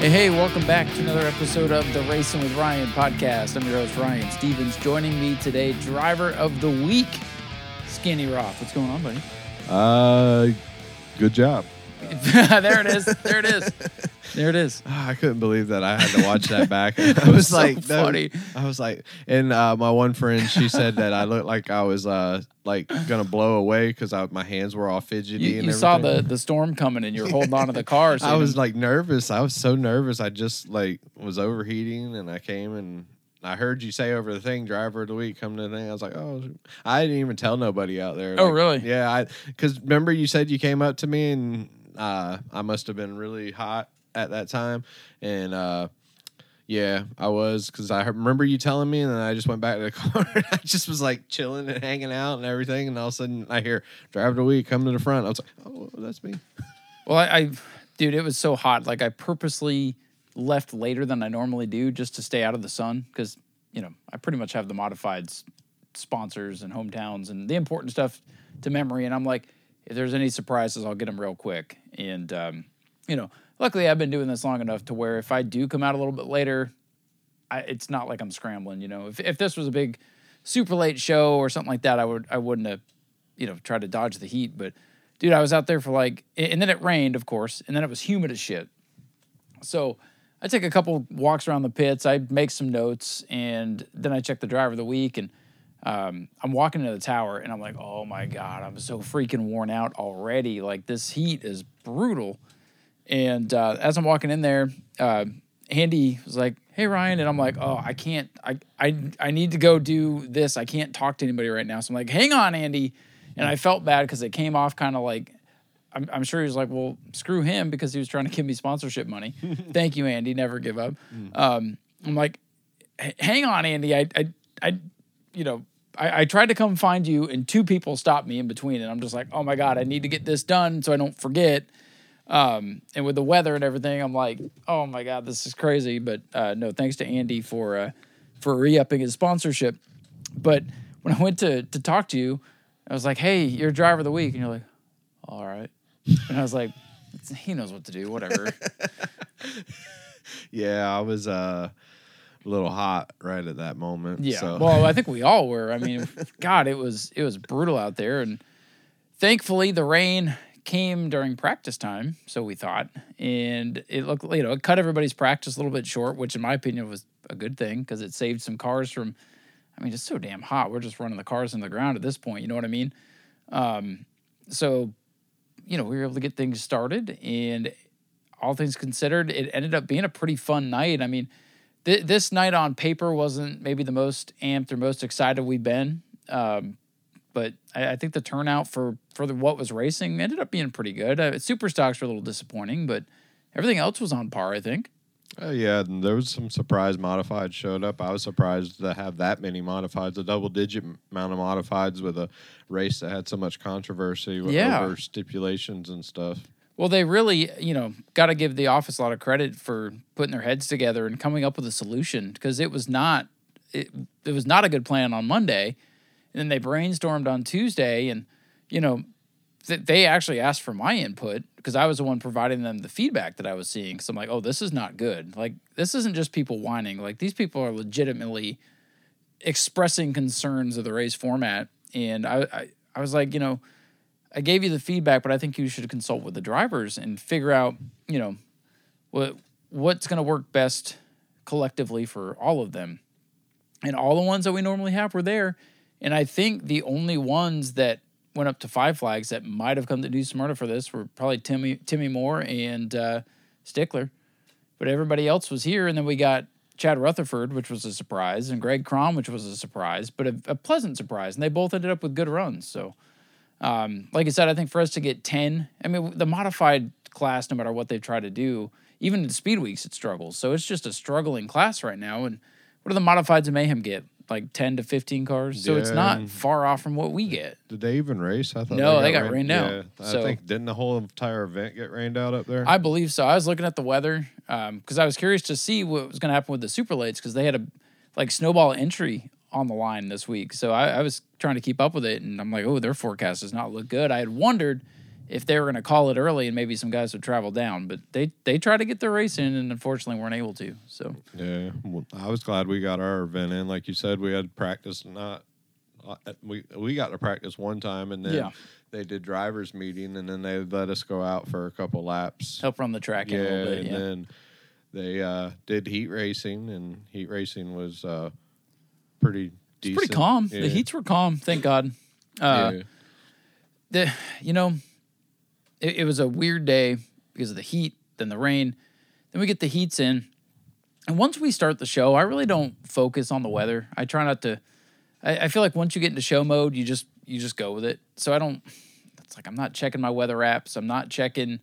Hey, welcome back to another episode of the Racing with Ryan podcast. I'm your host, Ryan Stevens. Joining me today, driver of the week, Skinny Roth. What's going on, buddy? Good job. There it is. Oh, I couldn't believe that I had to watch that back. It was so funny. I was like, and my one friend, she said that I looked like I was gonna blow away because my hands were all fidgety. You saw the storm coming and you were holding on to the car. So I was like nervous. I was so nervous. I just was overheating, and I came and I heard you say over the thing, driver of the week, come to the thing. I was like, oh, I didn't even tell nobody out there. Oh, really? Yeah, because remember you said you came up to me and I must have been really hot at that time. And yeah, I was, because I remember you telling me, and then I just went back to the car. And I just was like chilling and hanging out and everything. And all of a sudden I hear, driver of the week, come to the front. I was like, oh, that's me. Well, dude, it was so hot. Like I purposely left later than I normally do just to stay out of the sun because, you know, I pretty much have the modified sponsors and hometowns and the important stuff to memory. And I'm like, if there's any surprises, I'll get them real quick. And, you know, luckily I've been doing this long enough to where if I do come out a little bit later, it's not like I'm scrambling, you know. If this was a big super late show or something like that, I wouldn't have, you know, tried to dodge the heat. But, dude, I was out there for and then it rained, of course, and then it was humid as shit. So I take a couple walks around the pits. I make some notes, and then I check the driver of the week. And I'm walking into the tower, and I'm like, oh, my God, I'm so freaking worn out already. Like, this heat is brutal. And as I'm walking in there, Handy was like, hey, Ryan. And I'm like, oh, I can't. I need to go do this. I can't talk to anybody right now. So I'm like, hang on, Andy. And I felt bad because it came off kind of like, I'm sure he was like, well, screw him, because he was trying to give me sponsorship money. Thank you, Andy. Never give up. I'm like, hang on, Andy. I tried to come find you, and two people stopped me in between. And I'm just like, oh, my God, I need to get this done so I don't forget. And with the weather and everything, I'm like, oh, my God, this is crazy. But no, thanks to Andy for re-upping his sponsorship. But when I went to talk to you, I was like, hey, you're driver of the week. And you're like, all right. And I was like, he knows what to do, whatever. Yeah, I was a little hot right at that moment. Yeah, so. Well, I think we all were. I mean, God, it was brutal out there. And thankfully, the rain came during practice time, so we thought. And it looked, you know, it cut everybody's practice a little bit short, which in my opinion was a good thing because it saved some cars from, I mean, it's so damn hot. We're just running the cars in the ground at this point. You know what I mean? So, you know, we were able to get things started, and all things considered, it ended up being a pretty fun night. I mean, this night on paper wasn't maybe the most amped or most excited we've been, but I think the turnout for what was racing ended up being pretty good. Super stocks were a little disappointing, but everything else was on par, I think. Yeah, and there was some surprise modifieds showed up. I was surprised to have that many modifieds, a double-digit amount of modifieds with a race that had so much controversy over stipulations and stuff. Well, they really, you know, got to give the office a lot of credit for putting their heads together and coming up with a solution, because it was not a good plan on Monday, and then they brainstormed on Tuesday, and, you know, they actually asked for my input because I was the one providing them the feedback that I was seeing. Because I'm like, oh, this is not good. Like, this isn't just people whining. Like, these people are legitimately expressing concerns of the race format. And I was like, you know, I gave you the feedback, but I think you should consult with the drivers and figure out, you know, what's going to work best collectively for all of them. And all the ones that we normally have were there. And I think the only ones that went up to Five Flags that might have come to New Smyrna for this were probably Timmy Moore and Stickler. But everybody else was here, and then we got Chad Rutherford, which was a surprise, and Greg Crom, which was a surprise, but a pleasant surprise. And they both ended up with good runs. So, like I said, I think for us to get 10, I mean, the modified class, no matter what they've tried to do, even in speed weeks, it struggles. So it's just a struggling class right now. And what do the modifieds of Mayhem get? Like 10 to 15 cars. So it's not far off from what we get. Did they even race? I thought no, they got rained out. Yeah, I think, didn't the whole entire event get rained out up there? I believe so. I was looking at the weather because I was curious to see what was going to happen with the super lates, because they had a snowball entry on the line this week. So I was trying to keep up with it, and I'm like, oh, their forecast does not look good. I had wondered if they were going to call it early and maybe some guys would travel down. But they tried to get their race in and unfortunately weren't able to. So yeah, well, I was glad we got our event in. Like you said, we had practice not – we got to practice one time and then yeah. they did driver's meeting and then they let us go out for a couple laps. Help run the track in a little bit. And then they did heat racing, and heat racing was pretty decent. It's pretty calm. Yeah. The heats were calm, thank God. Yeah. You know, it was a weird day because of the heat, then the rain. Then we get the heats in. And once we start the show, I really don't focus on the weather. I try not to. I feel like once you get into show mode, you just go with it. So I don't. It's like I'm not checking my weather apps. I'm not checking,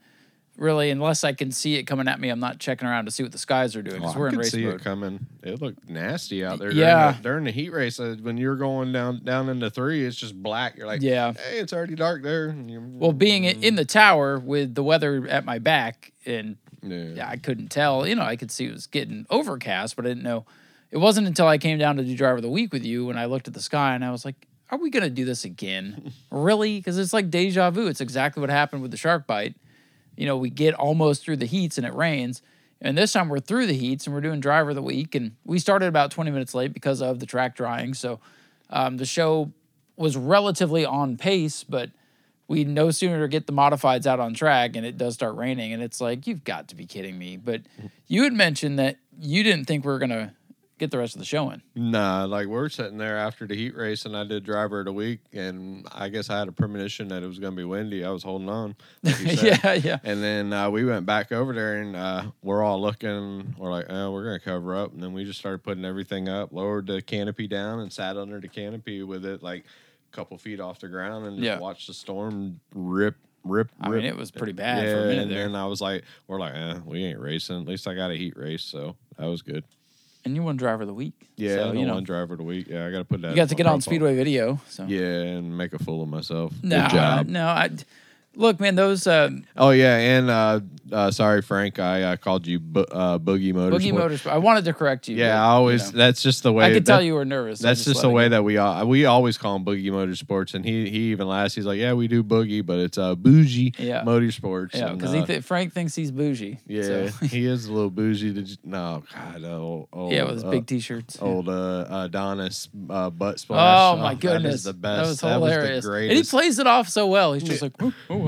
really, unless I can see it coming at me. I'm not checking around to see what the skies are doing because we're in race mode. I can see it coming. It looked nasty out there. Yeah. During the heat race, when you're going down into three, it's just black. You're like, yeah, hey, it's already dark there. Well, being in the tower with the weather at my back, and yeah, I couldn't tell. You know, I could see it was getting overcast, but I didn't know. It wasn't until I came down to do Driver of the Week with you when I looked at the sky and I was like, are we going to do this again? Really? Because it's like deja vu. It's exactly what happened with the shark bite. You know, we get almost through the heats and it rains. And this time we're through the heats and we're doing Driver of the Week. And we started about 20 minutes late because of the track drying. So the show was relatively on pace, but we no sooner get the modifieds out on track and it does start raining. And it's like, you've got to be kidding me. But you had mentioned that you didn't think we were going to get the rest of the show in. Nah, like we're sitting there after the heat race and I did Driver of the Week and I guess I had a premonition that it was going to be windy. I was holding on. Like you said. Yeah. And then we went back over there and we're all looking. We're like, oh, we're going to cover up. And then we just started putting everything up, lowered the canopy down and sat under the canopy with it like a couple feet off the ground and just watched the storm rip. I mean, it was pretty bad for a minute and there. And then I was like, we're like, we ain't racing. At least I got a heat race. So that was good. And you won Driver of the Week. Yeah, so, I won Driver of the Week. Yeah, I got to put that. You got to get on Speedway Video. So. Yeah, and make a fool of myself. No, good job. No, look, man, those. Oh yeah, and sorry, Frank, I called you Boogie Motorsport. Boogie Motorsport. I wanted to correct you. Yeah, but, I always. You know, that's just the way. I could tell you were nervous. That's just the way that we always call him Boogie Motorsports, and he even laughs. He's like, yeah, we do Boogie, but it's Bougie Motorsports. Yeah, because Frank thinks he's bougie. Yeah, so. He is a little bougie. With his big T-shirts. Old Adonis butt splash. Oh my goodness, that is the best. That was hilarious. That was the greatest. And he plays it off so well. He's just like. Oh, well.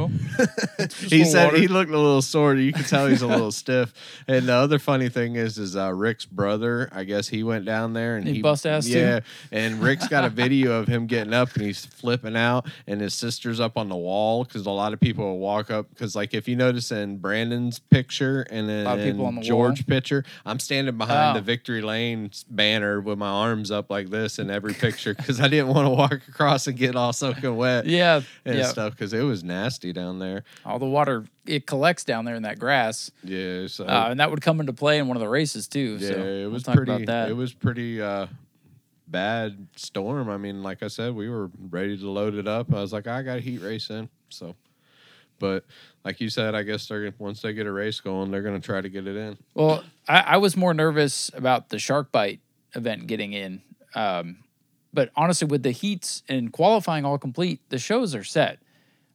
He said water. He looked a little sore. You can tell he's a little stiff. And the other funny thing is Rick's brother, I guess he went down there and he bust ass too. And Rick's got a video of him getting up and he's flipping out and his sister's up on the wall because a lot of people will walk up because like if you notice in Brandon's picture and then George's picture, I'm standing behind the Victory Lane banner with my arms up like this in every picture because I didn't want to walk across and get all soaking wet stuff because it was nasty. Down there, all the water it collects down there in that grass. Yeah, so and that would come into play in one of the races too. Yeah, so it was pretty. It was pretty bad storm. I mean, like I said, we were ready to load it up. I was like, I got a heat race in. So, but like you said, I guess once they get a race going, they're going to try to get it in. Well, I was more nervous about the shark bite event getting in, but honestly, with the heats and qualifying all complete, the shows are set.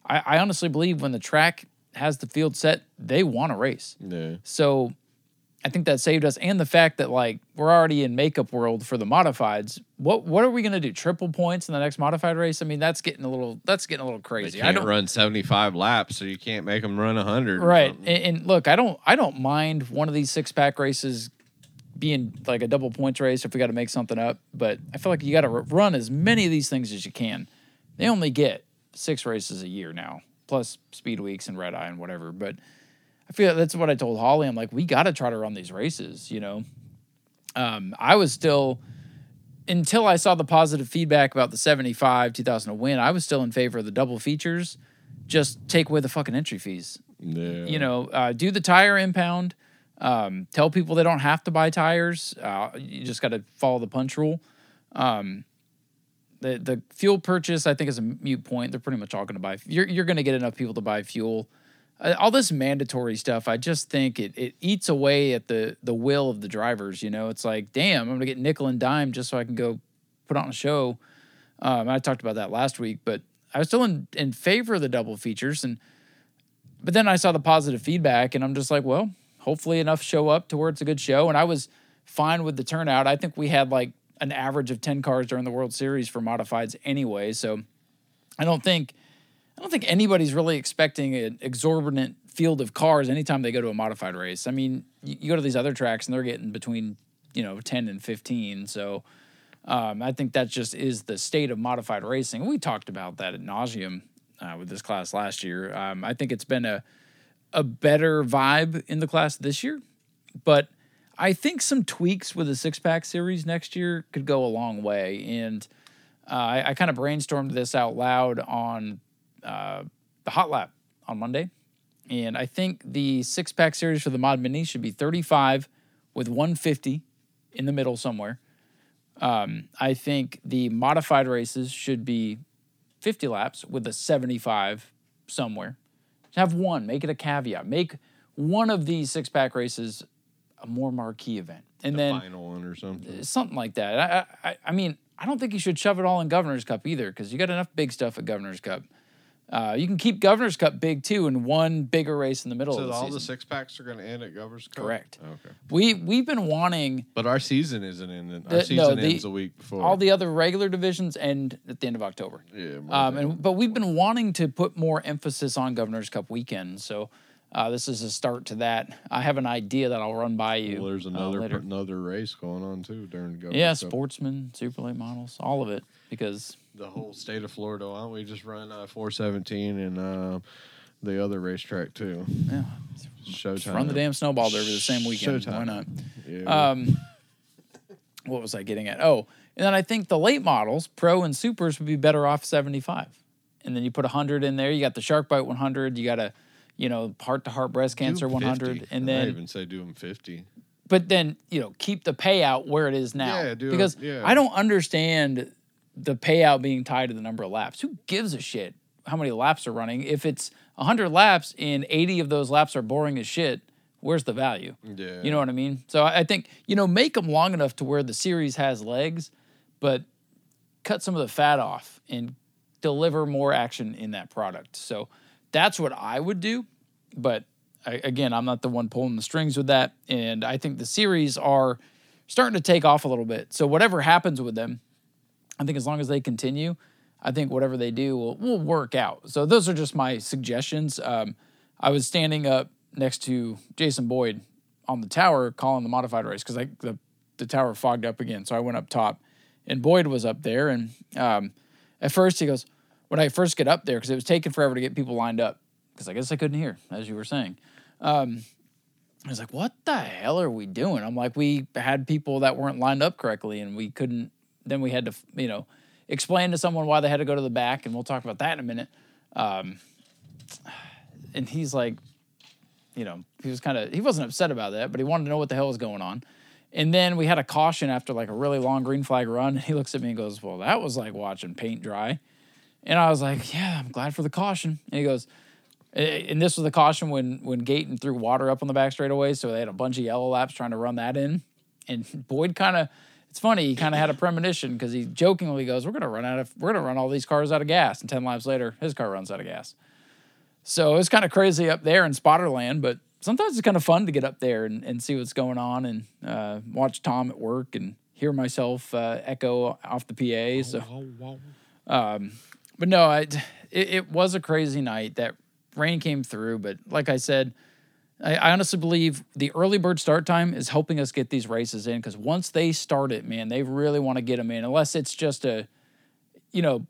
I honestly believe when the track has the field set, they want to race. Yeah. So I think that saved us. And the fact that, like, we're already in makeup world for the modifieds. What are we going to do? Triple points in the next modified race? I mean, that's getting a little crazy. I don't run 75 laps, so you can't make them run 100. Right. And look, I don't mind one of these 6-pack races being like a double points race if we got to make something up. But I feel like you got to run as many of these things as you can. They only get 6 races a year now, plus speed weeks and red eye and whatever. But I feel like that's what I told Holly. I'm like, we got to try to run these races, you know. I was still, until I saw the positive feedback about the 75, 2000 win, I was still in favor of the double features. Just take away the fucking entry fees. Yeah. You know, do the tire impound. Tell people they don't have to buy tires. You just got to follow the punch rule. The fuel purchase, I think, is a moot point. They're pretty much all going to buy. You're going to get enough people to buy fuel. All this mandatory stuff, I just think it eats away at the will of the drivers, you know. It's like, damn, I'm going to get nickel and dime just so I can go put on a show. I talked about that last week, but I was still in favor of the double features. And But then I saw the positive feedback, and I'm just like, well, hopefully enough show up to where it's a good show. And I was fine with the turnout. I think we had like an average of 10 cars during the World Series for modifieds anyway. So I don't think anybody's really expecting an exorbitant field of cars anytime they go to a modified race. I mean, you go to these other tracks and they're getting between, 10 and 15. So I think that just is the state of modified racing. We talked about that ad nauseum with this class last year. I think it's been a better vibe in the class this year, but I think some tweaks with the 6-pack series next year could go a long way. And I kind of brainstormed this out loud on the hot lap on Monday. And I think the 6-pack series for the Mod Mini should be 35 with 150 in the middle somewhere. I think the modified races should be 50 laps with a 75 somewhere. Have one, make it a caveat. Make one of these 6-pack races a more marquee event. And then final one or something. Something like that. I mean, I don't think you should shove it all in Governor's Cup either, because you got enough big stuff at Governor's Cup. You can keep Governor's Cup big, too, in one bigger race in the middle of the season. So all the 6-packs are going to end at Governor's Cup? Correct. Oh, okay. We've been wanting... But our season isn't ending. Our season ends a week before. All the other regular divisions end at the end of October. Yeah. But we've been wanting to put more emphasis on Governor's Cup weekend, so... this is a start to that. I have an idea that I'll run by you. Well, there's another race going on, too, during Governor's Cup. Sportsmen, super late models, all of it, because... The whole state of Florida, why don't we just run 417 and the other racetrack, too? Yeah. Showtime. Just run the damn snowball derby the same weekend. Showtime. Why not? Yeah. What was I getting at? Oh, and then I think the late models, pro and supers, would be better off 75. And then you put 100 in there. You got the shark bite 100. You got a... heart-to-heart breast cancer 100. And then I even say do them 50. But then, keep the payout where it is now. Yeah, I don't understand the payout being tied to the number of laps. Who gives a shit how many laps are running? If it's 100 laps and 80 of those laps are boring as shit, where's the value? Yeah. You know what I mean? So I think, make them long enough to where the series has legs, but cut some of the fat off and deliver more action in that product. So... that's what I would do, but again, I'm not the one pulling the strings with that, and I think the series are starting to take off a little bit. So whatever happens with them, I think as long as they continue, I think whatever they do will work out. So those are just my suggestions. I was standing up next to Jason Boyd on the tower calling the modified race because the tower fogged up again, so I went up top, and Boyd was up there, and at first he goes, when I first get up there, because it was taking forever to get people lined up, because I guess I couldn't hear, as you were saying. I was like, what the hell are we doing? I'm like, we had people that weren't lined up correctly, and we couldn't, then we had to, explain to someone why they had to go to the back, and we'll talk about that in a minute. And he's like, he wasn't upset about that, but he wanted to know what the hell was going on. And then we had a caution after, like, a really long green flag run, and he looks at me and goes, well, that was like watching paint dry. And I was like, yeah, I'm glad for the caution. And he goes, and this was the caution when Gaten threw water up on the back straightaway, so they had a bunch of yellow laps trying to run that in. And Boyd it's funny, he kind of had a premonition because he jokingly goes, we're going to run all these cars out of gas. And 10 laps later, his car runs out of gas. So it's kind of crazy up there in Spotterland, but sometimes it's kind of fun to get up there and see what's going on and watch Tom at work and hear myself echo off the PA. So, but no, it was a crazy night. That rain came through, but like I said, I honestly believe the early bird start time is helping us get these races in, because once they start it, man, they really want to get them in, unless it's just a,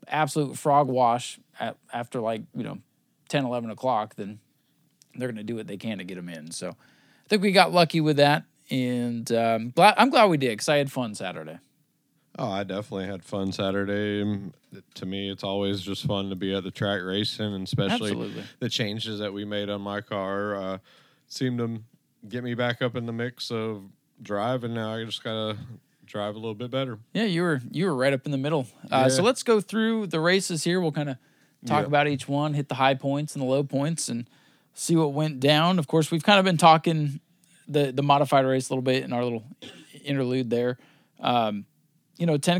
absolute frog wash after 10, 11 o'clock, then they're going to do what they can to get them in. So I think we got lucky with that, and I'm glad we did, because I had fun Saturday. Oh, I definitely had fun Saturday. To me, it's always just fun to be at the track racing, and especially the changes that we made on my car seemed to get me back up in the mix of driving. Now I just gotta drive a little bit better. Yeah, you were right up in the middle. So let's go through the races here. We'll kind of talk about each one, hit the high points and the low points, and see what went down. Of course, we've kind of been talking the modified race a little bit in our little interlude there. 10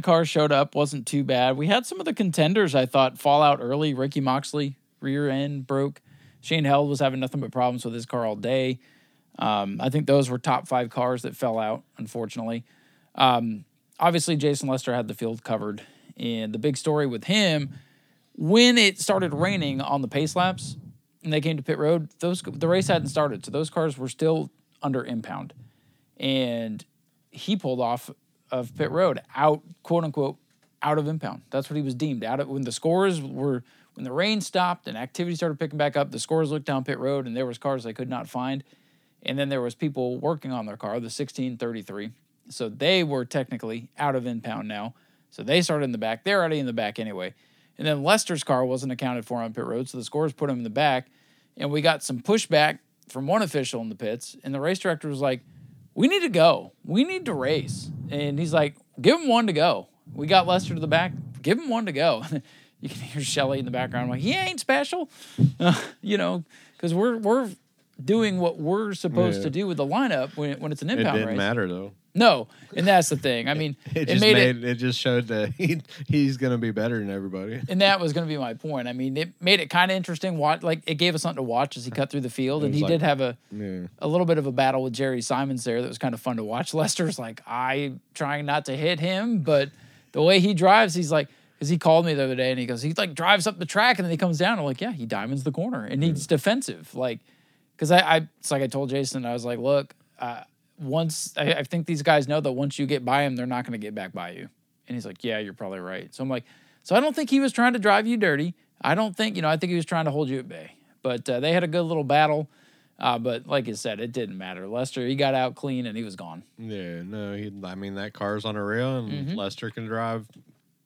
cars showed up, wasn't too bad. We had some of the contenders, I thought, fall out early. Ricky Moxley, rear end broke. Shane Held was having nothing but problems with his car all day. I think those were top five cars that fell out, unfortunately. Obviously, Jason Lester had the field covered. And the big story with him, when it started raining on the pace laps and they came to pit road, the race hadn't started. So those cars were still under impound. And he pulled off of pit road out, quote unquote, out of impound. That's what he was deemed out of. When the rain stopped and activity started picking back up, the scores looked down pit road and there was cars they could not find. And then there was people working on their car, the 1633. So they were technically out of impound now. So they started in the back. They're already in the back anyway. And then Lester's car wasn't accounted for on pit road, so the scores put him in the back. And we got some pushback from one official in the pits, and the race director was like, we need to go. We need to race. And he's like, give him one to go. We got Lester to the back. Give him one to go. You can hear Shelly in the background. I'm like, he ain't special. Because we're doing what we're supposed to do with the lineup when it's an impound race. It didn't matter, though. No, and that's the thing. I mean, it just showed that he's going to be better than everybody. And that was going to be my point. I mean, it made it kind of interesting. It gave us something to watch as he cut through the field, and he did have a little bit of a battle with Jerry Simons there that was kind of fun to watch. Lester's like, I trying not to hit him, but the way he drives, he's like, because he called me the other day, and he goes, he like drives up the track, and then he comes down. I'm like, yeah, he diamonds the corner, and he's defensive. Like, because it's like I told Jason, I was like, look, once I think these guys know that once you get by him, they're not going to get back by you. And he's like, yeah, you're probably right. So I'm like, so I don't think he was trying to drive you dirty. I think he was trying to hold you at bay. But they had a good little battle. But like I said, it didn't matter. Lester, he got out clean and he was gone. Yeah, no, that car's on a rail and Lester can drive,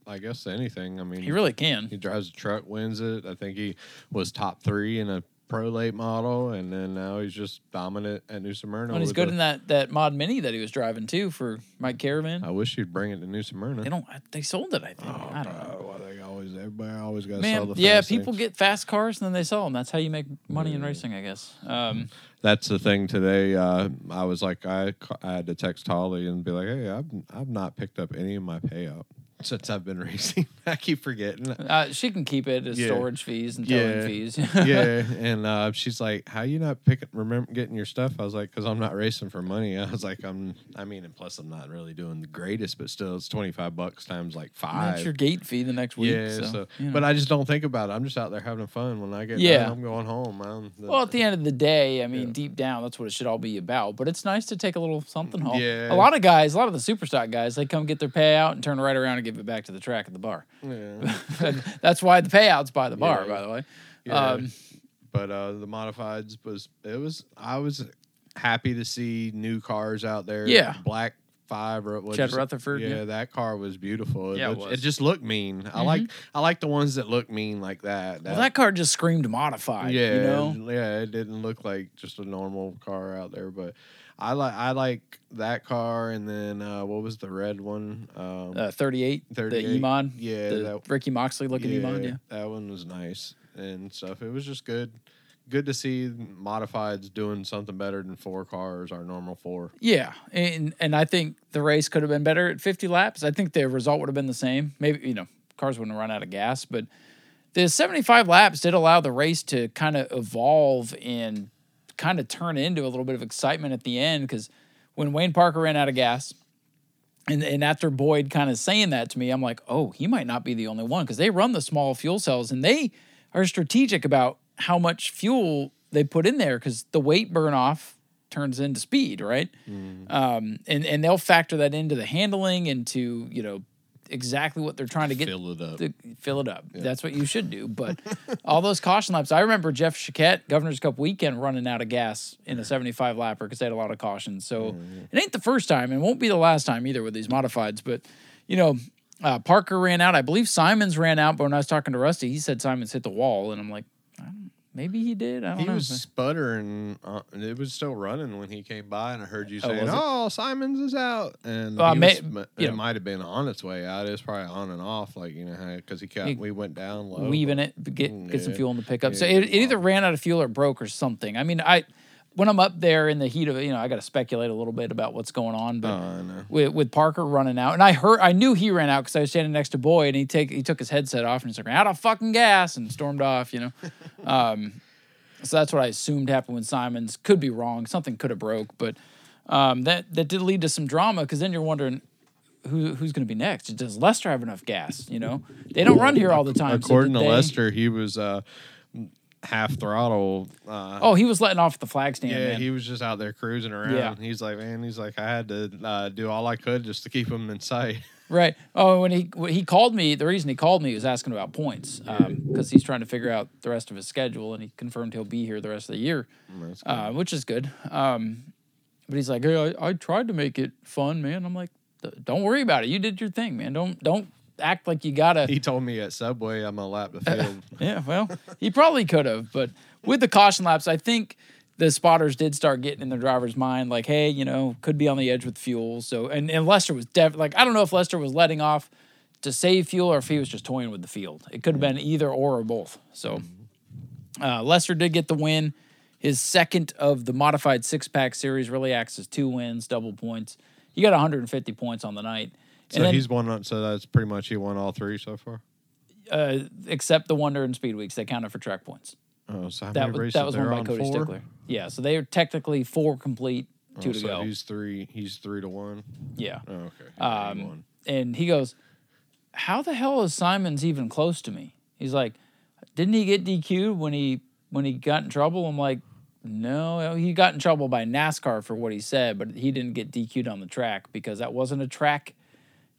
I guess, anything. I mean, he really can. He drives a truck, wins it. I think he was top three in a pro late model, and then now he's just dominant at New Smyrna. And he's good in that mod mini that he was driving too for Mike Caravan. I wish he'd bring it to New Smyrna. They sold it, I think. Oh, I don't know. Well, everybody always got to sell the fast people get fast cars and then they sell them. That's how you make money in racing, I guess. That's the thing today. I was like, I had to text Holly and be like, hey, I've not picked up any of my payout since I've been racing. I keep forgetting. She can keep it as storage fees and towing fees. And she's like, how you not getting your stuff? I was like, because I'm not racing for money. I was like, and plus I'm not really doing the greatest, but still it's $25 times like $5. That's your gate fee the next week. Yeah, but I just don't think about it. I'm just out there having fun. When I get done, I'm going home. At the end of the day, I mean, deep down, that's what it should all be about. But it's nice to take a little something home. Yeah. A lot of the Superstock guys, they come get their payout and turn right around and give it back to the track at the bar. Yeah. That's why the payout's by the bar, by the way. Yeah. But the modifieds I was happy to see new cars out there. Yeah. Black 5 or what? Chad Rutherford. Yeah, that car was beautiful. Yeah, it just looked mean. Mm-hmm. I like the ones that look mean like that. That car just screamed modified. Yeah. It didn't look like just a normal car out there, but I like that car, and then what was the red one? 38, the E-Mod. Yeah, Ricky Moxley looking E-Mod. Yeah, that one was nice and stuff. It was just good to see modifieds doing something better than four cars, our normal four. Yeah, and I think the race could have been better at 50 laps. I think the result would have been the same. Maybe cars wouldn't have run out of gas, but the 75 laps did allow the race to kind of evolve and kind of turn into a little bit of excitement at the end, because when Wayne Parker ran out of gas, and after Boyd kind of saying that to me, I'm like, oh, he might not be the only one, because they run the small fuel cells and they are strategic about how much fuel they put in there, because the weight burn off turns into speed, right? And they'll factor that into the handling, into exactly what they're trying to get. Fill it up. Yeah. That's what you should do. But all those caution laps, I remember Jeff Chiquette, Governor's Cup weekend, running out of gas in a 75 lapper because they had a lot of cautions. So it ain't the first time and won't be the last time either with these modifieds. But, Parker ran out. I believe Simons ran out. But when I was talking to Rusty, he said Simons hit the wall. And I'm like, maybe he did. I don't know. He was sputtering. It was still running when he came by, and I heard you saying, Simons is out. And it might have been on its way out. It was probably on and off, because we went down low. Weaving it, get some fuel in the pickup. Yeah, so it either ran out of fuel or broke or something. I mean, when I'm up there in the heat of it, I got to speculate a little bit about what's going on. But with Parker running out, and I knew he ran out because I was standing next to Boyd, and he took his headset off and he's like, "Out of fucking gas," and stormed off. So that's what I assumed happened with Simons. Could be wrong. Something could have broke, but that did lead to some drama, because then you're wondering who's going to be next. Does Lester have enough gas? You know, they don't run here all the time. According to Lester, he was half throttle. He was letting off the flag stand. Yeah, man. He was just out there cruising around. Yeah. He's like, I had to do all I could just to keep him in sight. Right. Oh, when he called me, the reason he called me was asking about points, because he's trying to figure out the rest of his schedule, and he confirmed he'll be here the rest of the year, which is good. But he's like, hey, I tried to make it fun, man. I'm like, don't worry about it. You did your thing, man. Don't act like you gotta. He told me at Subway I'm gonna lap the field. Yeah, well, he probably could have, but with the caution laps, I think the spotters did start getting in the driver's mind, like, hey, you know, could be on the edge with fuel. So, and Lester was I don't know if Lester was letting off to save fuel or if he was just toying with the field. It could have been either or both. So, Lester did get the win, his second of the modified six-pack series. Really acts as 2 wins, double points. He got 150 points on the night. So then, so that's pretty much he won all 3 so far? Except the Wonder and Speed Weeks. They counted for track points. Oh, so how many races that was won by Cody Stickler. Yeah, so they are technically 4 complete, 2 to go. So he's 3-1? Yeah. Oh, okay. And he goes, how the hell is Simons even close to me? He's like, didn't he get DQ'd when he got in trouble? I'm like, no, he got in trouble by NASCAR for what he said, but he didn't get DQ'd on the track because that wasn't a track.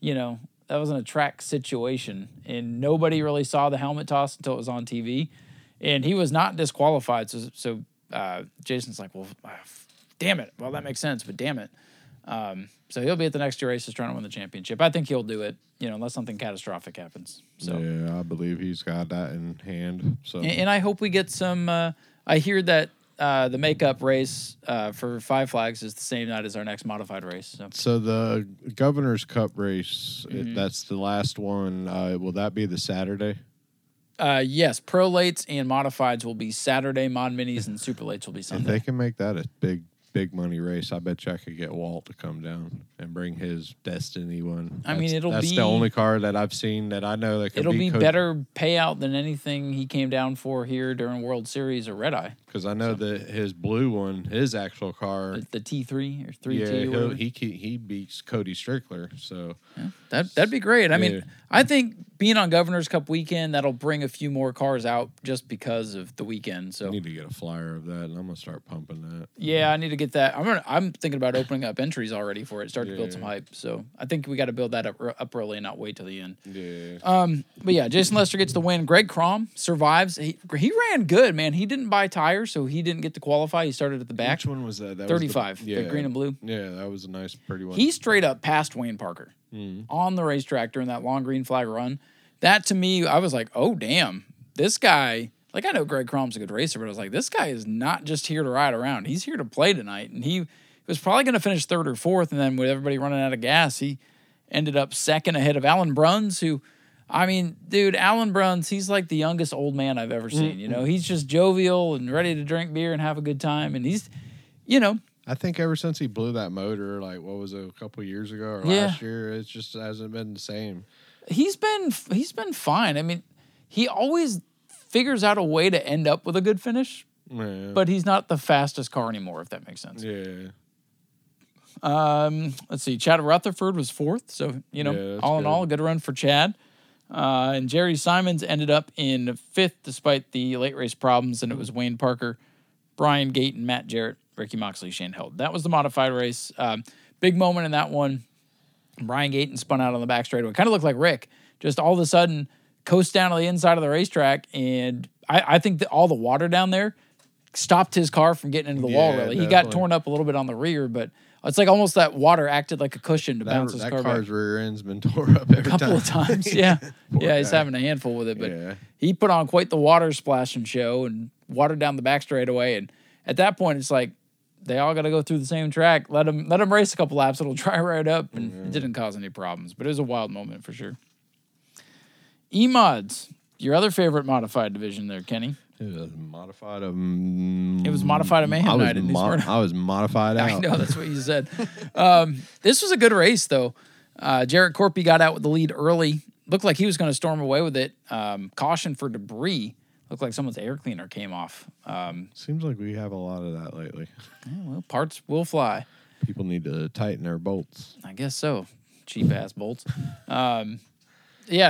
You know, that wasn't a track situation, and nobody really saw the helmet toss until it was on TV, and he was not disqualified. So Jason's like, well, damn it. Well, that makes sense, but damn it. So he'll be at the next 2 races trying to win the championship. I think he'll do it, you know, unless something catastrophic happens. So yeah, I believe he's got that in hand. So and I hope we get some. I hear that. The makeup race for Five Flags is the same night as our next modified race. So the Governor's Cup race, that's the last one. Will that be the Saturday? Yes, pro lates and modifieds will be Saturday. Mod minis and super lates will be Sunday. And they can make that a big money race. I bet you I could get Walt to come down and bring his Destiny one. That's the only car that I've seen that I know that could be better payout than anything he came down for here during World Series or Red Eye. Because I know that his blue one, his actual car, the T3 or 3T, he beats Cody Strickler. So yeah, that'd be great. I mean, I think being on Governor's Cup weekend, that'll bring a few more cars out just because of the weekend. So I need to get a flyer of that, and I'm gonna start pumping that. Yeah, I need to get that. I'm thinking about opening up entries already for it. Start to build some hype. So I think we got to build that up early and not wait till the end. Yeah. But yeah, Jason Lester gets the win. Greg Crom survives. He ran good, man. He didn't buy tires, so he didn't get to qualify. He started at the back. Which one was that? 35, the green and blue. Yeah, that was a nice, pretty one. He straight up passed Wayne Parker on the racetrack during that long green flag run. That, to me, I was like, oh, damn. This guy, like, I know Greg Crom's a good racer, but I was like, this guy is not just here to ride around. He's here to play tonight, and he was probably going to finish 3rd or 4th, and then with everybody running out of gas, he ended up 2nd ahead of Alan Bruns, who... I mean, dude, Alan Bruns, he's like the youngest old man I've ever seen. You know, he's just jovial and ready to drink beer and have a good time. And he's, you know. I think ever since he blew that motor, like, what was it, a couple of years ago or last year, it just hasn't been the same. He's been fine. I mean, he always figures out a way to end up with a good finish. Yeah. But he's not the fastest car anymore, if that makes sense. Yeah. Let's see. Chad Rutherford was 4th. So, you know, all in all, a good run for Chad. And Jerry Simons ended up in 5th despite the late race problems, and it was Wayne Parker, Brian Gaten, Matt Jarrett, Ricky Moxley, Shane Held. That was the modified race. Big moment in that one. Brian Gaten spun out on the back straightaway. Kind of looked like Rick. Just all of a sudden, coast down to the inside of the racetrack, and I think that all the water down there stopped his car from getting into the wall, really. Definitely. He got torn up a little bit on the rear, but... It's like almost that water acted like a cushion to bounce his car back. That car's rear end's been tore up every time. A couple of times, yeah. Yeah, he's having a handful with it. But he put on quite the water splash and show and watered down the back straightaway. And at that point, it's like they all got to go through the same track. Let them race a couple laps. It'll dry right up. And it didn't cause any problems. But it was a wild moment for sure. E-Mods, your other favorite modified division there, Kenny. It was modified of... it was modified of Mayhem Night in New Smyrna. I was modified out. I know, that's what you said. This was a good race, though. Jared Corpy got out with the lead early. Looked like he was going to storm away with it. Caution for debris. Looked like someone's air cleaner came off. Seems like we have a lot of that lately. Yeah, well, parts will fly. People need to tighten their bolts. I guess so. Cheap-ass bolts. Yeah,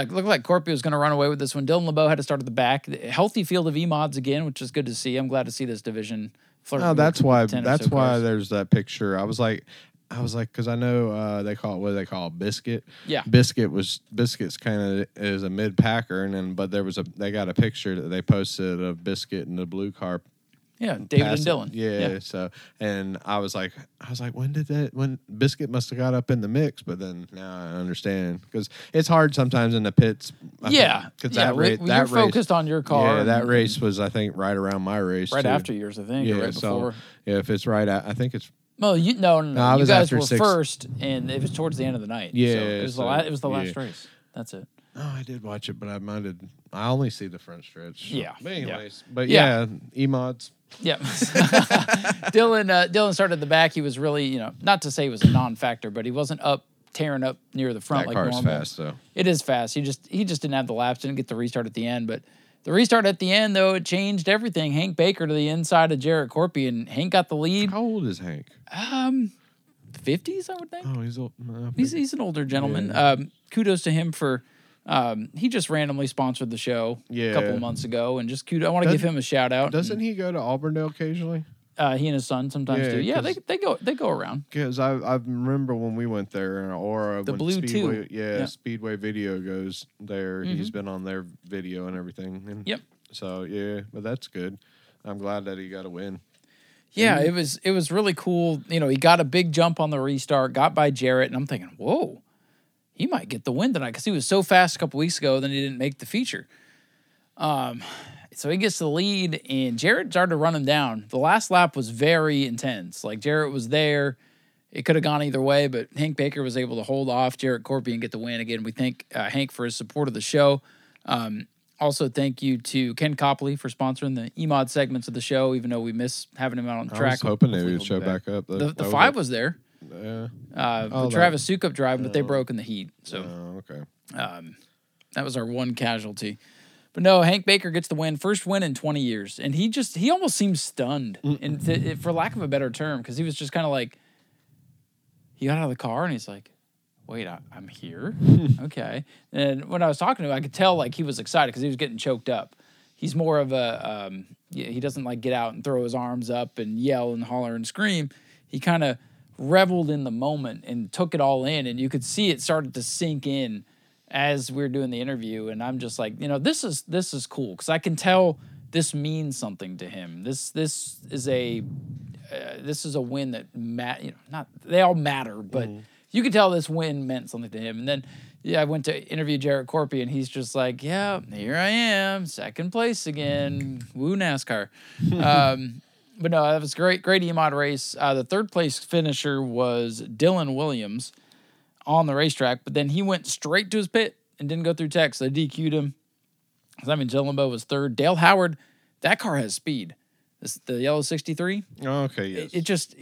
it looked like Corpy was going to run away with this one. Dylan LeBeau had to start at the back. Healthy field of E-mods again, which is good to see. I'm glad to see this division flirting. No, that's why there's that picture. I was like, because I know they call it, what do they call it? Biscuit. Yeah. Biscuit's kind of is a mid packer, and then but they got a picture that they posted of Biscuit in the blue car. Yeah, David and Dylan. Yeah. So and I was like, when Biscuit must have got up in the mix, but then now I understand because it's hard sometimes in the pits. Because that race, focused on your car. Yeah, that race was I think right around my race, right too. After yours, I think. Yeah, or right before. Yeah, if it's right, I think it's. Well, no, you guys were first, and it was towards the end of the night. Yeah, so it was the last race. That's it. Oh, I did watch it, but I only see the front stretch. So. Yeah. But anyways, E-mods. Yeah. Dylan started at the back. He was really, not to say he was a non-factor, but he wasn't up tearing up near the front that like normal. That car's fast, though. It is fast. He just didn't have the laps, didn't get the restart at the end, but. The restart at the end, though, it changed everything. Hank Baker to the inside of Jared Corpy, and Hank got the lead. How old is Hank? 50s, I would think. Oh, he's old. He's an older gentleman. Yeah. Kudos to him for he just randomly sponsored the show a couple of months ago, and just kudos. I want to give him a shout out. Doesn't he go to Auburndale occasionally? He and his son sometimes do. Yeah, they go around. Because I remember when we went there, or the Blue Speedway, Speedway Video goes there. Mm-hmm. He's been on their video and everything. And yep. So but that's good. I'm glad that he got a win. Yeah, mm-hmm. It was really cool. He got a big jump on the restart, got by Jarrett, and I'm thinking, whoa, he might get the win tonight because he was so fast a couple weeks ago. Then he didn't make the feature. So he gets the lead, and Jarrett started to run him down. The last lap was very intense. Like, Jarrett was there. It could have gone either way, but Hank Baker was able to hold off Jared Corpy and get the win. Again, we thank Hank for his support of the show. Also, thank you to Ken Copley for sponsoring the E-Mod segments of the show, even though we miss having him out on the track. I was hoping they would show back up. The five was there. Yeah. The Travis Sukup driving, but they broke in the heat. So okay. That was our one casualty. But no, Hank Baker gets the win, first win in 20 years, and he almost seems stunned, and for lack of a better term, because he was just kind of like, he got out of the car and he's like, "Wait, I'm here, okay." And when I was talking to him, I could tell like he was excited because he was getting choked up. He's more of a he doesn't like get out and throw his arms up and yell and holler and scream. He kind of reveled in the moment and took it all in, and you could see it started to sink in. As we're doing the interview, and I'm just like, this is cool because I can tell this means something to him. This is a win that not they all matter, but you can tell this win meant something to him. And then I went to interview Jared Corpy, and he's just like, yeah, here I am, second place again, woo NASCAR. But no, that was great E-mod race. The third place finisher was Dylan Williams. On the racetrack, but then he went straight to his pit and didn't go through tech, so they DQ'd him. So, Dylan LeBeau was third. Dale Howard, that car has speed. The yellow 63. Oh, okay, yes. It just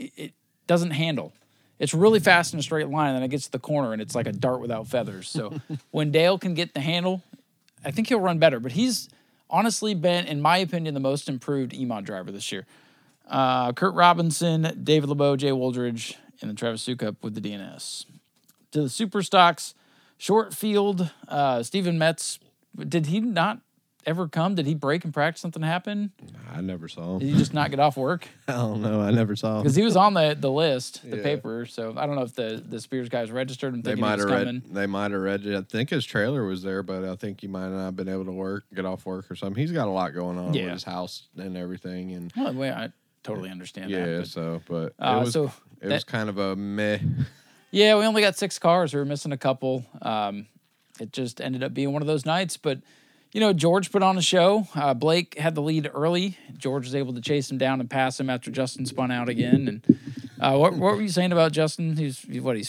doesn't handle. It's really fast in a straight line, and then it gets to the corner, and it's like a dart without feathers. So when Dale can get the handle, I think he'll run better. But he's honestly been, in my opinion, the most improved E-mod driver this year. Kurt Robinson, David LeBeau, Jay Wooldridge, and then Travis Sukup with the DNS. To the super stocks, short field, Steven Metz. Did he not ever come? Did he break in practice? Something happen? I never saw him. Did he just not get off work? I don't know. I never saw him. Because he was on the list, the paper. So I don't know if the Spears guys registered him. They might have read it. I think his trailer was there, but I think he might not have been able to get off work or something. He's got a lot going on with his house and everything. And I totally understand that. Yeah, it was kind of a meh. Yeah, we only got 6 cars. We were missing a couple. It just ended up being one of those nights. But, George put on a show. Blake had the lead early. George was able to chase him down and pass him after Justin spun out again. And what were you saying about Justin? He's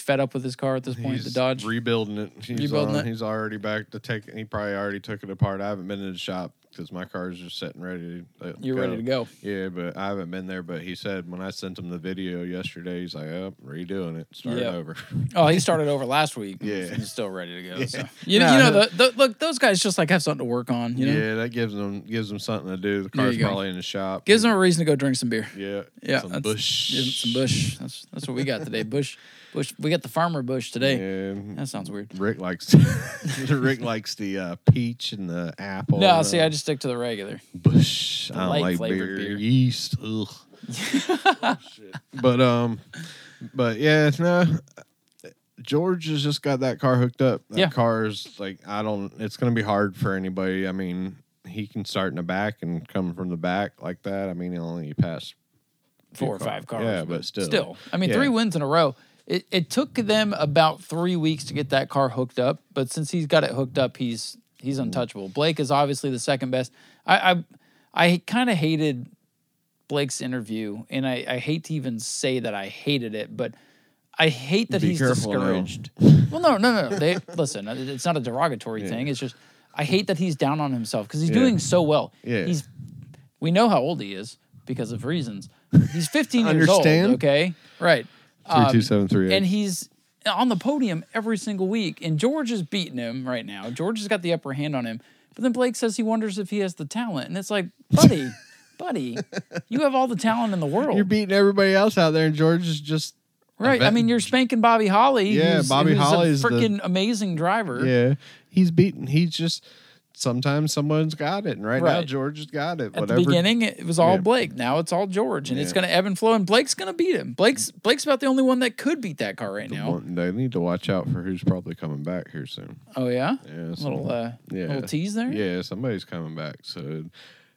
fed up with his car at this point, the Dodge? He's rebuilding it. He's already back to take it. He probably already took it apart. I haven't been in the shop because my car's just sitting ready. You're ready to go. Yeah, but I haven't been there. But he said when I sent him the video yesterday, he's like, oh, redoing it. Start over. Oh, he started over last week. Yeah. He's still ready to go. Yeah. So. Look, those guys just like have something to work on. You know? Yeah, that gives them something to do. The car's probably in the shop. Gives them a reason to go drink some beer. Yeah. Some Busch. That's what we got today. Busch. We got the farmer Busch today. Yeah. That sounds weird. Rick likes the peach and the apple. No, I just stick to the regular Busch. I don't like beer yeast. Ugh. Oh, shit. But yeah, no. George has just got that car hooked up. That car's like it's gonna be hard for anybody. I mean, he can start in the back and come from the back like that. I mean, he'll only pass four or five cars. Yeah, but still. I mean, 3 wins in a row. It took them about 3 weeks to get that car hooked up, but since he's got it hooked up, he's untouchable. Blake is obviously the second best. I kind of hated Blake's interview, and I hate to even say that I hated it, but I hate that he's discouraged. Now. Well, no. Listen, it's not a derogatory thing. It's just I hate that he's down on himself because he's doing so well. Yeah. We know how old he is because of reasons. He's 15 years old. Okay, right. 32738. And he's on the podium every single week, and George is beating him right now. George has got the upper hand on him, but then Blake says he wonders if he has the talent, and it's like, buddy, you have all the talent in the world. You're beating everybody else out there, and George is just right. I mean, you're spanking Bobby Holley. Yeah, who's Holley's a freaking amazing driver. Yeah, he's beaten. He's just. Sometimes someone's got it, and right now George has got it. At the beginning, it was all Blake. Now it's all George, and it's going to ebb and flow, and Blake's going to beat him. Blake's about the only one that could beat that car right now. They need to watch out for who's probably coming back here soon. Oh, yeah? Yeah. Little tease there? Yeah, somebody's coming back, so...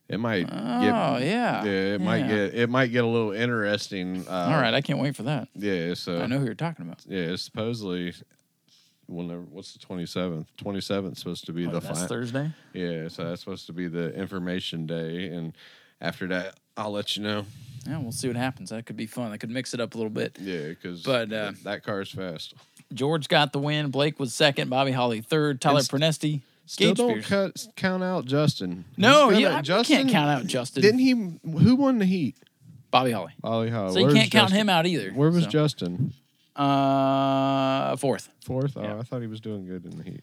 It might. It might get a little interesting. All right, I can't wait for that. Yeah, so I know who you're talking about. Yeah, supposedly. What's the 27th? 27th supposed to be that's Thursday. Yeah, so that's supposed to be the information day, and after that, I'll let you know. Yeah, we'll see what happens. That could be fun. I could mix it up a little bit. Yeah, because that car is fast. George got the win. Blake was second. Bobby Holley third. Tyler Prenesti. Still Gage don't count out Justin. No, Justin, can't count out Justin. Didn't he? Who won the heat? Bobby Holley. So you can't count him out either. Where was Justin? Fourth. Fourth? Oh, yeah. I thought he was doing good in the heat.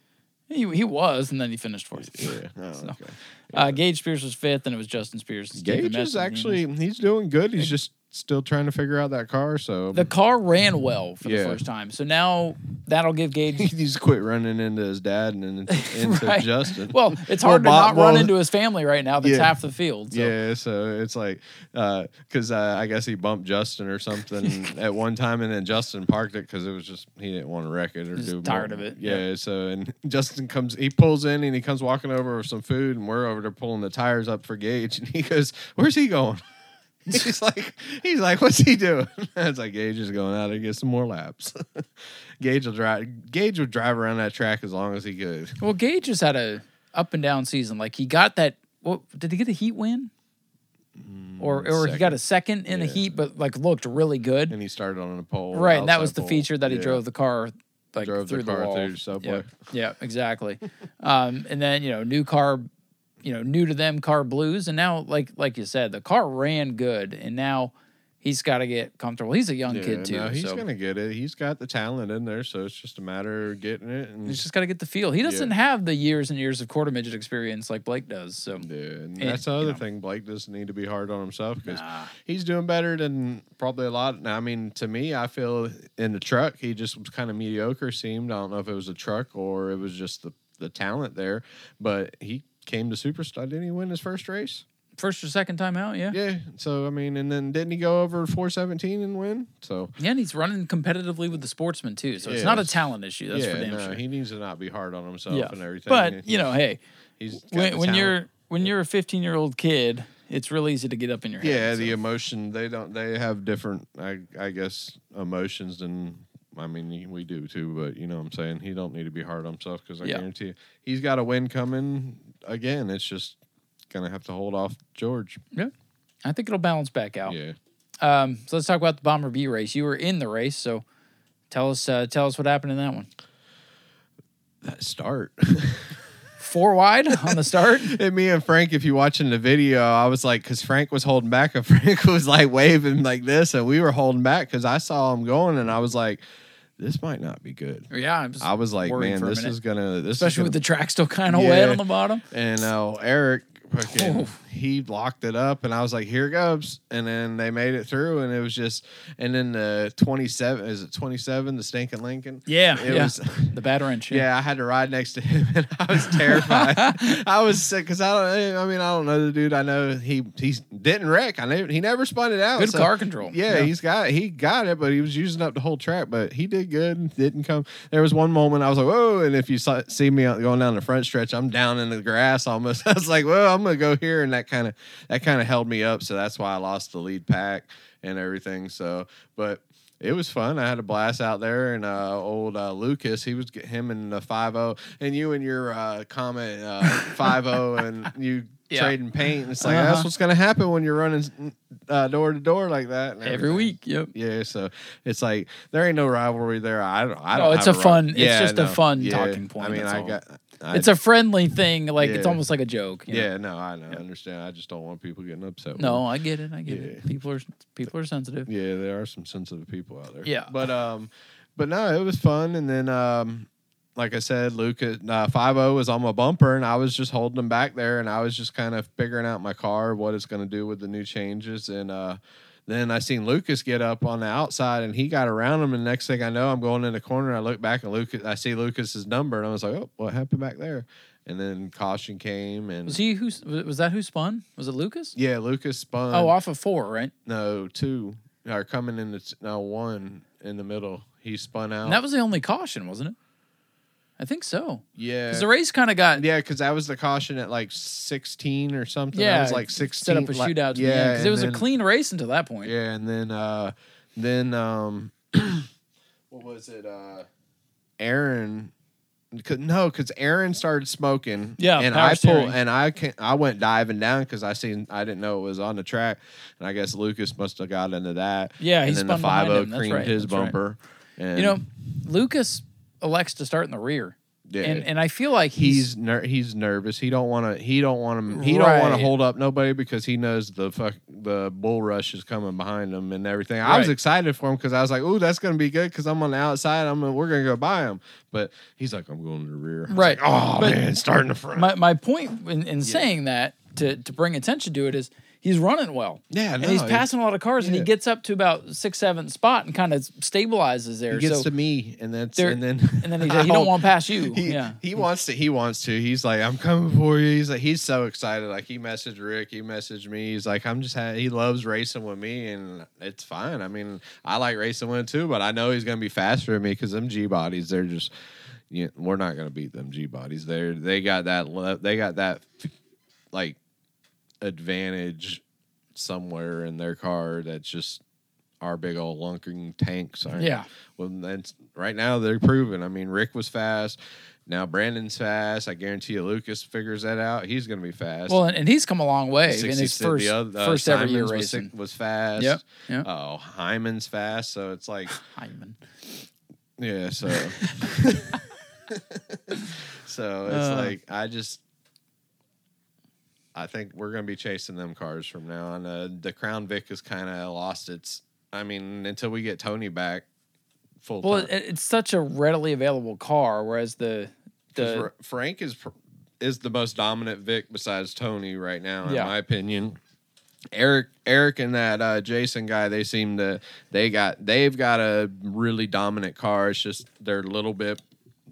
He was, and then he finished fourth. Yeah. Oh, so, okay. Yeah. Gage Spears was fifth, and it was Justin Spears. Gage is actually, he's doing good. He's just still trying to figure out that car. So the car ran well for the first time. So now that'll give Gage. He's quit running into his dad and into Justin. Well, it's hard to not run into his family right now. That's half the field. So. Yeah, so it's like because I guess he bumped Justin or something at one time, and then Justin parked it because it was just he didn't want to wreck it or just do tired more. Of it. Yeah. So and Justin comes, he pulls in and he comes walking over with some food, and we're over there pulling the tires up for Gage, and he goes, "Where's he going?" He's like, what's he doing? I was like, Gage is going out there to get some more laps. Gage would drive around that track as long as he could. Well, Gage has had a up and down season. Like he got that. Well, did he get a heat win? Or he got a second in the heat, but like looked really good. And he started on a pole. Right, and that was the feature that he drove the car. Like drove through the wall. Through the subway. Yeah, exactly. And then new car. New to them car blues, and now like you said, the car ran good, and now he's got to get comfortable. He's a young kid too. No, he's gonna get it. He's got the talent in there, so it's just a matter of getting it. And he's just got to get the feel. He doesn't have the years and years of quarter midget experience like Blake does. So and that's the other thing. Blake doesn't need to be hard on himself because he's doing better than probably a lot. I mean, to me, I feel in the truck he just was kind of mediocre. Seemed I don't know if it was a truck or it was just the talent there, but he. Came to Superstar. Didn't he win his first race? First or second time out, yeah. Yeah. So, I mean, and then didn't he go over 417 and win? So yeah, and he's running competitively with the sportsman, too. So it's not a talent issue. That's for damn sure. He needs to not be hard on himself and everything. But, and hey, he's when you're a 15-year-old kid, it's real easy to get up in your head. Yeah, the emotion, they have different, I guess, emotions than... I mean, we do too, but you know what I'm saying? He don't need to be hard on himself because I guarantee you he's got a win coming again. It's just going to have to hold off George. Yeah. I think it'll balance back out. Yeah. So let's talk about the Bomber B race. You were in the race, so tell us what happened in that one. That start. four wide on the start. And me and Frank, if you're watching the video, I was like, because Frank was holding back and Frank was like waving like this, and we were holding back because I saw him going, and I was like, this might not be good. Yeah, I was like, man, this is gonna, this especially with the track still kind of wet on the bottom. And Eric, fucking, he locked it up, and I was like, here it goes. And then they made it through, and it was just, and then the 27, is it 27, the stinking Lincoln? Yeah, it was the bad wrench. Yeah, I had to ride next to him, and I was terrified. I was sick because I don't know the dude. I know he didn't wreck. He never spun it out. Good car control. Yeah, yeah, he got it, but he was using up the whole track. But he did good. And didn't come. There was one moment I was like, whoa! And if you see me going down the front stretch, I'm down in the grass almost. I was like, whoa, I'm gonna go here, and that kind of held me up, so that's why I lost the lead pack and everything. So, but it was fun. I had a blast out there, and old Lucas, he was him in the 5-0, and you and your comment 5-0, and you trading paint. And it's like that's what's gonna happen when you're running door to door like that every week. Yep. Yeah. So it's like there ain't no rivalry there. I don't. It's a fun. Yeah, it's just a fun talking point. I mean, it's a friendly thing. Like, it's almost like a joke. I understand. I just don't want people getting upset. No, I get it. I get it. People are sensitive. Yeah, there are some sensitive people out there. Yeah. But no, it was fun. And then, like I said, Lucas 5-0 was on my bumper, and I was just holding him back there, and I was just kind of figuring out my car, what it's going to do with the new changes. And, then I seen Lucas get up on the outside, and he got around him. And next thing I know, I'm going in the corner. I look back, and I see Lucas's number, and I was like, "Oh, what happened back there?" And then caution came. And was that who spun? Was it Lucas? Yeah, Lucas spun. Oh, off of 4, right? No, 2. Or coming in the 1 in the middle. He spun out. And that was the only caution, wasn't it? I think so. Yeah. Because the race kind of got... Yeah, because that was the caution at like 16 or something. Yeah. That was like 16. Set up a shootout. Yeah. Because it was a clean race until that point. Yeah, and then what was it? Aaron... No, because Aaron started smoking. Yeah, and I went diving down because I didn't know it was on the track. And I guess Lucas must have got into that. Yeah, he spun behind him. And then the 5-0 creamed his bumper. Right. And, Lucas... elects to start in the rear, and I feel like he's nervous. He don't want to hold up nobody because he knows the bull rush is coming behind him and everything. I was excited for him because I was like, "Ooh, that's gonna be good," because I'm on the outside. We're gonna go by him, but he's like, "I'm going to the rear." Right? Like, starting the front. My point in saying that to bring attention to it is, he's running well. Yeah, and he's passing a lot of cars, and he gets up to about 6th, 7th spot and kind of stabilizes there. He gets to me, and then he's like, he don't want to pass you. He wants to. He's like, I'm coming for you. He's like, he's so excited. Like, he messaged Rick, he messaged me. He's like, he loves racing with me, and it's fine. I mean, I like racing with him too, but I know he's gonna be faster than me because them G bodies, they're just, we're not gonna beat them G bodies. They got that like advantage somewhere in their car that's just our big old lunking tanks. Well, that's right now they're proven. I mean, Rick was fast. Now Brandon's fast. I guarantee you, Lucas figures that out. He's going to be fast. Well, and he's come a long way. In his first ever year racing was fast. Yep. Oh, Hyman's fast. So it's like Hyman. Yeah. So so it's like I think we're going to be chasing them cars from now on. The Crown Vic has kind of lost its... I mean, until we get Tony back full time. Well, it's such a readily available car, whereas the Frank is the most dominant Vic besides Tony right now, in my opinion. Eric and that Jason guy, they seem to... They've got a really dominant car. It's just they're a little bit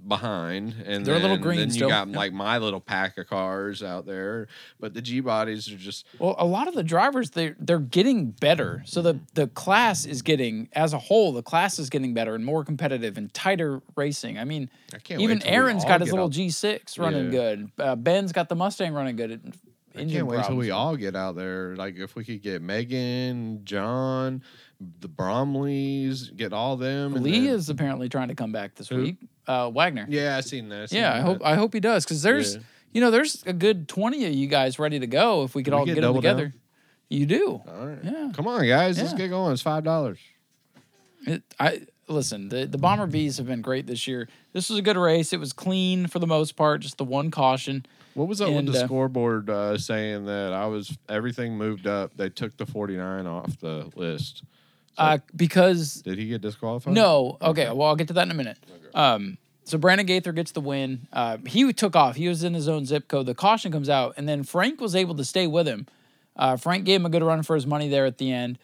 behind, and they're a little green. Then you got like my little pack of cars out there, but the G bodies are just... Well, a lot of the drivers, they're getting better. So the class is getting, as a whole, better and more competitive and tighter racing. I mean, even Aaron's got his little G6 running good. Ben's got the Mustang running good. I can't wait till we all get out there. Like, if we could get Megan, John, the Bromleys, get all them. Lee is apparently trying to come back this week. Wagner. Yeah, I've seen that. I hope he does, because there's there's a good 20 of you guys ready to go if we could all get them together. Down? You do. All right. Yeah. Come on, guys. Let's get going. It's $5. listen, the Bomber Bees have been great this year. This was a good race. It was clean for the most part, just the one caution. What was up with the scoreboard saying that everything moved up? They took the 49 off the list. So because... Did he get disqualified? No. Okay, well, I'll get to that in a minute. Okay. So Brandon Gaither gets the win. He took off. He was in his own zip code. The caution comes out, and then Frank was able to stay with him. Frank gave him a good run for his money there at the end.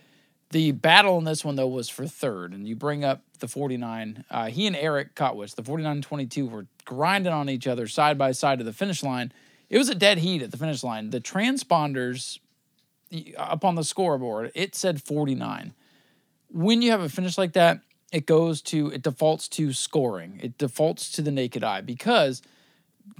The battle in this one, though, was for third, and you bring up the 49. He and Eric Kotwitz, the 49 and 22, were grinding on each other side by side to the finish line. It was a dead heat at the finish line. The transponders up on the scoreboard, it said 49. When you have a finish like that, it defaults to scoring. It defaults to the naked eye because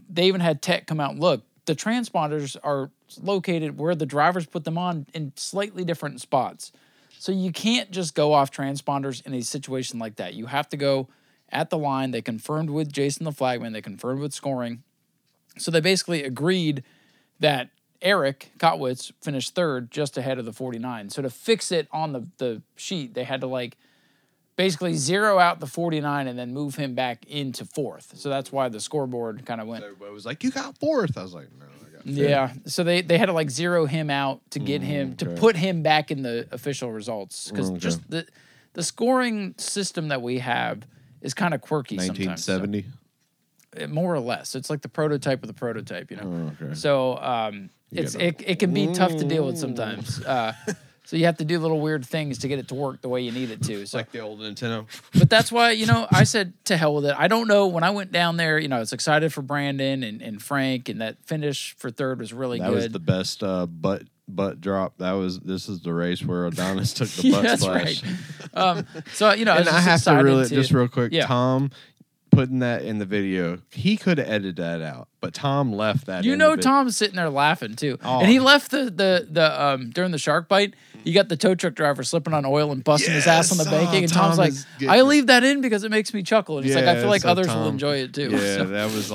they even had tech come out and look. The transponders are located where the drivers put them on in slightly different spots. So you can't just go off transponders in a situation like that. You have to go at the line. They confirmed with Jason the Flagman. They confirmed with scoring. So they basically agreed that Eric Kotwitz finished third just ahead of the 49. So to fix it on the sheet, they had to basically zero out the 49 and then move him back into fourth. So that's why the scoreboard kind of went. Everybody was like, you got fourth. I was like, no. Yeah, so they had to zero him out to get him to put him back in the official results because just the scoring system that we have is kind of quirky. 1970, sometimes, so, more or less. It's like the prototype of the prototype, you know. Oh, okay. So it can be tough to deal with sometimes. So you have to do little weird things to get it to work the way you need it to. So. Like the old Nintendo. But that's why, I said to hell with it. I don't know. When I went down there, I was excited for Brandon and Frank, and that finish for third was really good. That was the best butt drop. This is the race where Adonis took the butt splash. That's right. So, and I have to just real quick, yeah. Tom putting that in the video. He could have edited that out, but Tom left that in the video. Tom's sitting there laughing too. Oh. And he left the during the shark bite, you got the tow truck driver slipping on oil and busting his ass on the banking, and Tom's like, I leave that in because it makes me chuckle. And he's like, I feel like others will enjoy it too. Yeah, so. That was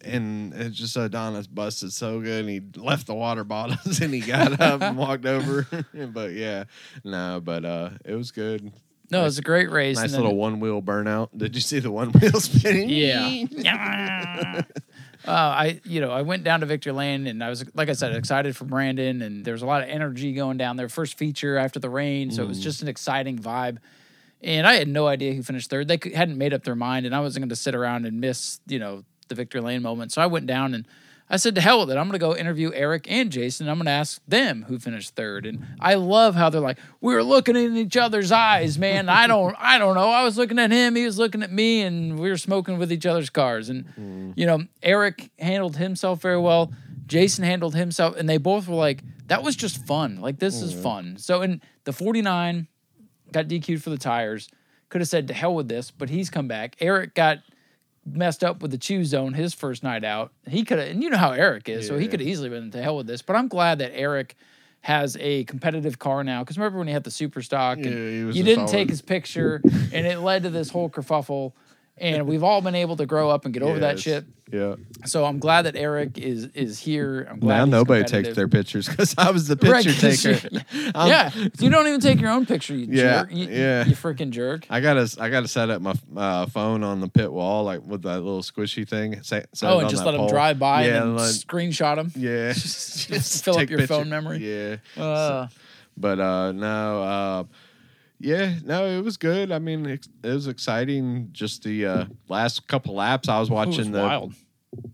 and it's just Adonis busted so good, and he left the water bottles and he got up and walked over. But it was good. No, it was a great race. Nice little one-wheel burnout. Did you see the one-wheel spinning? Yeah. I went down to Victory Lane, and I was, like I said, excited for Brandon, and there was a lot of energy going down there. First feature after the rain, so it was just an exciting vibe. And I had no idea who finished third. They hadn't made up their mind, and I wasn't going to sit around and miss, the Victory Lane moment. So I went down, and I said, to hell with it. I'm going to go interview Eric and Jason. I'm going to ask them who finished third. And I love how they're like, we were looking in each other's eyes, man. I don't know. I was looking at him. He was looking at me, and we were smoking with each other's cars. And, Eric handled himself very well. Jason handled himself. And they both were like, that was just fun. This is fun. So, and the 49 got DQ'd for the tires. Could have said, to hell with this, but he's come back. Eric got messed up with the chew zone his first night out. He could have, and you know how Eric is, so he could have easily been to hell with this. But I'm glad that Eric has a competitive car now, because remember when he had the Superstock and you didn't take his picture and it led to this whole kerfuffle, and we've all been able to grow up and get over that shit. Yeah. So I'm glad that Eric is here. I'm glad now nobody takes their pictures because I was the picture taker. You don't even take your own picture. You jerk. You freaking jerk. I gotta set up my phone on the pit wall with that little squishy thing. And just let him drive by and screenshot him. Yeah. just fill up your phone memory. Yeah. Yeah, no, it was good. I mean, it was exciting. Just the last couple laps, I was watching. It was wild.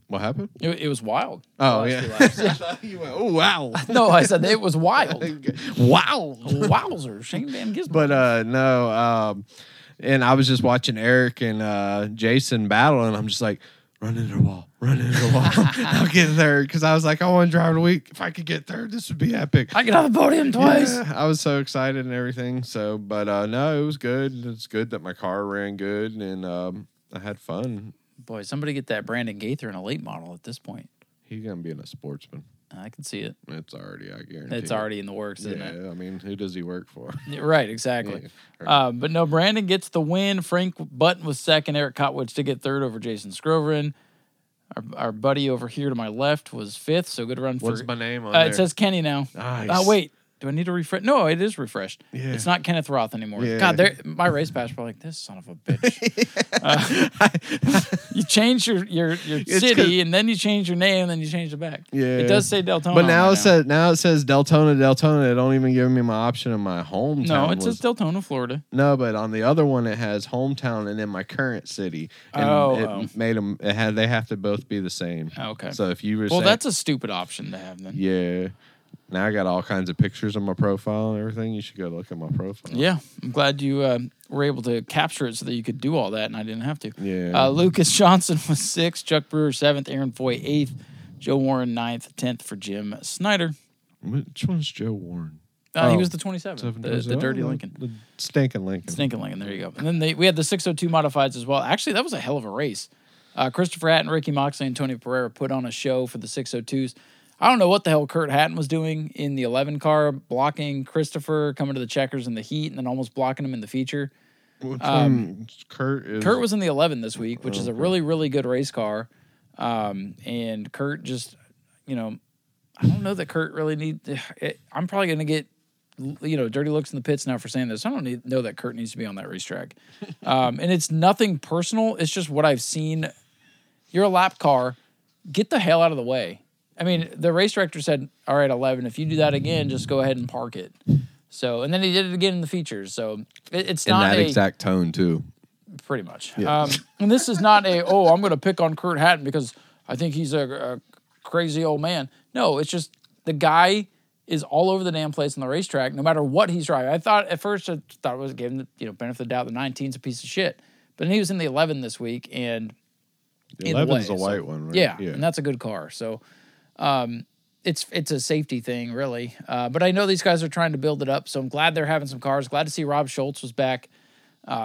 What happened? It was wild. Oh, yeah. You went, oh, wow. No, I said it was wild. Wow. Wowzer. Shane Van Gisbergen. But, and I was just watching Eric and Jason battle, and I'm just like, run into the wall. I'll get third, because I was like, I want to drive the week. If I could get third, this would be epic. I could have a podium twice. Yeah, I was so excited and everything. So, but no, it was good. It's good that my car ran good, and I had fun. Boy, somebody get that Brandon Gaither in a late model at this point. He's gonna be in a Sportsman. I can see it. It's already in the works, isn't it? Yeah, I mean, who does he work for? Right, exactly. Yeah, right. But no, Brandon gets the win. Frank Button was second. Eric Kotwitz to get third over Jason Scroverin. Our buddy over here to my left was fifth, so good run for... What's my name on there? It says Kenny now. Nice. Wait. Do I need to refresh? No, it is refreshed. Yeah. It's not Kenneth Roth anymore. Yeah. God, my race pass were like, this son of a bitch. You change your city, and then you change your name, and then you change it back. Yeah. It does say Deltona. But now it says Deltona. It don't even give me my option of my hometown. No, it says Deltona, Florida. No, but on the other one, it has hometown and then my current city. And they have to both be the same. Okay. So if you were saying, that's a stupid option to have then. Yeah. Now I got all kinds of pictures on my profile and everything. You should go look at my profile. Yeah. I'm glad you were able to capture it so that you could do all that and I didn't have to. Yeah. Lucas Johnson was 6th, Chuck Brewer 7th, Aaron Foy 8th, Joe Warren 9th, 10th for Jim Snyder. Which one's Joe Warren? He was the 27th, the Dirty Lincoln. The Stinking Lincoln. Stinking Lincoln, there you go. And then we had the 602 Modifieds as well. Actually, that was a hell of a race. Christopher Hatton, Ricky Moxley, and Tony Pereira put on a show for the 602s. I don't know what the hell Kurt Hatton was doing in the 11 car, blocking Christopher, coming to the checkers in the heat, and then almost blocking him in the feature. Which Kurt was in the 11 this week, which is a really, really good race car. And Kurt just, I don't know that Kurt really I'm probably going to get, dirty looks in the pits now for saying this. I don't know that Kurt needs to be on that racetrack. And it's nothing personal. It's just what I've seen. You're a lap car. Get the hell out of the way. I mean, the race director said, all right, 11, if you do that again, just go ahead and park it. So, and then he did it again in the features. So it's not in that exact tone, too. Pretty much. Yeah. And this is not I'm going to pick on Kurt Hatton because I think he's a crazy old man. No, it's just the guy is all over the damn place on the racetrack, no matter what he's driving. I thought it was giving benefit of the doubt. The 19's a piece of shit. But then he was in the 11 this week, and the 11's a white one, right? Yeah, and that's a good car. So... it's a safety thing, really. But I know these guys are trying to build it up, so I'm glad they're having some cars. Glad to see Rob Schultz was back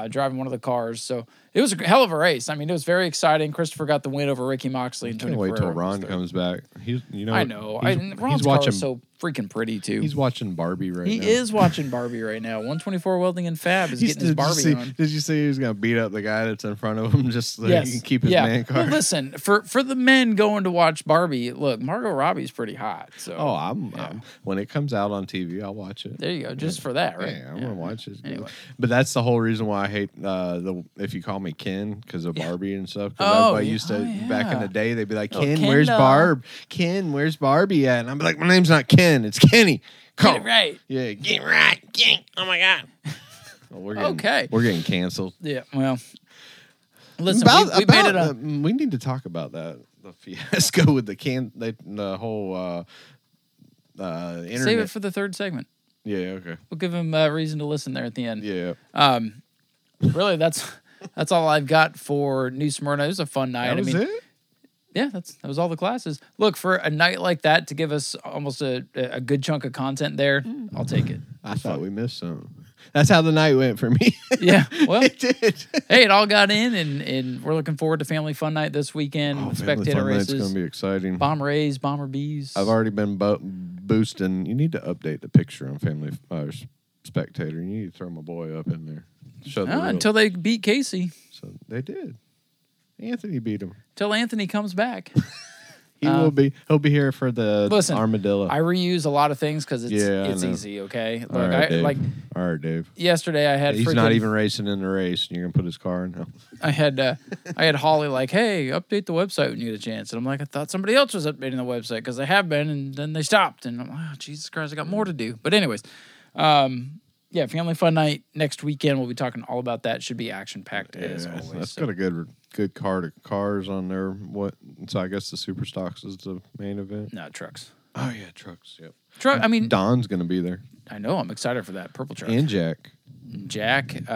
driving one of the cars. So it was a hell of a race. I mean, it was very exciting. Christopher got the win over Ricky Moxley and Tony Pereira. Wait till Ron comes back. Ron's car is so freaking pretty, too. He's watching Barbie right now. He is watching Barbie right now. 124 Welding and Fab is getting his Barbie on. Did you see he's going to beat up the guy that's in front of him just so he can keep his man card? Well, listen, for the men going to watch Barbie, look, Margot Robbie's pretty hot. So I'm when it comes out on TV, I'll watch it. There you go. Just for that, right? Yeah, I'm going to watch it. Anyway. But that's the whole reason why I hate if you call me Ken because of Barbie and stuff. I used to back in the day, they'd be like, Ken, where's Barb? Ken, where's Barbie at? And I'd be like, my name's not Ken. It's Kenny. Get it right. Yeah, get it right. King. Oh my God. Well, we're getting canceled. Yeah. Well, listen. We need to talk about that. The fiasco with the whole internet. Save it for the third segment. Yeah. Okay. We'll give him a reason to listen there at the end. Yeah. Really, that's all I've got for New Smyrna. It was a fun night. That was it? Yeah, that was all the classes. Look, for a night like that to give us almost a good chunk of content there, I'll take it. I thought we missed something. That's how the night went for me. Yeah, well, it did. Hey, it all got in, and we're looking forward to Family Fun Night this weekend. Oh, spectator races. It's going to be exciting. Bomber A's, Bomber B's. I've already been boosting. You need to update the picture on Family Spectator. You need to throw my boy up in there. Until they beat Casey. So they did. Anthony beat him. Till Anthony comes back. He will be. He'll be here for the Armadillo. I reuse a lot of things because it's easy, okay? Look, all right, Dave. Yesterday I had... He's not even racing in the race, and you're going to put his car in? No. I had Holly like, hey, update the website when you get a chance. And I'm like, I thought somebody else was updating the website because they have been, and then they stopped. And I'm like, oh, Jesus Christ, I got more to do. But anyways, Family Fun Night next weekend. We'll be talking all about that. Should be action-packed as always. That's got a good cars on there. So I guess the Super Stocks is the main event. No, trucks. Oh yeah, trucks. Yep. Don's gonna be there. I know. I'm excited for that purple truck. And Jack. You should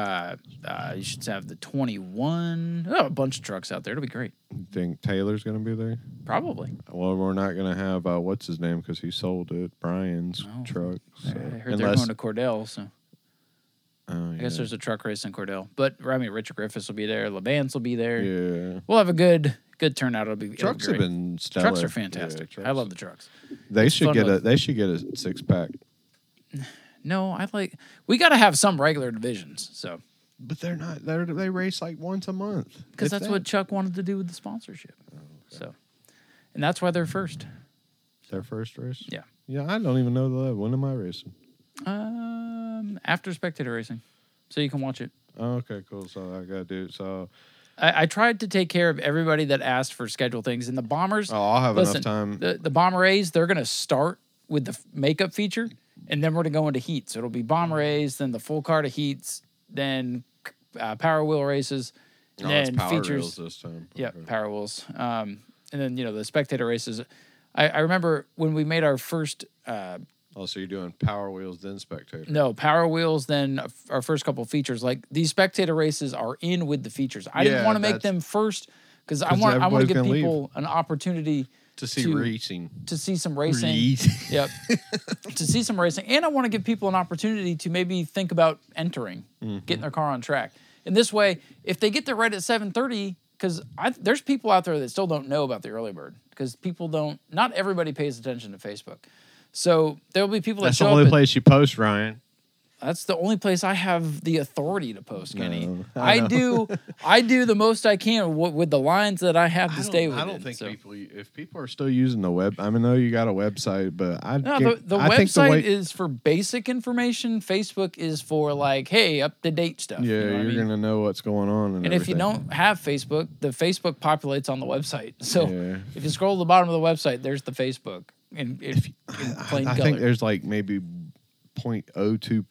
have the 21. Oh, a bunch of trucks out there. It'll be great. You think Taylor's gonna be there? Probably. Well, we're not gonna have what's his name because he sold it. Brian's truck. So. I heard they're going to Cordell. So. Oh, yeah. I guess there's a truck race in Cordell. But, Richard Griffiths will be there. LeVance will be there. Yeah. We'll have a good turnout. Trucks have been stellar. Trucks are fantastic. Yeah, I love the trucks. They should get a six-pack. No, we got to have some regular divisions, so. But they're not. They race like once a month. Because that's what Chuck wanted to do with the sponsorship. Oh, okay. So, and that's why they're first. Their first race? Yeah. Yeah, I don't even know when am I racing? After spectator racing, so you can watch it. Okay, cool. So I gotta do it. So I tried to take care of everybody that asked for schedule things, and the Bombers. Oh, I'll have enough time. The Bomber A's, they're gonna start with the makeup feature, and then we're gonna go into heats. So it'll be Bomber A's, then the full card of heats, then power wheel races, and then it's power features. Wheels this time. Okay. Yeah, power wheels. And then the spectator races. I remember when we made our first. Oh, so you're doing power wheels, then spectator. No, power wheels, then our first couple features. Like, these spectator races are in with the features. I didn't want to make them first because I want to give people an opportunity to see racing. To see some racing. Yep. To see some racing. And I want to give people an opportunity to maybe think about entering, getting their car on track. And this way, if they get there right at 7:30, because there's people out there that still don't know about the early bird because not everybody pays attention to Facebook. So there'll be people that show up. That's the only place you post, Ryan. That's the only place I have the authority to post, Kenny. No, I do the most I can with the lines that I have to stay with. I don't think if people are still using the web, I mean, I know you got a website, but the website is for basic information. Facebook is for like, hey, up-to-date stuff. Yeah, you're going to know what's going on. And if you don't have Facebook, the Facebook populates on the website. So if you scroll to the bottom of the website, there's the Facebook. I think there's like maybe 0.02%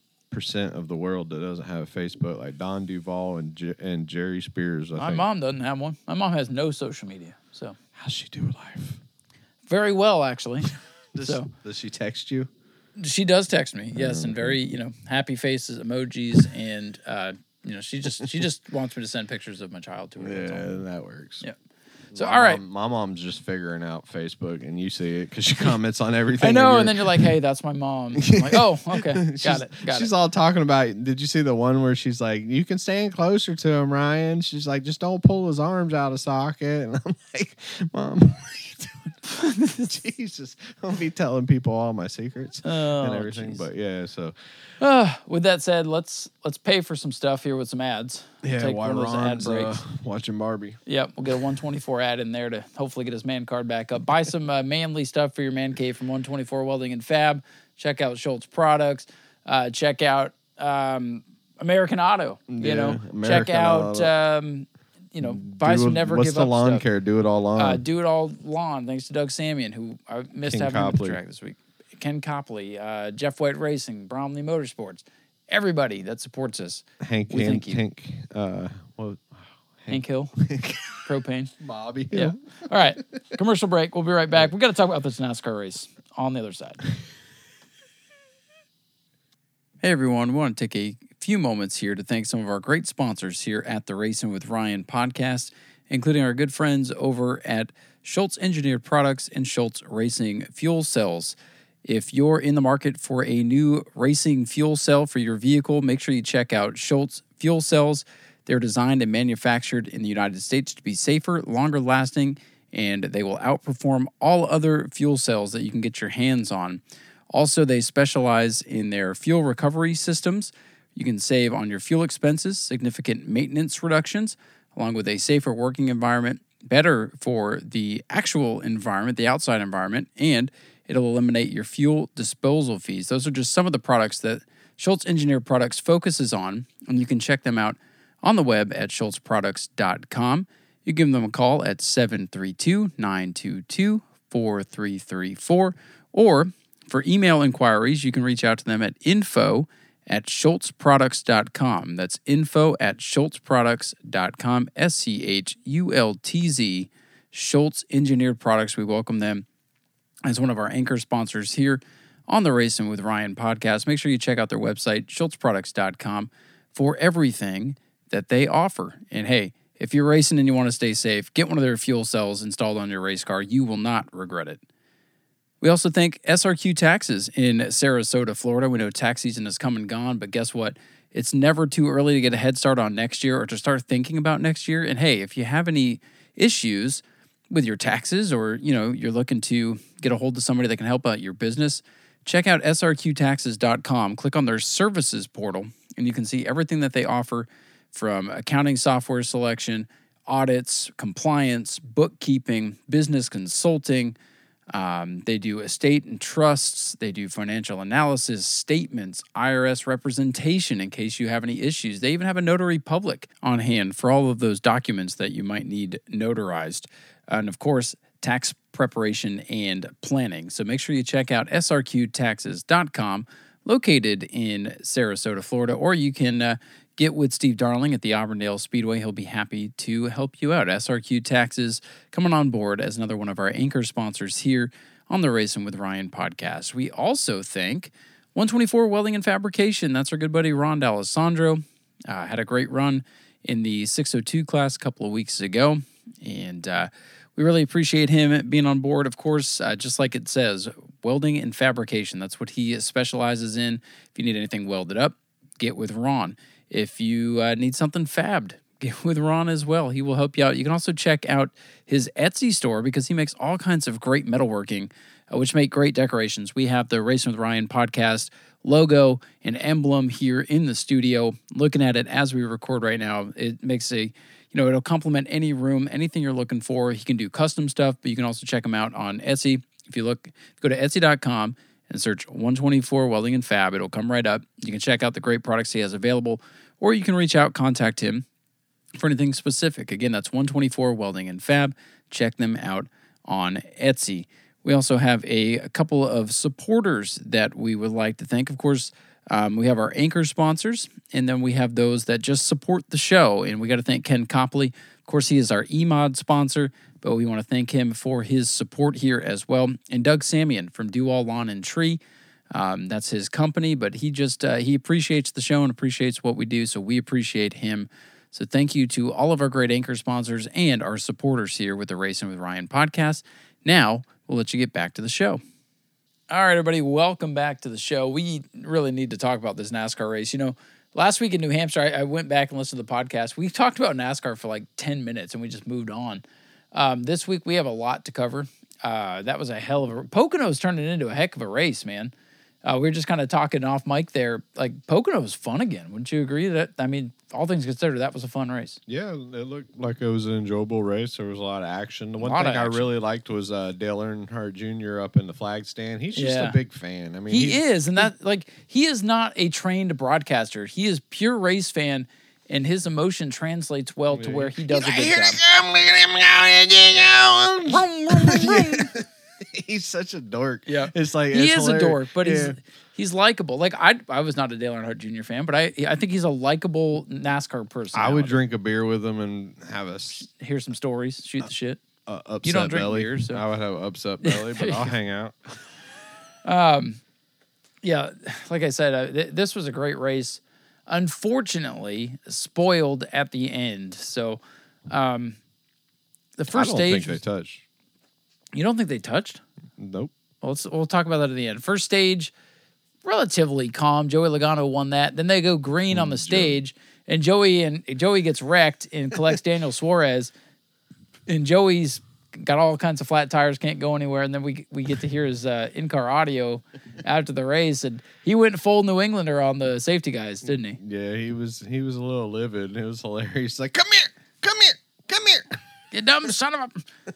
of the world that doesn't have a Facebook, like Don Duvall and Jerry Spears. My mom doesn't have one. My mom has no social media. So how's she do her life? Very well, actually. Does she text you? She does text me, yes, and very happy faces, emojis, and she just wants me to send pictures of my child to her. Yeah, that works. Yeah. So, all right. My mom's just figuring out Facebook, and you see it because she comments on everything. I know, and then you're like, hey, that's my mom. I'm like, oh, okay. She's all talking about, did you see the one where she's like, you can stand closer to him, Ryan? She's like, just don't pull his arms out of socket. And I'm like, Mom, what are you doing? Jesus. I'll be telling people all my secrets and everything. Geez. But, yeah, so. With that said, let's pay for some stuff here with some ads. Yeah, take one of those ad breaks. Watching Barbie. Yep, we'll get a 124 ad in there to hopefully get his man card back up. Buy some manly stuff for your man cave from 124 Welding and Fab. Check out Schultz Products. Check out American Auto. Buy some Never Give Up stuff. What's the lawn care? Do It All Lawn. Do It All Lawn, thanks to Doug Samian, who I missed having on the track this week. Ken Copley, Jeff White Racing, Bromley Motorsports. Everybody that supports us. Hank Hill. Propane. Bobby Hill. Yeah. All right. Commercial break. We'll be right back. We got to talk about this NASCAR race on the other side. Hey, everyone. We want to take a few moments here to thank some of our great sponsors here at the Racing with Ryan podcast, including our good friends over at Schultz Engineered Products and Schultz Racing Fuel Cells. If you're in the market for a new racing fuel cell for your vehicle, make sure you check out Schultz Fuel Cells. They're designed and manufactured in the United States to be safer, longer lasting, and they will outperform all other fuel cells that you can get your hands on. Also, they specialize in their fuel recovery systems. You can save on your fuel expenses, significant maintenance reductions, along with a safer working environment, better for the actual environment, the outside environment, and it'll eliminate your fuel disposal fees. Those are just some of the products that Schultz Engineered Products focuses on, and you can check them out on the web at schultzproducts.com. You give them a call at 732-922-4334, or for email inquiries, you can reach out to them at info@schultzproducts.com. That's info@schultzproducts.com, SCHULTZ, Schultz Engineered Products. We welcome them as one of our anchor sponsors here on the Racing with Ryan podcast. Make sure you check out their website, schultzproducts.com, for everything that they offer. And hey, if you're racing and you want to stay safe, get one of their fuel cells installed on your race car. You will not regret it. We also thank SRQ Taxes in Sarasota, Florida. We know tax season has come and gone, but guess what? It's never too early to get a head start on next year or to start thinking about next year. And hey, if you have any issues with your taxes or, you're looking to get a hold of somebody that can help out your business, check out srqtaxes.com. Click on their services portal, and you can see everything that they offer from accounting software selection, audits, compliance, bookkeeping, business consulting, They do estate and trusts. They do financial analysis, statements, IRS representation in case you have any issues. They even have a notary public on hand for all of those documents that you might need notarized. And of course, tax preparation and planning. So make sure you check out srqtaxes.com, located in Sarasota, Florida, or you can get with Steve Darling at the Auburndale Speedway. He'll be happy to help you out. SRQ Taxes coming on board as another one of our anchor sponsors here on the Racing with Ryan podcast. We also thank 124 Welding and Fabrication. That's our good buddy Ron D'Alessandro. Had a great run in the 602 class a couple of weeks ago, and we really appreciate him being on board. Of course, just like it says, welding and fabrication. That's what he specializes in. If you need anything welded up, get with Ron. If you need something fabbed, get with Ron as well. He will help you out. You can also check out his Etsy store because he makes all kinds of great metalworking, which make great decorations. We have the Racing with Ryan podcast logo and emblem here in the studio. Looking at it as we record right now, it makes a, it'll complement any room, anything you're looking for. He can do custom stuff, but you can also check him out on Etsy. If you look, go to Etsy.com and search 124 Welding and Fab. It'll come right up. You can check out the great products he has available, or you can reach out, contact him for anything specific. Again, that's 124 Welding and Fab. Check them out on Etsy. We also have a couple of supporters that we would like to thank. Of course, we have our anchor sponsors, and then we have those that just support the show. And we got to thank Ken Copley. Of course, he is our EMOD sponsor, but we want to thank him for his support here as well. And Doug Samian from Do All Lawn and Tree. That's his company, but he just he appreciates the show and appreciates what we do, so we appreciate him. So thank you to all of our great anchor sponsors and our supporters here with the Racing with Ryan podcast. Now, we'll let you get back to the show. All right, everybody, welcome back to the show. We really need to talk about this NASCAR race. Last week in New Hampshire, I went back and listened to the podcast. We talked about NASCAR for like 10 minutes, and we just moved on. This week, we have a lot to cover. That was a hell of a... Pocono's turning into a heck of a race, man. We were just kind of talking off mic there. Pocono was fun again. Wouldn't you agree? All things considered, that was a fun race. Yeah, it looked like it was an enjoyable race. There was a lot of action. The one thing I really liked was Dale Earnhardt Jr. up in the flag stand. He's just a big fan. I mean, he is, and that he is not a trained broadcaster. He is pure race fan, and his emotion translates well to where he does a good job. He's such a dork. Yeah, it's hilarious. A dork, but he's likable. I was not a Dale Earnhardt Jr. fan, but I think he's a likable NASCAR person. I would drink a beer with him and have us hear some stories, shoot the shit. Upset you don't drink belly. Beer, so. I would have upset belly, but I'll hang out. Yeah, like I said, this was a great race. Unfortunately, spoiled at the end. So, the first stage. I don't think they touched. You don't think they touched? Nope. Well, we'll talk about that at the end. First stage, relatively calm. Joey Logano won that. Then they go green on the stage, and Joey gets wrecked and collects Daniel Suarez. And Joey's got all kinds of flat tires, can't go anywhere. And then we get to hear his in-car audio after the race, and he went full New Englander on the safety guys, didn't he? Yeah, he was a little livid. It was hilarious. Like, come here. You dumb son of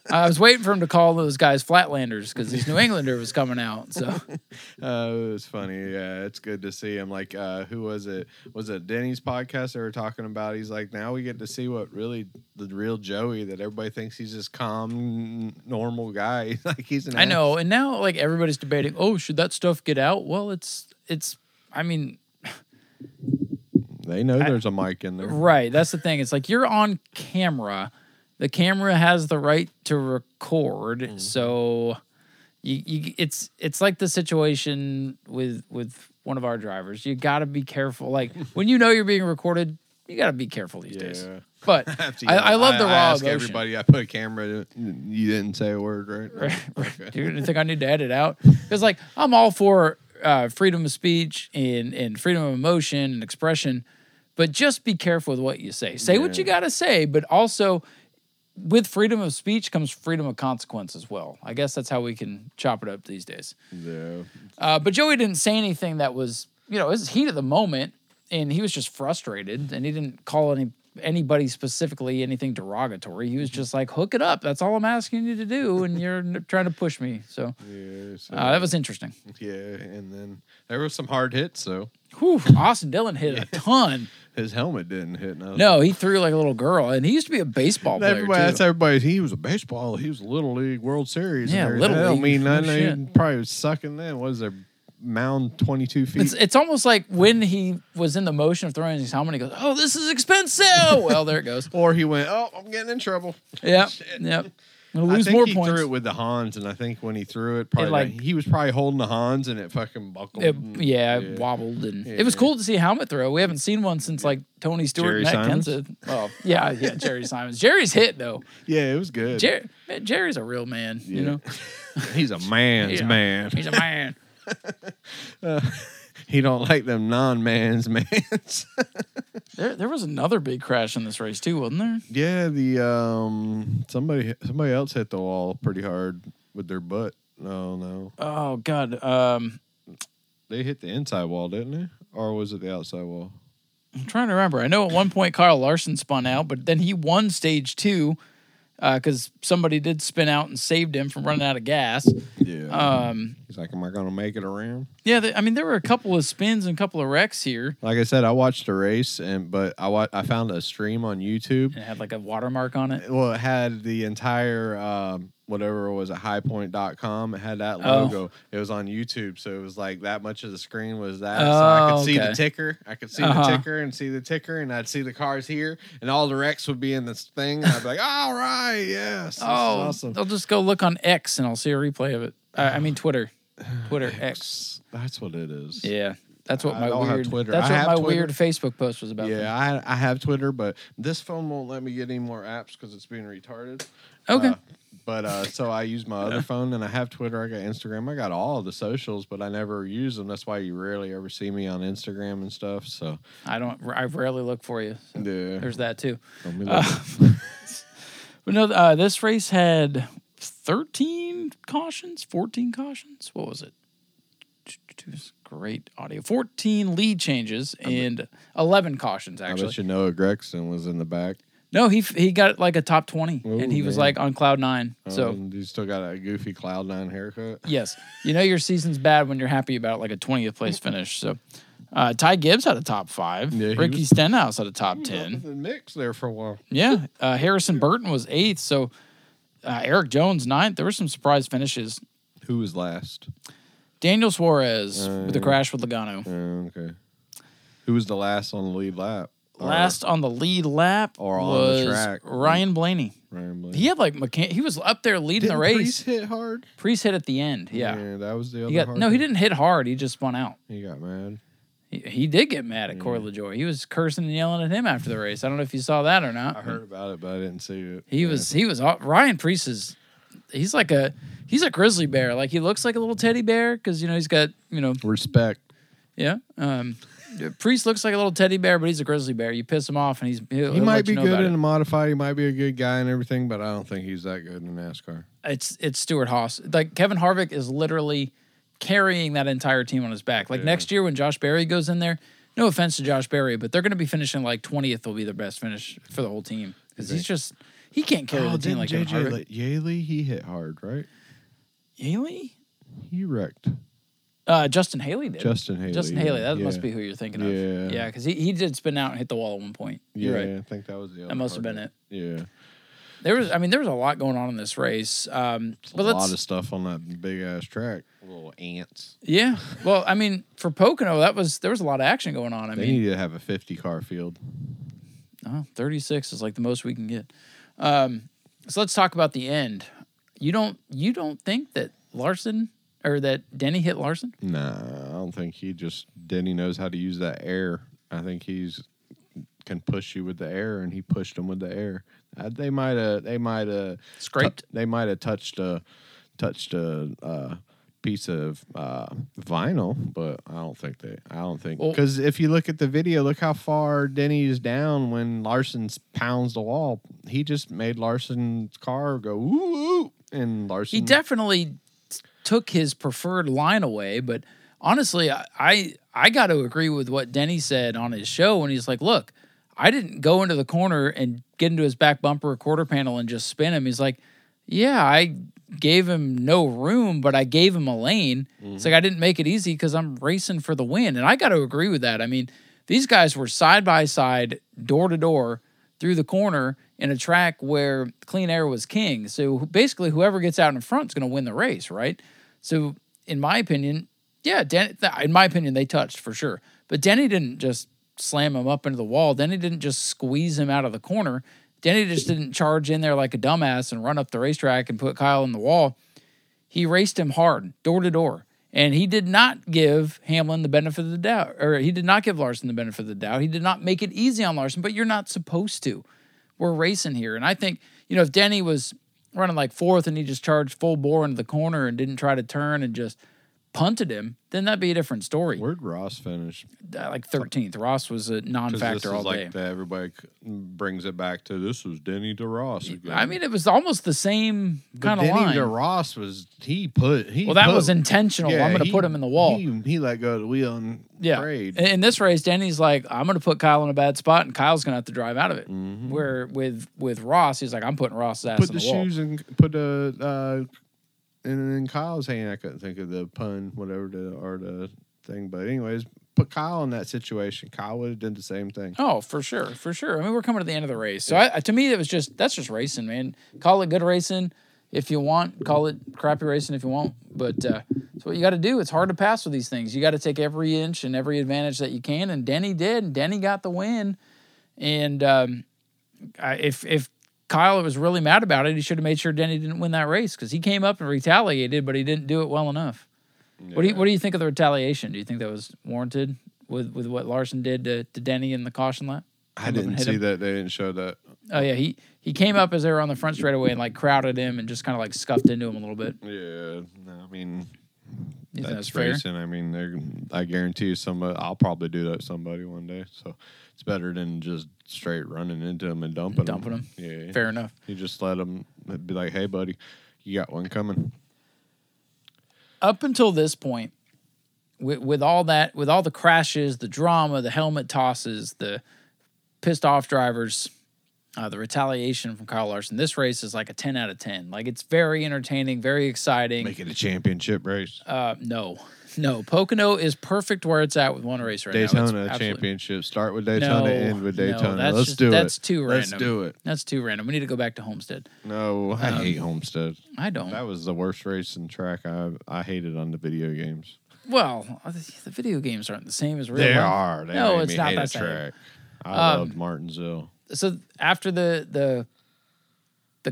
a... I was waiting for him to call those guys Flatlanders because this New Englander was coming out. So it was funny. Yeah, it's good to see him. Who was it? Was it Denny's podcast they were talking about? He's like, now we get to see what really the real Joey that everybody thinks he's just calm, normal guy. He's an ass. I know. And now everybody's debating, should that stuff get out? Well, it's. I mean. They know there's a mic in there. Right. That's the thing. It's you're on camera. The camera has the right to record, so it's like the situation with one of our drivers. You got to be careful. When you know you're being recorded, you got to be careful these days. But I love the raw ask emotion. Everybody, I put a camera. You didn't say a word, right? Okay. Dude, you think I need to edit out? Because I'm all for freedom of speech and freedom of emotion and expression, but just be careful with what you say. Say what you got to say, but also. With freedom of speech comes freedom of consequence as well. I guess that's how we can chop it up these days. Yeah. But Joey didn't say anything that was, it was heat of the moment, and he was just frustrated, and he didn't call any anybody specifically anything derogatory. He was just like, hook it up. That's all I'm asking you to do, and you're trying to push me. So, yeah, so that was interesting. Yeah, and then there were some hard hits, so. Whew, Austin Dillon hit a ton. His helmet didn't hit. No, he threw like a little girl, and he used to be a baseball player. That's everybody. He was a baseball. He was a Little League World Series. Yeah, Little League. I mean, he probably was sucking then. What is there? Mound 22 feet. It's almost like when he was in the motion of throwing his helmet, he goes, "Oh, this is expensive." Well, there it goes. Or he went, "Oh, I'm getting in trouble." Yeah, yeah. I think he threw it with the Hans, and I think when he threw it, probably he was probably holding the Hans, and it fucking buckled. It wobbled, and it was cool to see a helmet throw. We haven't seen one since like Tony Stewart, and Matt Kenseth. Oh, yeah, Jerry Simons. Jerry's hit though. Yeah, it was good. Jerry's a real man, you know. He's a man's man. He's a man. He don't like them non-mans. There was another big crash in this race too, wasn't there? Yeah, the somebody else hit the wall pretty hard with their butt. Oh no. Oh god. They hit the inside wall, didn't they? Or was it the outside wall? I'm trying to remember. I know at one point Kyle Larson spun out, but then he won stage two because somebody did spin out and saved him from running out of gas. Yeah. He's like, am I going to make it around? Yeah, there were a couple of spins and a couple of wrecks here. Like I said, I watched the race, but I found a stream on YouTube. And it had like a watermark on it? Well, it had the entire, whatever it was, at highpoint.com. It had that logo. Oh. It was on YouTube, so it was like that much of the screen was that. Oh, so I could see the ticker. I could see the ticker and see the ticker, and I'd see the cars here, and all the wrecks would be in this thing. And I'd be like, all right, yes. This is awesome. I'll just go look on X, and I'll see a replay of it. I mean Twitter X. That's what it is. Yeah, that's what my weird Facebook post was about. Yeah, I have Twitter, but this phone won't let me get any more apps because it's being retarded. Okay. So I use my other phone, and I have Twitter. I got Instagram. I got all of the socials, but I never use them. That's why you rarely ever see me on Instagram and stuff. So I rarely look for you. So yeah. There's that too. But no, this race had 13 cautions, 14 cautions. What was it? Great audio. 14 lead changes and 11 cautions, actually. I bet you Noah Gragson was in the back. No, he got like a top 20, and he was like on cloud nine. So you still got a goofy cloud nine haircut? Yes. You know your season's bad when you're happy about like a 20th place finish. So Ty Gibbs had a top 5. Yeah, Ricky Stenhouse had a top 10. The mix there for a while. Yeah. Harrison Burton was 8th. So Eric Jones 9th. There were some surprise finishes. Who was last? Daniel Suarez with a crash with Logano. Okay. Who was the last on the lead lap? Last on the lead lap was on the track. Ryan Blaney. He had like he was up there leading the race. Preece hit hard. Preece hit at the end. Yeah, that was the other. He didn't hit hard. He just spun out. He got mad. He did get mad at Corey LaJoie. He was cursing and yelling at him after the race. I don't know if you saw that or not. I heard about it, but I didn't see it. He was Ryan Preece is. He's a grizzly bear. Like he looks like a little teddy bear because he's got respect. Yeah. Preece looks like a little teddy bear, but he's a grizzly bear. You piss him off, and he might be good in a modified. He might be a good guy and everything, but I don't think he's that good in NASCAR. It's Stewart Haas. Like Kevin Harvick is literally carrying that entire team on his back. Like next year when Josh Berry goes in there, no offense to Josh Berry, but they're going to be finishing like 20th. Will be their best finish for the whole team because he can't carry the team like JJ Kevin Harvick. Yaley, he hit hard, right? Yaley, he wrecked. Justin Haley did. Justin Haley. That must be who you're thinking of. Yeah, because he did spin out and hit the wall at one point. You're right. I think that was the other. That must have been it. Yeah. There was a lot going on in this race. A lot of stuff on that big ass track. Little ants. Yeah. Well, for Pocono, there was a lot of action going on. They need to have a 50 car field. 36 is like the most we can get. So let's talk about the end. You don't think that Larson? Or that Denny hit Larson? Nah, I don't think Denny knows how to use that air. I think he can push you with the air, and he pushed him with the air. They might have scraped. They might have touched a piece of vinyl, but I don't think because if you look at the video, look how far Denny is down when Larson pounds the wall. He just made Larson's car go woo, and Larson. He definitely took his preferred line away, but honestly, I got to agree with what Denny said on his show when he's like, look, I didn't go into the corner and get into his back bumper or quarter panel and just spin him. He's like, yeah, I gave him no room, but I gave him a lane. Mm-hmm. It's like, I didn't make it easy because I'm racing for the win. And I got to agree with that. I mean, these guys were side by side, door to door, through the corner in a track where clean air was king. So basically whoever gets out in front is going to win the race, right? So in my opinion, yeah, they touched for sure. But Denny didn't just slam him up into the wall. Denny didn't just squeeze him out of the corner. Denny just didn't charge in there like a dumbass and run up the racetrack and put Kyle in the wall. He raced him hard, door to door. And he did not give Hamlin the benefit of the doubt, or he did not give Larson the benefit of the doubt. He did not make it easy on Larson, but you're not supposed to. We're racing here. And I think, if Denny was running like fourth and he just charged full bore into the corner and didn't try to turn and just punted him, then that'd be a different story. Where'd Ross finish? Like 13th. Ross was a non-factor all day. Everybody brings it back to this was Denny to Ross again. I mean, it was almost the same kind of line. Denny to Ross was that was intentional. Yeah, I'm going to put him in the wall. He let go of the wheel and prayed. In this race, Denny's like, I'm going to put Kyle in a bad spot, and Kyle's going to have to drive out of it. Mm-hmm. Where with Ross, he's like, I'm putting Ross's ass in the wall. Put the shoes and put the. And then Kyle's hand, I couldn't think of the pun, the thing. But anyways, put Kyle in that situation. Kyle would have done the same thing. Oh, for sure. I mean, we're coming to the end of the race. So to me, that's just racing, man. Call it good racing if you want. Call it crappy racing if you want. But it's what you got to do. It's hard to pass with these things. You got to take every inch and every advantage that you can. And Denny did. And Denny got the win. And if Kyle was really mad about it, he should have made sure Denny didn't win that race because he came up and retaliated, but he didn't do it well enough. Yeah. What do you think of the retaliation? Do you think that was warranted with what Larson did to Denny in the caution lap? I didn't see him. That. They didn't show that. Oh, yeah. He came up as they were on the front straightaway and, crowded him and just kind of, scuffed into him a little bit. Yeah. No, I mean, that's racing. Fair? I mean, I guarantee you I'll probably do that to somebody one day, so... It's better than just straight running into him and dumping him. Yeah, fair enough. You just let him be like, hey, buddy, you got one coming. Up until this point, with all that, with all the crashes, the drama, the helmet tosses, the pissed off drivers, the retaliation from Kyle Larson, this race is like a 10 out of 10. It's very entertaining, very exciting. Make it a championship race. No, Pocono is perfect where it's at with one race right now. Daytona championship. Start with Daytona, end with Daytona. Let's do it. That's too random. We need to go back to Homestead. No, I hate Homestead. I don't. That was the worst racing track I hated on the video games. Well, the video games aren't the same as real life. They are. No, it's not that track. I loved Martinsville. So after the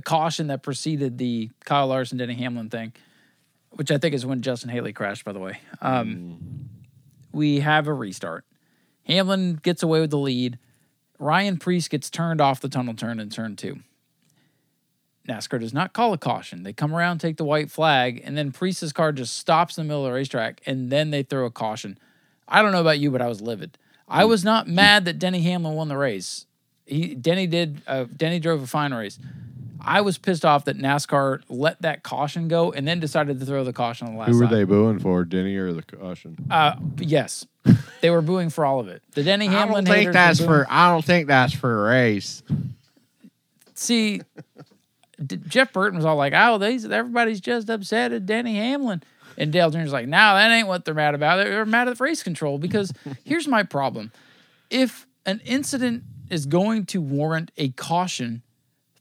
caution that preceded the Kyle Larson, Denny Hamlin thing, which I think is when Justin Haley crashed, by the way. We have a restart. Hamlin gets away with the lead. Ryan Preece gets turned off the tunnel turn in turn 2. NASCAR does not call a caution. They come around, take the white flag, and then Priest's car just stops in the middle of the racetrack, and then they throw a caution. I don't know about you, but I was livid. I was not mad that Denny Hamlin won the race. Denny drove a fine race. I was pissed off that NASCAR let that caution go and then decided to throw the caution on the last Who were they booing for, Denny or the caution? Yes. They were booing for all of it. The Denny Hamlin haters I don't think that's for a race. See, Jeff Burton was all like, everybody's just upset at Denny Hamlin. And Dale Jr.'s like, no, that ain't what they're mad about. They're mad at race control because here's my problem. If an incident is going to warrant a caution,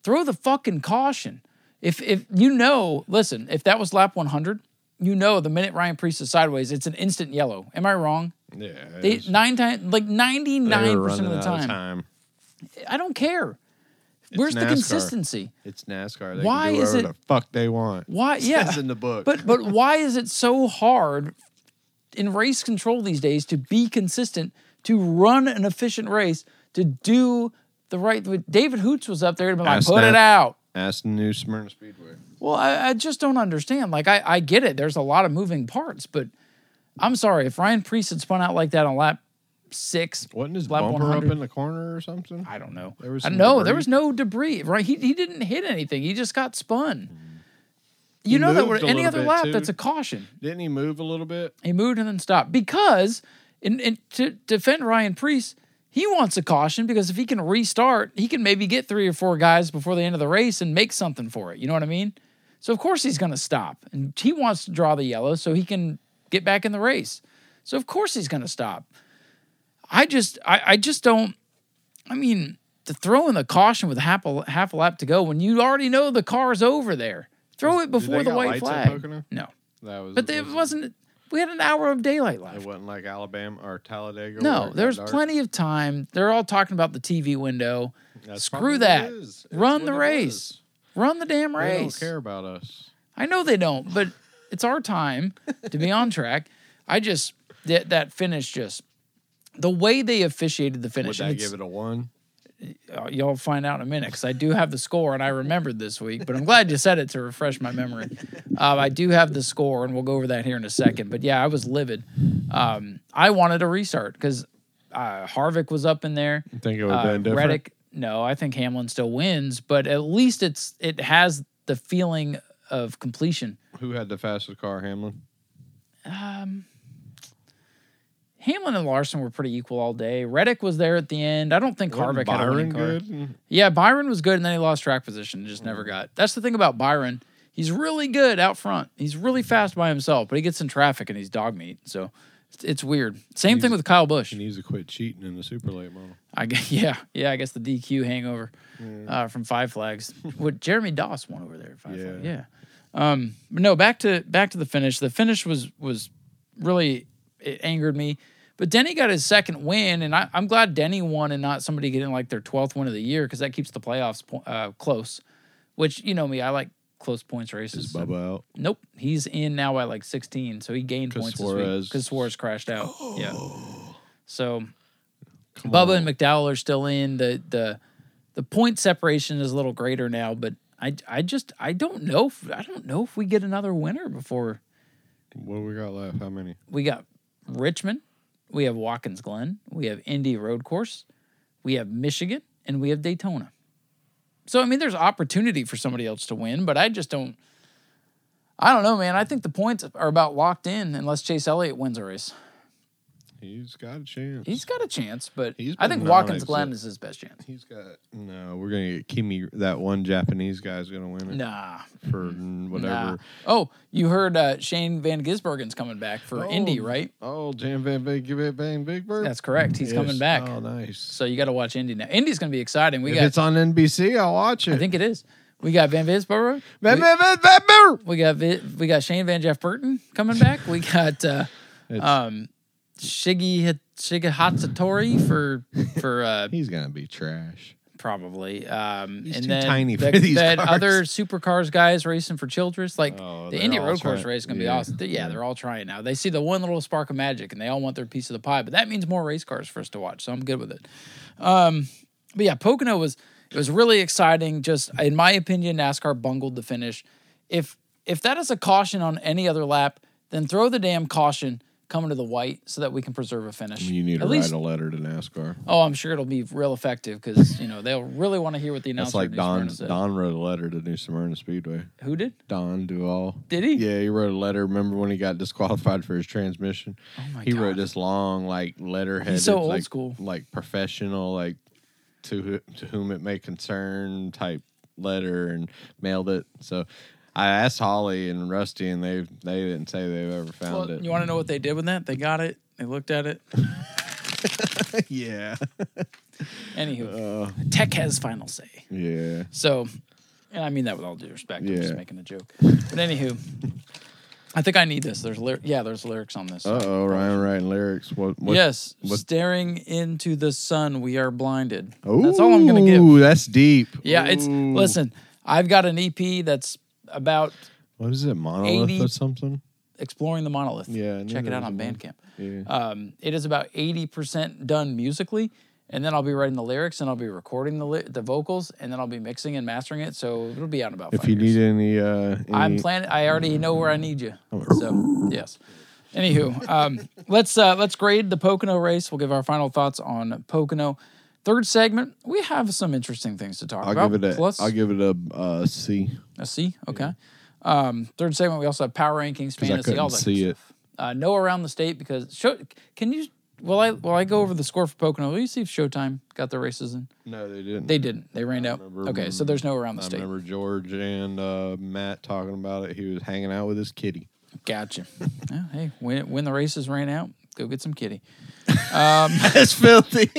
throw the fucking caution. If that was lap 100, the minute Ryan Preece is sideways, it's an instant yellow. Am I wrong? Yeah. 99% of the time. I don't care. Where's the consistency? It's NASCAR. They why can do whatever the fuck they want. Why? Yeah. It's in the book. But why is it so hard in race control these days to be consistent, to run an efficient race, to do the right... David Hoots was up there and been like, put it out. Ask the new Smyrna Speedway. Well, I just don't understand. I get it. There's a lot of moving parts, but I'm sorry. If Ryan Preece had spun out like that on lap 6... Wasn't his bumper up in the corner or something? I don't know. There was no debris. Right? He didn't hit anything. He just got spun. Any other lap, too. That's a caution. Didn't he move a little bit? He moved and then stopped. Because, to defend Ryan Preece... He wants a caution because if he can restart, he can maybe get three or four guys before the end of the race and make something for it. You know what I mean? So, of course, he's going to stop. And he wants to draw the yellow so he can get back in the race. So, of course, he's going to stop. I mean, to throw in the caution with half a lap to go when you already know the car's over there. Throw it before the white flag. No. We had an hour of daylight left. It wasn't like Alabama or Talladega. No, there's plenty of time. They're all talking about the TV window. Screw that. Run the race. Run the damn race. They don't care about us. I know they don't, but it's our time to be on track. I just, that finish just, the way they officiated the finish. Would I give it a 1? Y'all find out in a minute because I do have the score and I remembered this week, but I'm glad you said it to refresh my memory. I do have the score and we'll go over that here in a second. But yeah, I was livid. I wanted a restart because Harvick was up in there. You think it would have been different? Reddick, no, I think Hamlin still wins, but at least it has the feeling of completion. Who had the fastest car, Hamlin? Hamlin and Larson were pretty equal all day. Reddick was there at the end. I don't think Harvick had a winning car. Good? Yeah, Byron was good, and then he lost track position and just never got. That's the thing about Byron. He's really good out front. He's really fast by himself, but he gets in traffic and he's dog meat. So it's weird. Same thing with Kyle Busch. He needs to quit cheating in the super late model. I guess the DQ hangover from Five Flags. What Jeremy Doss won over there at Five Flags. Yeah. But no, back to the finish. The finish was really, it angered me. But Denny got his second win, and I'm glad Denny won and not somebody getting, like, their 12th win of the year because that keeps the playoffs close, which, you know me, I like close points races. Is Bubba out? Nope. He's in now by, like, 16, so he gained points this week because Suarez crashed out. Yeah. So Bubba and McDowell are still in. The point separation is a little greater now, but I don't know if we get another winner before. What do we got left? How many? We got Richmond. We have Watkins Glen, we have Indy Road Course, we have Michigan, and we have Daytona. So, I mean, there's opportunity for somebody else to win, but I don't know, man. I think the points are about locked in unless Chase Elliott wins a race. He's got a chance. He's got a chance, but I think Watkins Glen is his best chance. We're going to get Kimi, that one Japanese guy's going to win it. Nah. For whatever. Nah. Oh, you heard Shane Van Gisbergen's coming back for Indy, right? Oh, Jan Van Big Bird. That's correct. He's coming back. Oh, nice. So you got to watch Indy now. Indy's going to be exciting. It's on NBC, I'll watch it. I think it is. We got Van Gisbergen. We got Shane Van Jeff Burton coming back. We got... Shiggy Hatsatori for he's gonna be trash probably. He's and too then tiny the, for these that cars. Other supercars guys racing for Childress, like the Indy Road Course race is gonna be awesome. Yeah, they're all trying now. They see the one little spark of magic and they all want their piece of the pie. But that means more race cars for us to watch, so I'm good with it. But yeah, Pocono was really exciting. Just in my opinion, NASCAR bungled the finish. If that is a caution on any other lap, then throw the damn caution. Coming to the white so that we can preserve a finish. You need to write a letter to NASCAR. Oh, I'm sure it'll be real effective because, you know, they'll really want to hear what the announcer said. That's like Don wrote a letter to New Smyrna Speedway. Who did? Don Duval. Did he? Yeah, he wrote a letter. Remember when he got disqualified for his transmission? Oh, my God. He wrote this long, like, letterheaded. He's so old school. Like, professional, like, to whom it may concern type letter and mailed it. So... I asked Holly and Rusty, and they didn't say they've ever found it. You want to know what they did with that? They got it. They looked at it. Yeah. Anywho, tech has final say. Yeah. So, and I mean that with all due respect. Yeah. I'm just making a joke. But anywho, I think I need this. There's lyrics on this. Uh-oh, Ryan writing lyrics. What? Yes. What? Staring into the sun, we are blinded. Ooh, that's all I'm going to give. Ooh, that's deep. Yeah, listen, I've got an EP that's about what is it, Monolith or something? Exploring the Monolith. Yeah, check it out on Bandcamp. Yeah. It is about 80% done musically, and then I'll be writing the lyrics, and I'll be recording the vocals, and then I'll be mixing and mastering it. So it'll be out in about 5 years. If you need any, I'm planning. I already know where I need you. So yes. Anywho, let's grade the Pocono race. We'll give our final thoughts on Pocono. Third segment, we have some interesting things to talk about. I'll give it a C. A C? Okay. Yeah. Third segment, we also have power rankings, fantasy, all that stuff. No around the state because can you Well, I go over the score for Pocono. Will you see if Showtime got their races in? No, they didn't. They didn't. They ran out. Okay, so there's no around the state. I remember George and Matt talking about it. He was hanging out with his kitty. Gotcha. Oh, hey, when the races ran out, go get some kitty. That's filthy.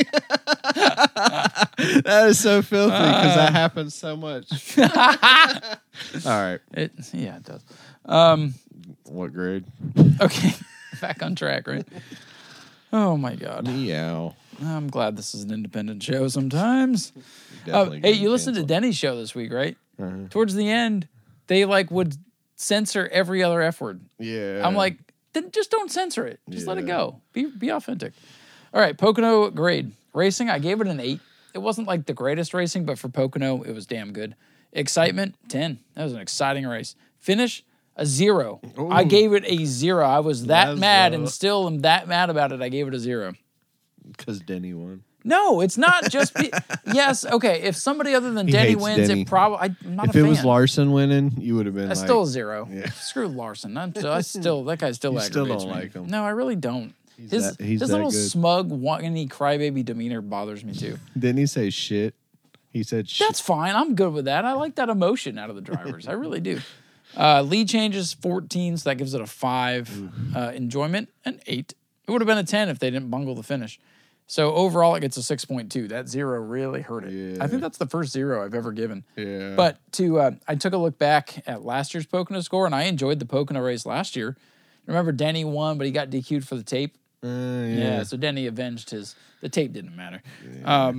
That is so filthy because that happens so much. All right. It does. What grade? Okay. Back on track, right? Oh, my God. Meow. I'm glad this is an independent show sometimes. Hey, you listened to Denny's show this week, right? Uh-huh. Towards the end, they, would censor every other F word. Yeah. I'm like, then just don't censor it. Just let it go. Be authentic. All right, Pocono grade. Racing, I gave it an 8. It wasn't, the greatest racing, but for Pocono, it was damn good. Excitement, 10. That was an exciting race. Finish, a 0. Ooh. I gave it a 0. I was that mad and still am that mad about it. I gave it a 0. Because Denny won. No, it's not just... yes, okay, if somebody other than Denny wins, Denny. It probably... I'm not a fan. If it was Larson winning, you would have been That's still a 0. Yeah. Screw Larson. That guy still aggravates me. You still don't like him. No, I really don't. His little good. Smug, whiny, crybaby demeanor bothers me, too. Didn't he say shit? He said shit. That's fine. I'm good with that. I like that emotion out of the drivers. I really do. Lead changes 14, so that gives it a 5. Enjoyment, an 8. It would have been a 10 if they didn't bungle the finish. So overall, it gets a 6.2. That 0 really hurt it. Yeah. I think that's the first 0 I've ever given. Yeah. But I took a look back at last year's Pocono score, and I enjoyed the Pocono race last year. Remember, Denny won, but he got DQ'd for the tape. Yeah, so Denny avenged his. The tape didn't matter. Yeah.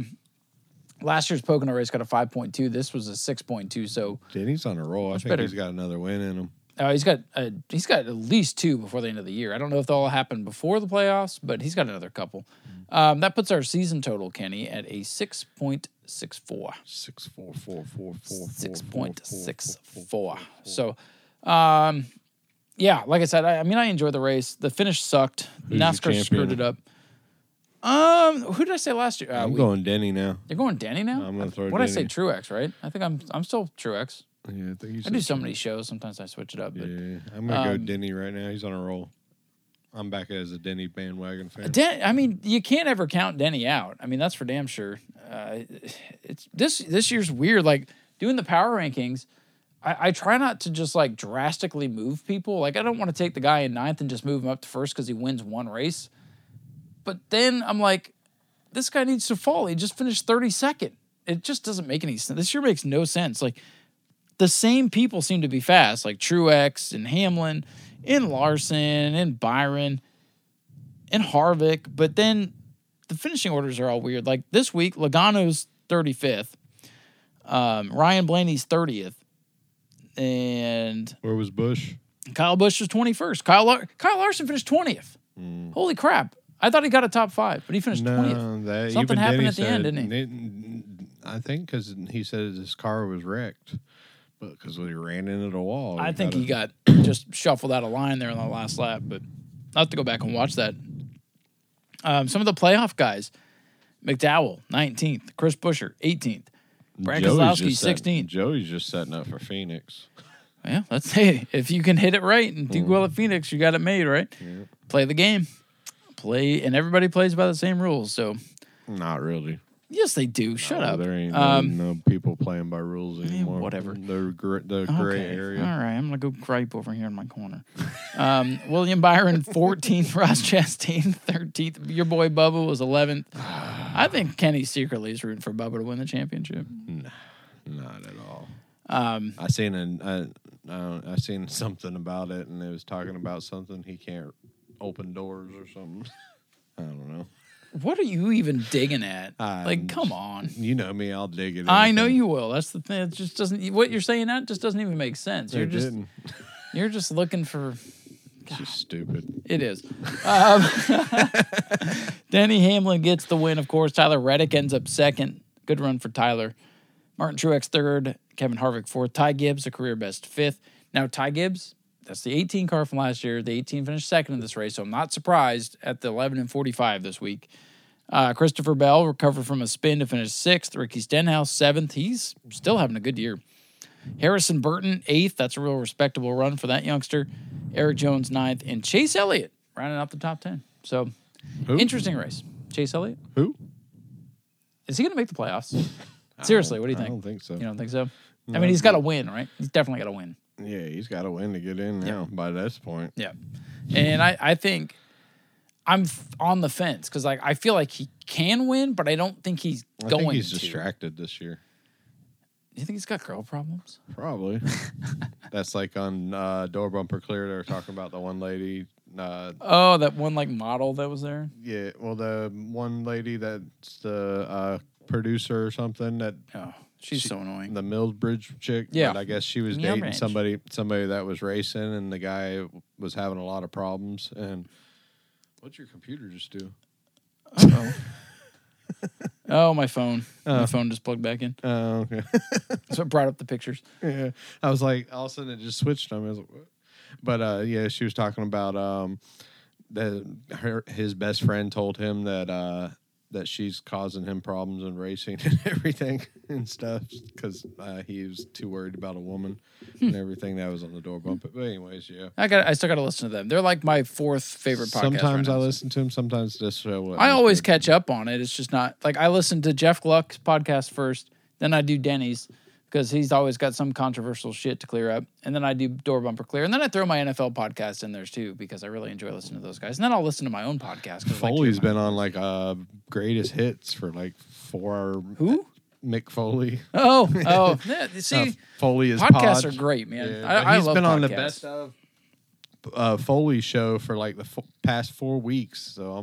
Last year's Pocono race got a 5.2. This was a 6.2. So Denny's on a roll. I think he's got another win in him. He's got at least 2 before the end of the year. I don't know if they'll all happen before the playoffs, but he's got another couple. Mm-hmm. That puts our season total, Kenny, at a 6.64. 6.64. So, yeah, like I said, I enjoyed the race. The finish sucked. NASCAR screwed it up. Who did I say last year? I'm going Denny now. You're going Denny now? I'm going to throw Denny. What did I say? Truex, right? I think I'm still Truex. Yeah, I think you said I do so many shows. Sometimes I switch it up. But, yeah, I'm going to go Denny right now. He's on a roll. I'm back as a Denny bandwagon fan. You can't ever count Denny out. That's for damn sure. It's this year's weird. Doing the power rankings, I try not to just drastically move people. I don't want to take the guy in 9th and just move him up to 1st because he wins one race. But then I'm like, this guy needs to fall. He just finished 32nd. It just doesn't make any sense. This year makes no sense. The same people seem to be fast, Truex and Hamlin and Larson and Byron and Harvick. But then the finishing orders are all weird. This week, Logano's 35th. Ryan Blaney's 30th. And where was Busch? Kyle Busch was 21st. Kyle Larson finished 20th. Mm. Holy crap! I thought he got a top 5, but he finished 20th. Something happened at the end, didn't he? I think because he said his car was wrecked, but because he ran into the wall. I think he got just shuffled out of line there in the last lap. But I'll have to go back and watch that. Some of the playoff guys: McDowell 19th, Chris Buescher 18th. Brad Keselowski, 16th. Joey's just setting up for Phoenix. Well, let's say if you can hit it right and do well at Phoenix, you got it made, right? Yeah. Play the game. And everybody plays by the same rules, so. Not really. Yes, they do. Shut up. There ain't no people playing by rules anymore. Whatever. The gray area. All right, I'm going to go gripe over here in my corner. William Byron, 14th. Ross Chastain, 13th. Your boy Bubba was 11th. I think Kenny secretly is rooting for Bubba to win the championship. Nah, not at all. I seen something about it, and it was talking about something he can't open doors or something. I don't know. What are you even digging at? Come on. You know me. I'll dig at anything. I know you will. That's the thing. It just doesn't. What you're saying that just doesn't even make sense. You're just looking for. It's just stupid. It is. Denny Hamlin gets the win, of course. Tyler Reddick ends up 2nd. Good run for Tyler. Martin Truex 3rd. Kevin Harvick 4th. Ty Gibbs, a career best 5th. Now Ty Gibbs, that's the 18 car from last year. The 18 finished 2nd in this race, so I'm not surprised at the 11:45 this week. Christopher Bell recovered from a spin to finish 6th. Ricky Stenhouse 7th. He's still having a good year. Harrison Burton 8th. That's a real respectable run for that youngster. Eric Jones 9th. And Chase Elliott rounding out the top 10. So Who? Interesting race. Chase Elliott. Who? Is he going to make the playoffs? Seriously, what do you think? I don't think so. You don't think so? No, I mean, he's got to win, right? He's definitely got to win. Yeah, he's got to win to get in now by this point. Yeah. And I think I'm on the fence because like I feel like he can win, but I don't think he's going to. I think he's distracted this year. You think he's got girl problems? Probably. That's like on Door Bumper Clear. They were talking about the one lady. Oh, that one like model that was there? Yeah. Well, the one lady that's the producer or something that. Oh, she's so annoying. The Millbridge chick. Yeah. But I guess she was dating somebody that was racing, and the guy was having a lot of problems. And what'd your computer just do? I don't know. Oh, my phone. My phone just plugged back in. Oh, okay. So it brought up the pictures. Yeah. I was like, all of a sudden it just switched on me. I was like, what? But, yeah, she was talking about his best friend told him that she's causing him problems in racing and everything and stuff because he was too worried about a woman and everything that was on the door bump. But anyways, yeah. I still got to listen to them. They're like my fourth favorite podcast. Sometimes right now. I listen to them. Sometimes this show. I always catch up on it. It's just not – like I listen to Jeff Gluck's podcast first. Then I do Denny's because he's always got some controversial shit to clear up. And then I do Door Bumper Clear. And then I throw my NFL podcast in there too because I really enjoy listening to those guys. And then I'll listen to my own podcast. Foley's been on like greatest hits for like 4 hours. Who? Mick Foley. Oh. Yeah, see, Foley is podcasts are great, man. Yeah, I love podcasts. He's been on the best of Foley show for like the past 4 weeks. So I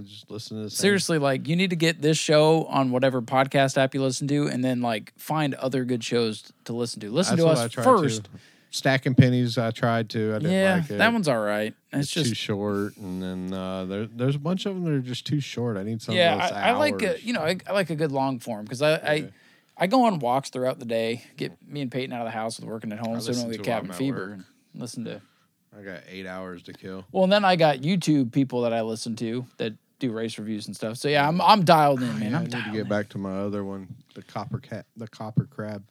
just listen to this. Seriously, like you need to get this show on whatever podcast app you listen to and then like find other good shows to listen to. Listen to us first. Stacking Pennies, I tried to. I didn't like it. That one's all right. It's just too short. And then there's a bunch of them that are just too short. I need something else. I like a, I like a good long form because I go on walks throughout the day, get me and Peyton out of the house with working at home, so I don't get cabin fever. And listen to. I got 8 hours to kill. Well, and then I got YouTube people that I listen to that do race reviews and stuff. So yeah, I'm dialed in, man. Yeah, I need to get back to my other one, the Copper Crab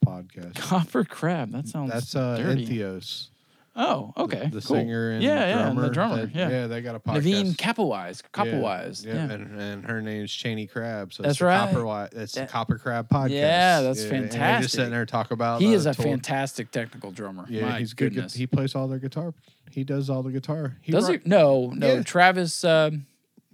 podcast. Copper Crab, that sounds. That's dirty. Entheos. Oh, okay. The cool. Singer and drummer. And the drummer. They got a podcast. Naveen Kapilwise. Yeah. And her name's Chaney Crab. So that's right. That's the Copper Crab podcast. Yeah, that's fantastic. And just sitting there talk about. He is a fantastic technical drummer. Yeah, he's good. He plays all their guitar. He does all the guitar. Does he? No. Yeah. Travis.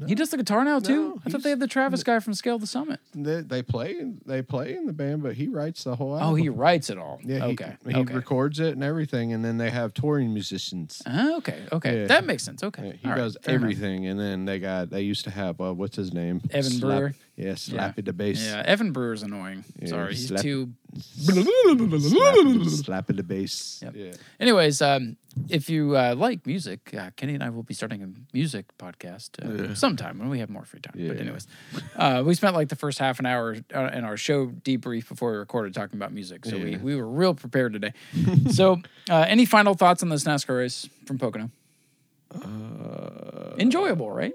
He does the guitar now too. I thought they had the Travis guy from Scale to Summit. They play in the band, but he writes the whole album. Oh, he writes it all. Yeah. Okay. He records it and everything, and then they have touring musicians. Oh, okay. Okay. Yeah. That makes sense. Okay. Yeah, he does everything, and then they used to have what's his name? Evan Brewer. Yeah, Slappy the bass. Yeah, Evan Brewer's annoying. Yeah, sorry, he's too. Slappy the bass. Yep. Yeah. Anyways, if you like music, Kenny and I will be starting a music podcast sometime when we have more free time. Yeah. But anyways, we spent like the first half an hour in our show debrief before we recorded talking about music, so we were real prepared today. So, any final thoughts on this NASCAR race from Pocono? Enjoyable, right?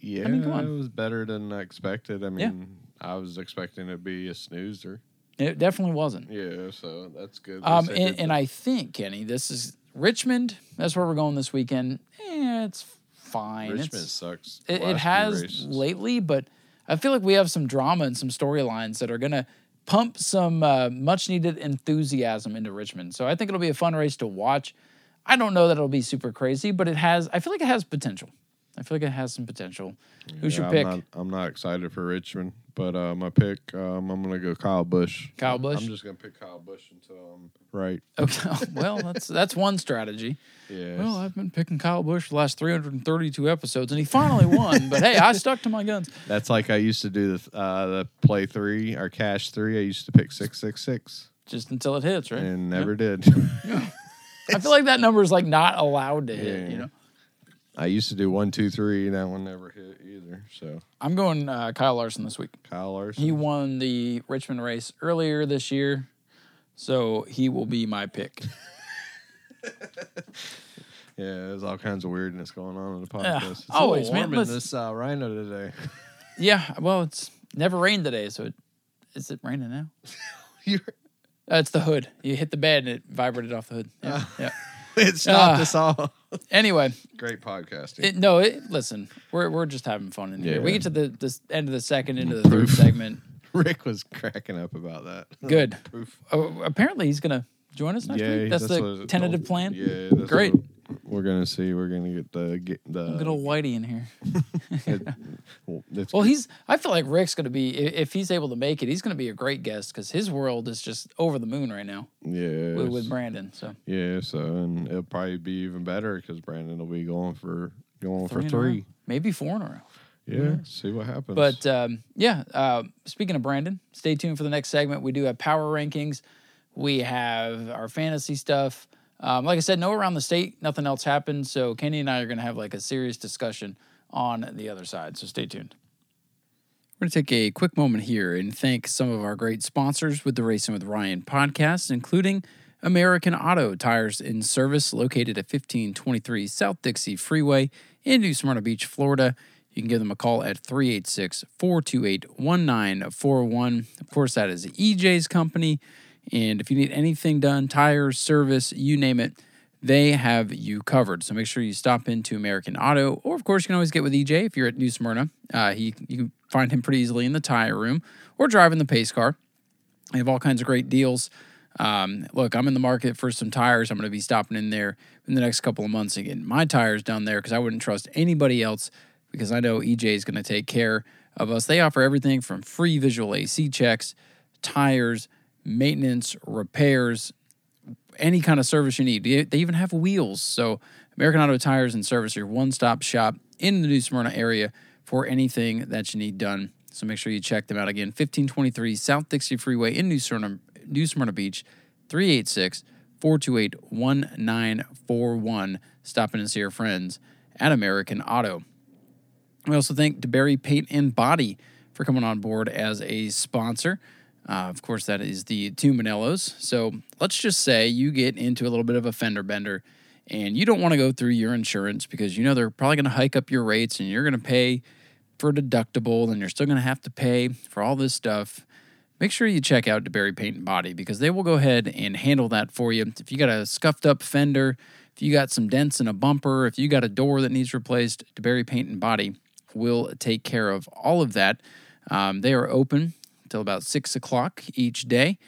Yeah, I mean, it was better than I expected. I mean, I was expecting it to be a snoozer. It definitely wasn't. Yeah, so that's good. And I think, Kenny, this is Richmond. That's where we're going this weekend. It's fine. Richmond sucks. It has lately, but I feel like we have some drama and some storylines that are going to pump some much-needed enthusiasm into Richmond. So I think it'll be a fun race to watch. I don't know that it'll be super crazy, but I feel like it has potential. I feel like it has some potential. Who's your pick? I'm not excited for Richmond, but my pick, I'm going to go Kyle Busch. Kyle Busch? I'm just going to pick Kyle Busch until I'm right. Okay. Well, that's one strategy. Yeah. Well, I've been picking Kyle Busch the last 332 episodes, and he finally won. But, hey, I stuck to my guns. That's like I used to do the Play 3 or Cash 3. I used to pick 666. Just until it hits, right? And never did. Yeah. I feel like that number is, like, not allowed to hit, you know? I used to do 1, 2, 3, and that one never hit either. So I'm going Kyle Larson this week. Kyle Larson. He won the Richmond race earlier this year, so he will be my pick. There's all kinds of weirdness going on in the podcast. It's always warm in this rhino today. Yeah, well, it's never rained today, so is it raining now? It's the hood. You hit the bed, and it vibrated off the hood. Yeah. It stopped us all. Anyway. Great podcasting. Listen, we're just having fun in here. Yeah. We get to the end of the second, into the third segment. Rick was cracking up about that. Good. Apparently he's going to join us next week. That's the tentative plan. Yeah, that's great. We're going to see. We're going to get the good old Whitey in here. I feel like Rick's going to be, if he's able to make it, he's going to be a great guest because his world is just over the moon right now. Yeah. With Brandon. So. Yeah. So, and it'll probably be even better because Brandon will be going for three. Maybe four in a row. Yeah, see what happens. But, speaking of Brandon, stay tuned for the next segment. We do have power rankings. We have our fantasy stuff. Like I said, no around the state. Nothing else happened. So Kenny and I are going to have like a serious discussion on the other side. So stay tuned. We're going to take a quick moment here and thank some of our great sponsors with the Racing with Ryan podcast, including American Auto Tires and Service, located at 1523 South Dixie Freeway in New Smyrna Beach, Florida. You can give them a call at 386-428-1941. Of course, that is EJ's company. And if you need anything done, tires, service, you name it, they have you covered. So make sure you stop into American Auto. Or, of course, you can always get with EJ if you're at New Smyrna. You can find him pretty easily in the tire room or driving the pace car. They have all kinds of great deals. Look, I'm in the market for some tires. I'm going to be stopping in there in the next couple of months and getting my tires down there because I wouldn't trust anybody else, because I know EJ is going to take care of us. They offer everything from free visual AC checks, tires, maintenance, repairs, any kind of service you need. They even have wheels. So American Auto Tires and Service are your one-stop shop in the New Smyrna area for anything that you need done. So make sure you check them out. Again, 1523 South Dixie Freeway in New Smyrna Beach, 386-428-1941. Stop in and see your friends at American Auto. We also thank DeBerry Paint and Body for coming on board as a sponsor. Of course, that is the two Manellos. So let's just say you get into a little bit of a fender bender and you don't want to go through your insurance because you know they're probably going to hike up your rates and you're going to pay for a deductible and you're still going to have to pay for all this stuff. Make sure you check out DeBerry Paint and Body because they will go ahead and handle that for you. If you got a scuffed up fender, if you got some dents in a bumper, if you got a door that needs replaced, DeBerry Paint and Body will take care of all of that. They are open till about 6 o'clock each day,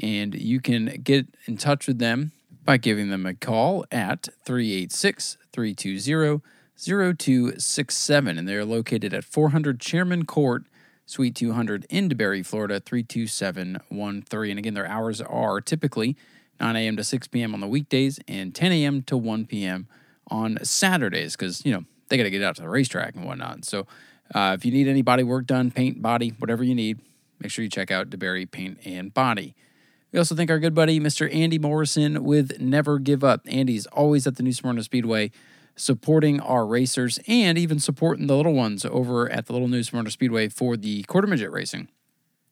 and you can get in touch with them by giving them a call at 386-320-0267, and they're located at 400 Chairman Court, Suite 200 in DeBerry, Florida, 32713. And again, their hours are typically 9 a.m. to 6 p.m. on the weekdays and 10 a.m. to 1 p.m. on Saturdays, because, you know, they got to get out to the racetrack and whatnot. So if you need any body work done, paint, body, whatever you need, make sure you check out DeBerry Paint and Body. We also thank our good buddy, Mr. Andy Morrison with Never Give Up. Andy's always at the New Smyrna Speedway supporting our racers and even supporting the little ones over at the Little New Smyrna Speedway for the quarter midget racing.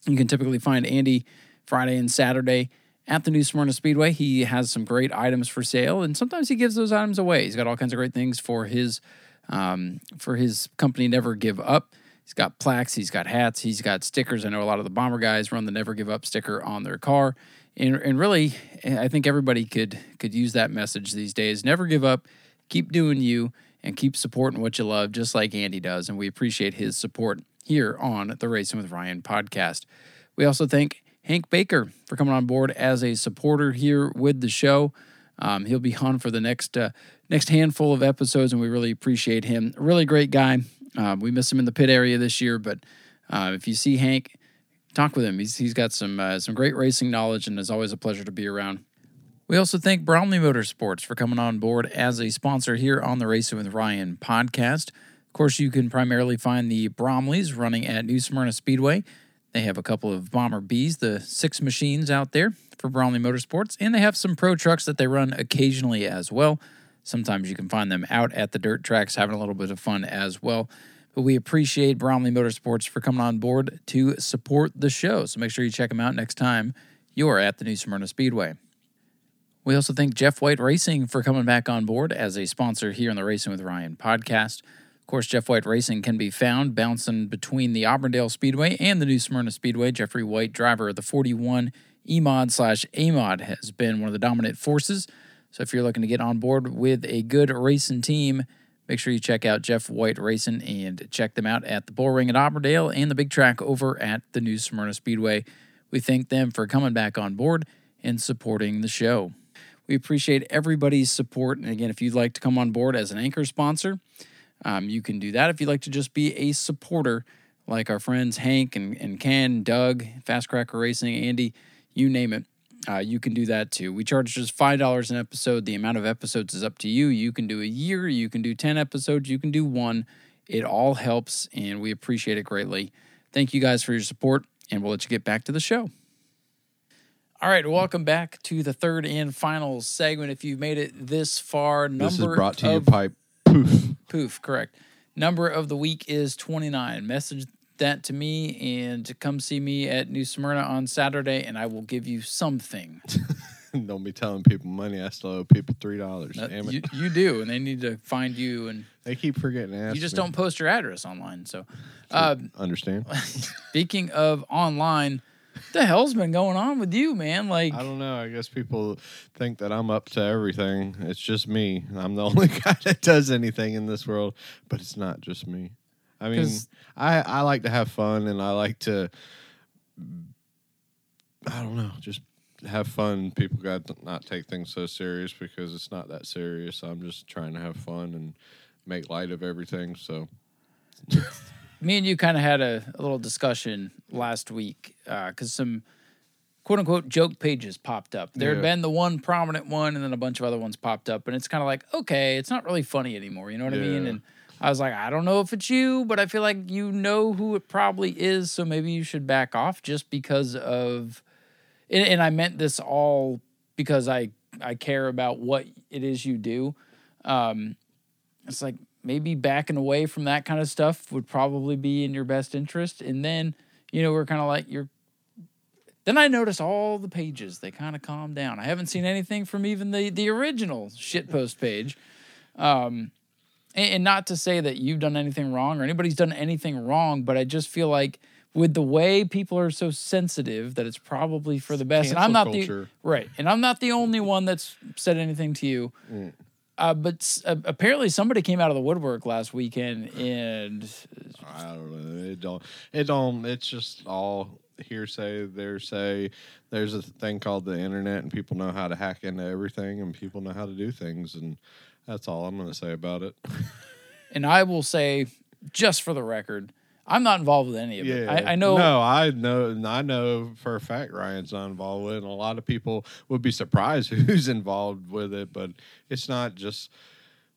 You can typically find Andy Friday and Saturday at the New Smyrna Speedway. He has some great items for sale, and sometimes he gives those items away. He's got all kinds of great things for his company, Never Give Up. He's got plaques, he's got hats, he's got stickers. I know a lot of the Bomber guys run the Never Give Up sticker on their car. And really, I think everybody could use that message these days. Never give up, keep doing you, and keep supporting what you love, just like Andy does. And we appreciate his support here on the Racing with Ryan podcast. We also thank Hank Baker for coming on board as a supporter here with the show. He'll be on for the next handful of episodes, and we really appreciate him. A really great guy. We miss him in the pit area this year, but if you see Hank, talk with him. He's got some great racing knowledge, and it's always a pleasure to be around. We also thank Bromley Motorsports for coming on board as a sponsor here on the Racing with Ryan podcast. Of course, you can primarily find the Bromleys running at New Smyrna Speedway. They have a couple of Bomber Bs, the 6 machines out there for Bromley Motorsports, and they have some pro trucks that they run occasionally as well. Sometimes you can find them out at the dirt tracks having a little bit of fun as well. But we appreciate Bromley Motorsports for coming on board to support the show. So make sure you check them out next time you're at the New Smyrna Speedway. We also thank Jeff White Racing for coming back on board as a sponsor here on the Racing with Ryan podcast. Of course, Jeff White Racing can be found bouncing between the Auburndale Speedway and the New Smyrna Speedway. Jeffrey White, driver of the 41 EMOD/AMOD, has been one of the dominant forces So if you're looking to get on board with a good racing team, make sure you check out Jeff White Racing and check them out at the Bullring at Auburndale and the Big Track over at the New Smyrna Speedway. We thank them for coming back on board and supporting the show. We appreciate everybody's support. And again, if you'd like to come on board as an anchor sponsor, you can do that. If you'd like to just be a supporter, like our friends Hank and Ken, Doug, Fast Cracker Racing, Andy, you name it, you can do that too. We charge just $5 an episode. The amount of episodes is up to you. You can do a year. You can do 10 episodes. You can do one. It all helps, and we appreciate it greatly. Thank you guys for your support, and we'll let you get back to the show. All right, welcome back to the third and final segment. If you've made it this far, this is brought to you by Poof. Poof, correct. Number of the week is 29. Message that to me and come see me at New Smyrna on Saturday, and I will give you something. Don't be telling people money. I still owe people $3. Damn it. You do, and they need to find you. And they keep forgetting to ask. You just don't post your address online. So, understand. Speaking of online, what the hell's been going on with you, man? Like, I don't know. I guess people think that I'm up to everything. It's just me. I'm the only guy that does anything in this world, but it's not just me. I mean, I like to have fun, and I like to, I don't know, just have fun. People got to not take things so serious because it's not that serious. I'm just trying to have fun and make light of everything, so... Me and you kind of had a little discussion last week because some quote-unquote joke pages popped up. There had been the one prominent one and then a bunch of other ones popped up, and it's kind of like, okay, it's not really funny anymore, you know what I mean? And I was like, I don't know if it's you, but I feel like you know who it probably is, so maybe you should back off just because of – and I meant this all because I care about what it is you do. It's like – maybe backing away from that kind of stuff would probably be in your best interest. And then, you know, we're kind of like, you're. Then I notice all the pages, they kind of calm down. I haven't seen anything from even the original shitpost page. And not to say that you've done anything wrong or anybody's done anything wrong, but I just feel like with the way people are so sensitive that it's probably for the best. Cancel and I'm not culture. And I'm not the only one that's said anything to you. Mm. But apparently somebody came out of the woodwork last weekend, and I don't know. It don't. It's just all hearsay, there's a thing called the internet, and people know how to hack into everything, and people know how to do things, and that's all I'm going to say about it. And I will say, just for the record, I'm not involved with any of it. I know. No, I know for a fact Ryan's not involved with it, and a lot of people would be surprised who's involved with it, but it's not just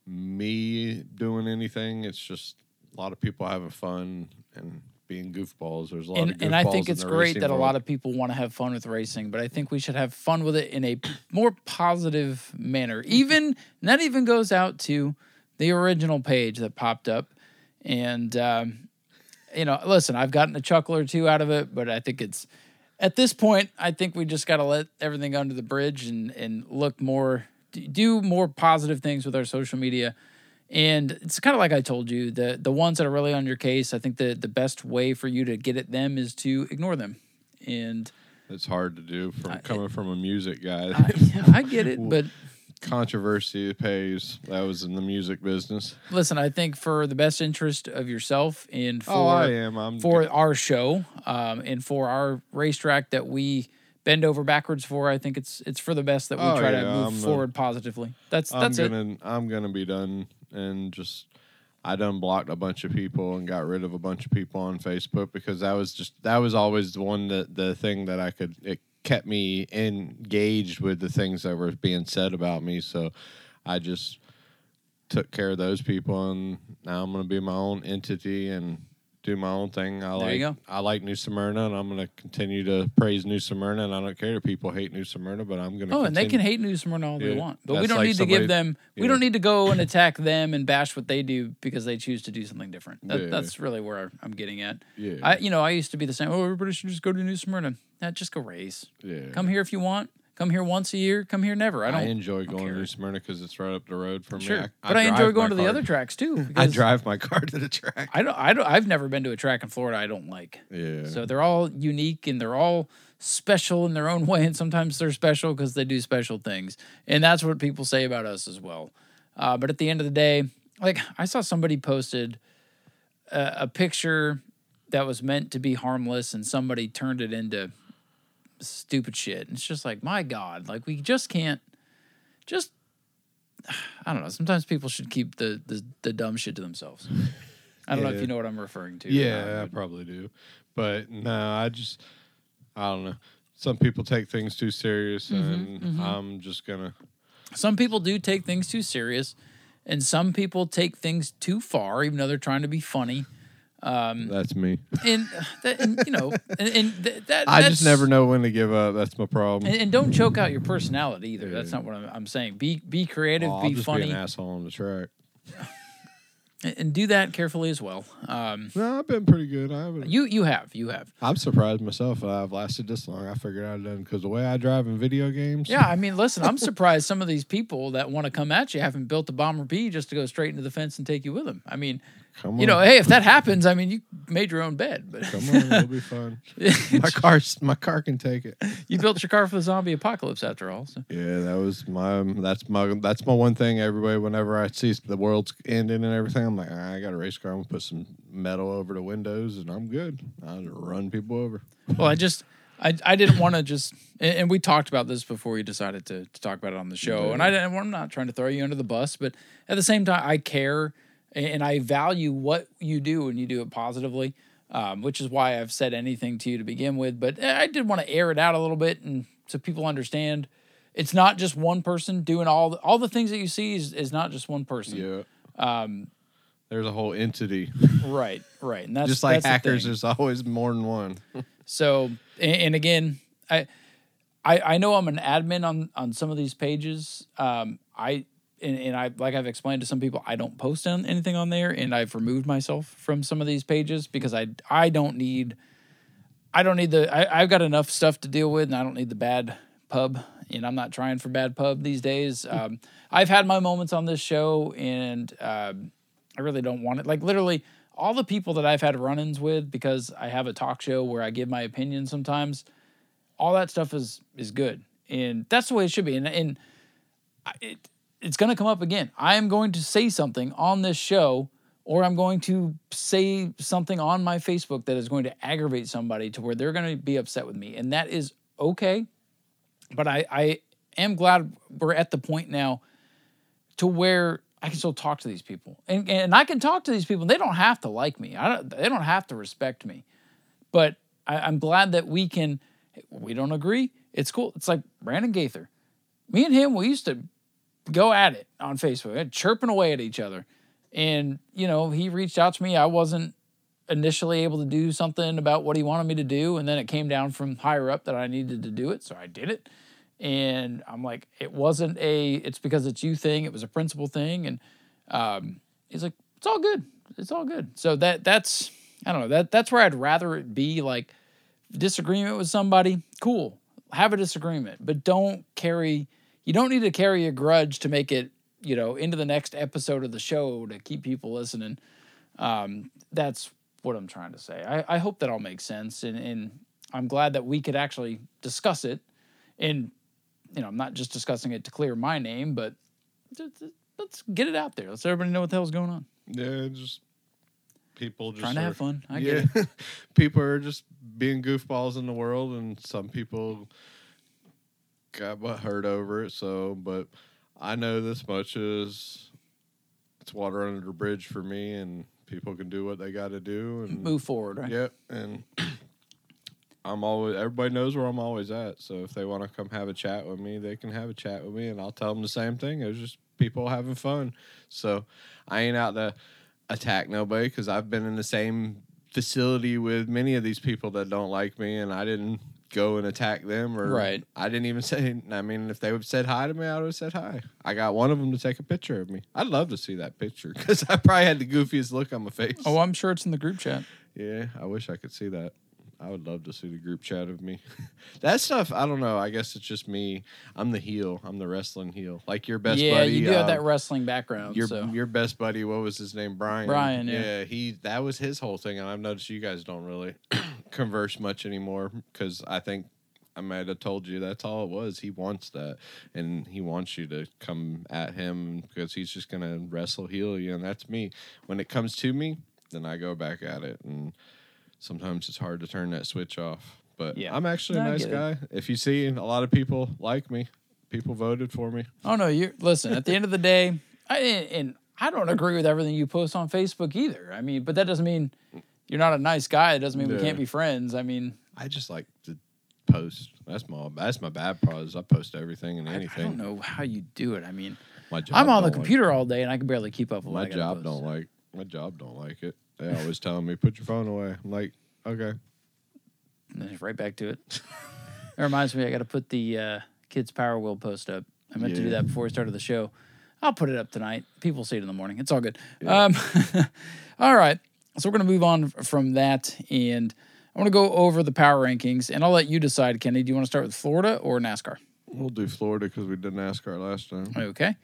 me doing anything. It's just a lot of people having fun and being goofballs. There's a lot of goofballs. And I think it's great that a lot of people want to have fun with racing, but I think we should have fun with it in a more positive manner. That goes out to the original page that popped up, and... you know, listen, I've gotten a chuckle or two out of it, but I think it's at this point, I think we just got to let everything go under the bridge and look more, do more positive things with our social media. And it's kind of like I told you, the ones that are really on your case, I think the best way for you to get at them is to ignore them. And it's hard to do coming from a music guy. I get it, but. Controversy pays. That was in the music business. Listen, I think for the best interest of yourself and for our show and for our racetrack that we bend over backwards for, I think it's for the best that we try to move forward positively. That's it. I'm gonna be done and just. I done blocked a bunch of people and got rid of a bunch of people on Facebook because that was always the one the thing that I could. It kept me engaged with the things that were being said about me, so I just took care of those people, and now I'm going to be my own entity and do my own thing. I like New Smyrna, and I'm going to continue to praise New Smyrna, and I don't care if people hate New Smyrna, but I'm going to and they can hate New Smyrna all they want, but we don't need to give them we don't need to go and attack them and bash what they do because they choose to do something different. That's really where I'm getting at. I used to be the same, everybody should just go to New Smyrna. Just go race. Come here if you want. Come here once a year. Come here never. I enjoy going to Smyrna because it's right up the road from me. But I enjoy going to the other tracks too. I drive my car to the track. I've never been to a track in Florida I don't like. Yeah. So they're all unique and they're all special in their own way, and sometimes they're special because they do special things, and that's what people say about us as well. But at the end of the day, like I saw somebody posted a picture that was meant to be harmless, and somebody turned it into stupid shit. It's just like, my God, like we just can't just, I don't know. Sometimes people should keep the dumb shit to themselves. I don't know if you know what I'm referring to. Yeah, I probably do. But no, I don't know. Some people take things too serious, and I'm just going to. Some people do take things too serious, and some people take things too far, even though they're trying to be funny. That's me. I just never know when to give up. That's my problem. And don't choke out your personality either. That's not what I'm saying. Be creative, be just funny. Be an asshole on the track. And do that carefully as well. No, I've been pretty good. You have. I'm surprised myself that I've lasted this long. I figured I'd done because the way I drive in video games. Yeah, I mean, listen, I'm surprised some of these people that want to come at you haven't built a Bomber B just to go straight into the fence and take you with them. I mean, hey, if that happens, I mean, you made your own bed. But come on, it'll be fun. My car can take it. You built your car for the zombie apocalypse, after all. So. Yeah, that's my one thing. Everywhere, whenever I see the world's ending and everything, I'm like, I got a race car. I'm gonna put some metal over the windows, and I'm good. I'll run people over. Well, I didn't want to just, and we talked about this before we decided to talk about it on the show. Yeah. And I'm not trying to throw you under the bus, but at the same time, I care. And I value what you do when you do it positively, which is why I've said anything to you to begin with. But I did want to air it out a little bit, and so people understand it's not just one person doing all the things that you see is not just one person. Yeah. There's a whole entity. Right, and that's just like that's hackers. The there's always more than one. So, and again, I know I'm an admin on some of these pages. And I like I've explained to some people, I don't post anything on there, and I've removed myself from some of these pages because I've got enough stuff to deal with, and I don't need the bad pub, and I'm not trying for bad pub these days. I've had my moments on this show, and I really don't want it. Like literally all the people that I've had run-ins with, because I have a talk show where I give my opinion sometimes, all that stuff is good, and that's the way it should be. It's going to come up again. I am going to say something on this show, or I'm going to say something on my Facebook that is going to aggravate somebody to where they're going to be upset with me. And that is okay. But I am glad we're at the point now to where I can still talk to these people. And I can talk to these people. They don't have to like me. They don't have to respect me. But I'm glad that we don't agree. It's cool. It's like Brandon Gaither. Me and him, we used to go at it on Facebook, chirping away at each other. And, he reached out to me. I wasn't initially able to do something about what he wanted me to do, and then it came down from higher up that I needed to do it, so I did it. And I'm like, it wasn't it's because it's you thing. It was a principle thing. And he's like, it's all good. It's all good. So that's, I don't know, that's where I'd rather it be. Like, disagreement with somebody, cool. Have a disagreement, but you don't need to carry a grudge to make it, into the next episode of the show to keep people listening. That's what I'm trying to say. I hope that all makes sense, and I'm glad that we could actually discuss it. And, I'm not just discussing it to clear my name, but let's get it out there. Let's everybody know what the hell's going on. Yeah, just people just trying to have fun. I get it. People are just being goofballs in the world, and some people got my hurt over it, but I know this much is it's water under the bridge for me, and people can do what they got to do and move forward, right? Yep. And everybody knows where I'm always at, so if they want to come have a chat with me, they can have a chat with me, and I'll tell them the same thing. It was just people having fun, so I ain't out to attack nobody, because I've been in the same facility with many of these people that don't like me, and I didn't go and attack them, or right. I didn't even say. I mean, if they would have said hi to me, I would have said hi. I got one of them to take a picture of me. I'd love to see that picture, because I probably had the goofiest look on my face. Oh, I'm sure it's in the group chat. Yeah, I wish I could see that. I would love to see the group chat of me. That stuff, I don't know. I guess it's just me. I'm the heel. I'm the wrestling heel. Like your best buddy. Yeah, you do have that wrestling background. Your best buddy, what was his name? Brian. Brian, yeah. That was his whole thing, and I've noticed you guys don't really converse much anymore because I think I might have told you that's all it was. He wants that, and he wants you to come at him because he's just going to wrestle heel you, and that's me. When it comes to me, then I go back at it, and sometimes it's hard to turn that switch off. But yeah. I'm actually a nice guy. If you see, a lot of people like me. People voted for me. Oh, no, listen, at the end of the day, and I don't agree with everything you post on Facebook either. I mean, but that doesn't mean you're not a nice guy. It doesn't mean we can't be friends. I mean, I just like to post. That's my bad part is I post everything and anything. I don't know how you do it. I mean, I'm on the computer all day, and I can barely keep up with what I gotta post. My job don't like it. They always telling me, put your phone away. I'm like, okay. And then right back to it. It reminds me, I got to put the Kids Power Wheel post up. I meant to do that before we started the show. I'll put it up tonight. People see it in the morning. It's all good. Yeah. All right. So we're going to move on from that. And I want to go over the power rankings. And I'll let you decide, Kenny. Do you want to start with Florida or NASCAR? We'll do Florida because we did NASCAR last time. Okay.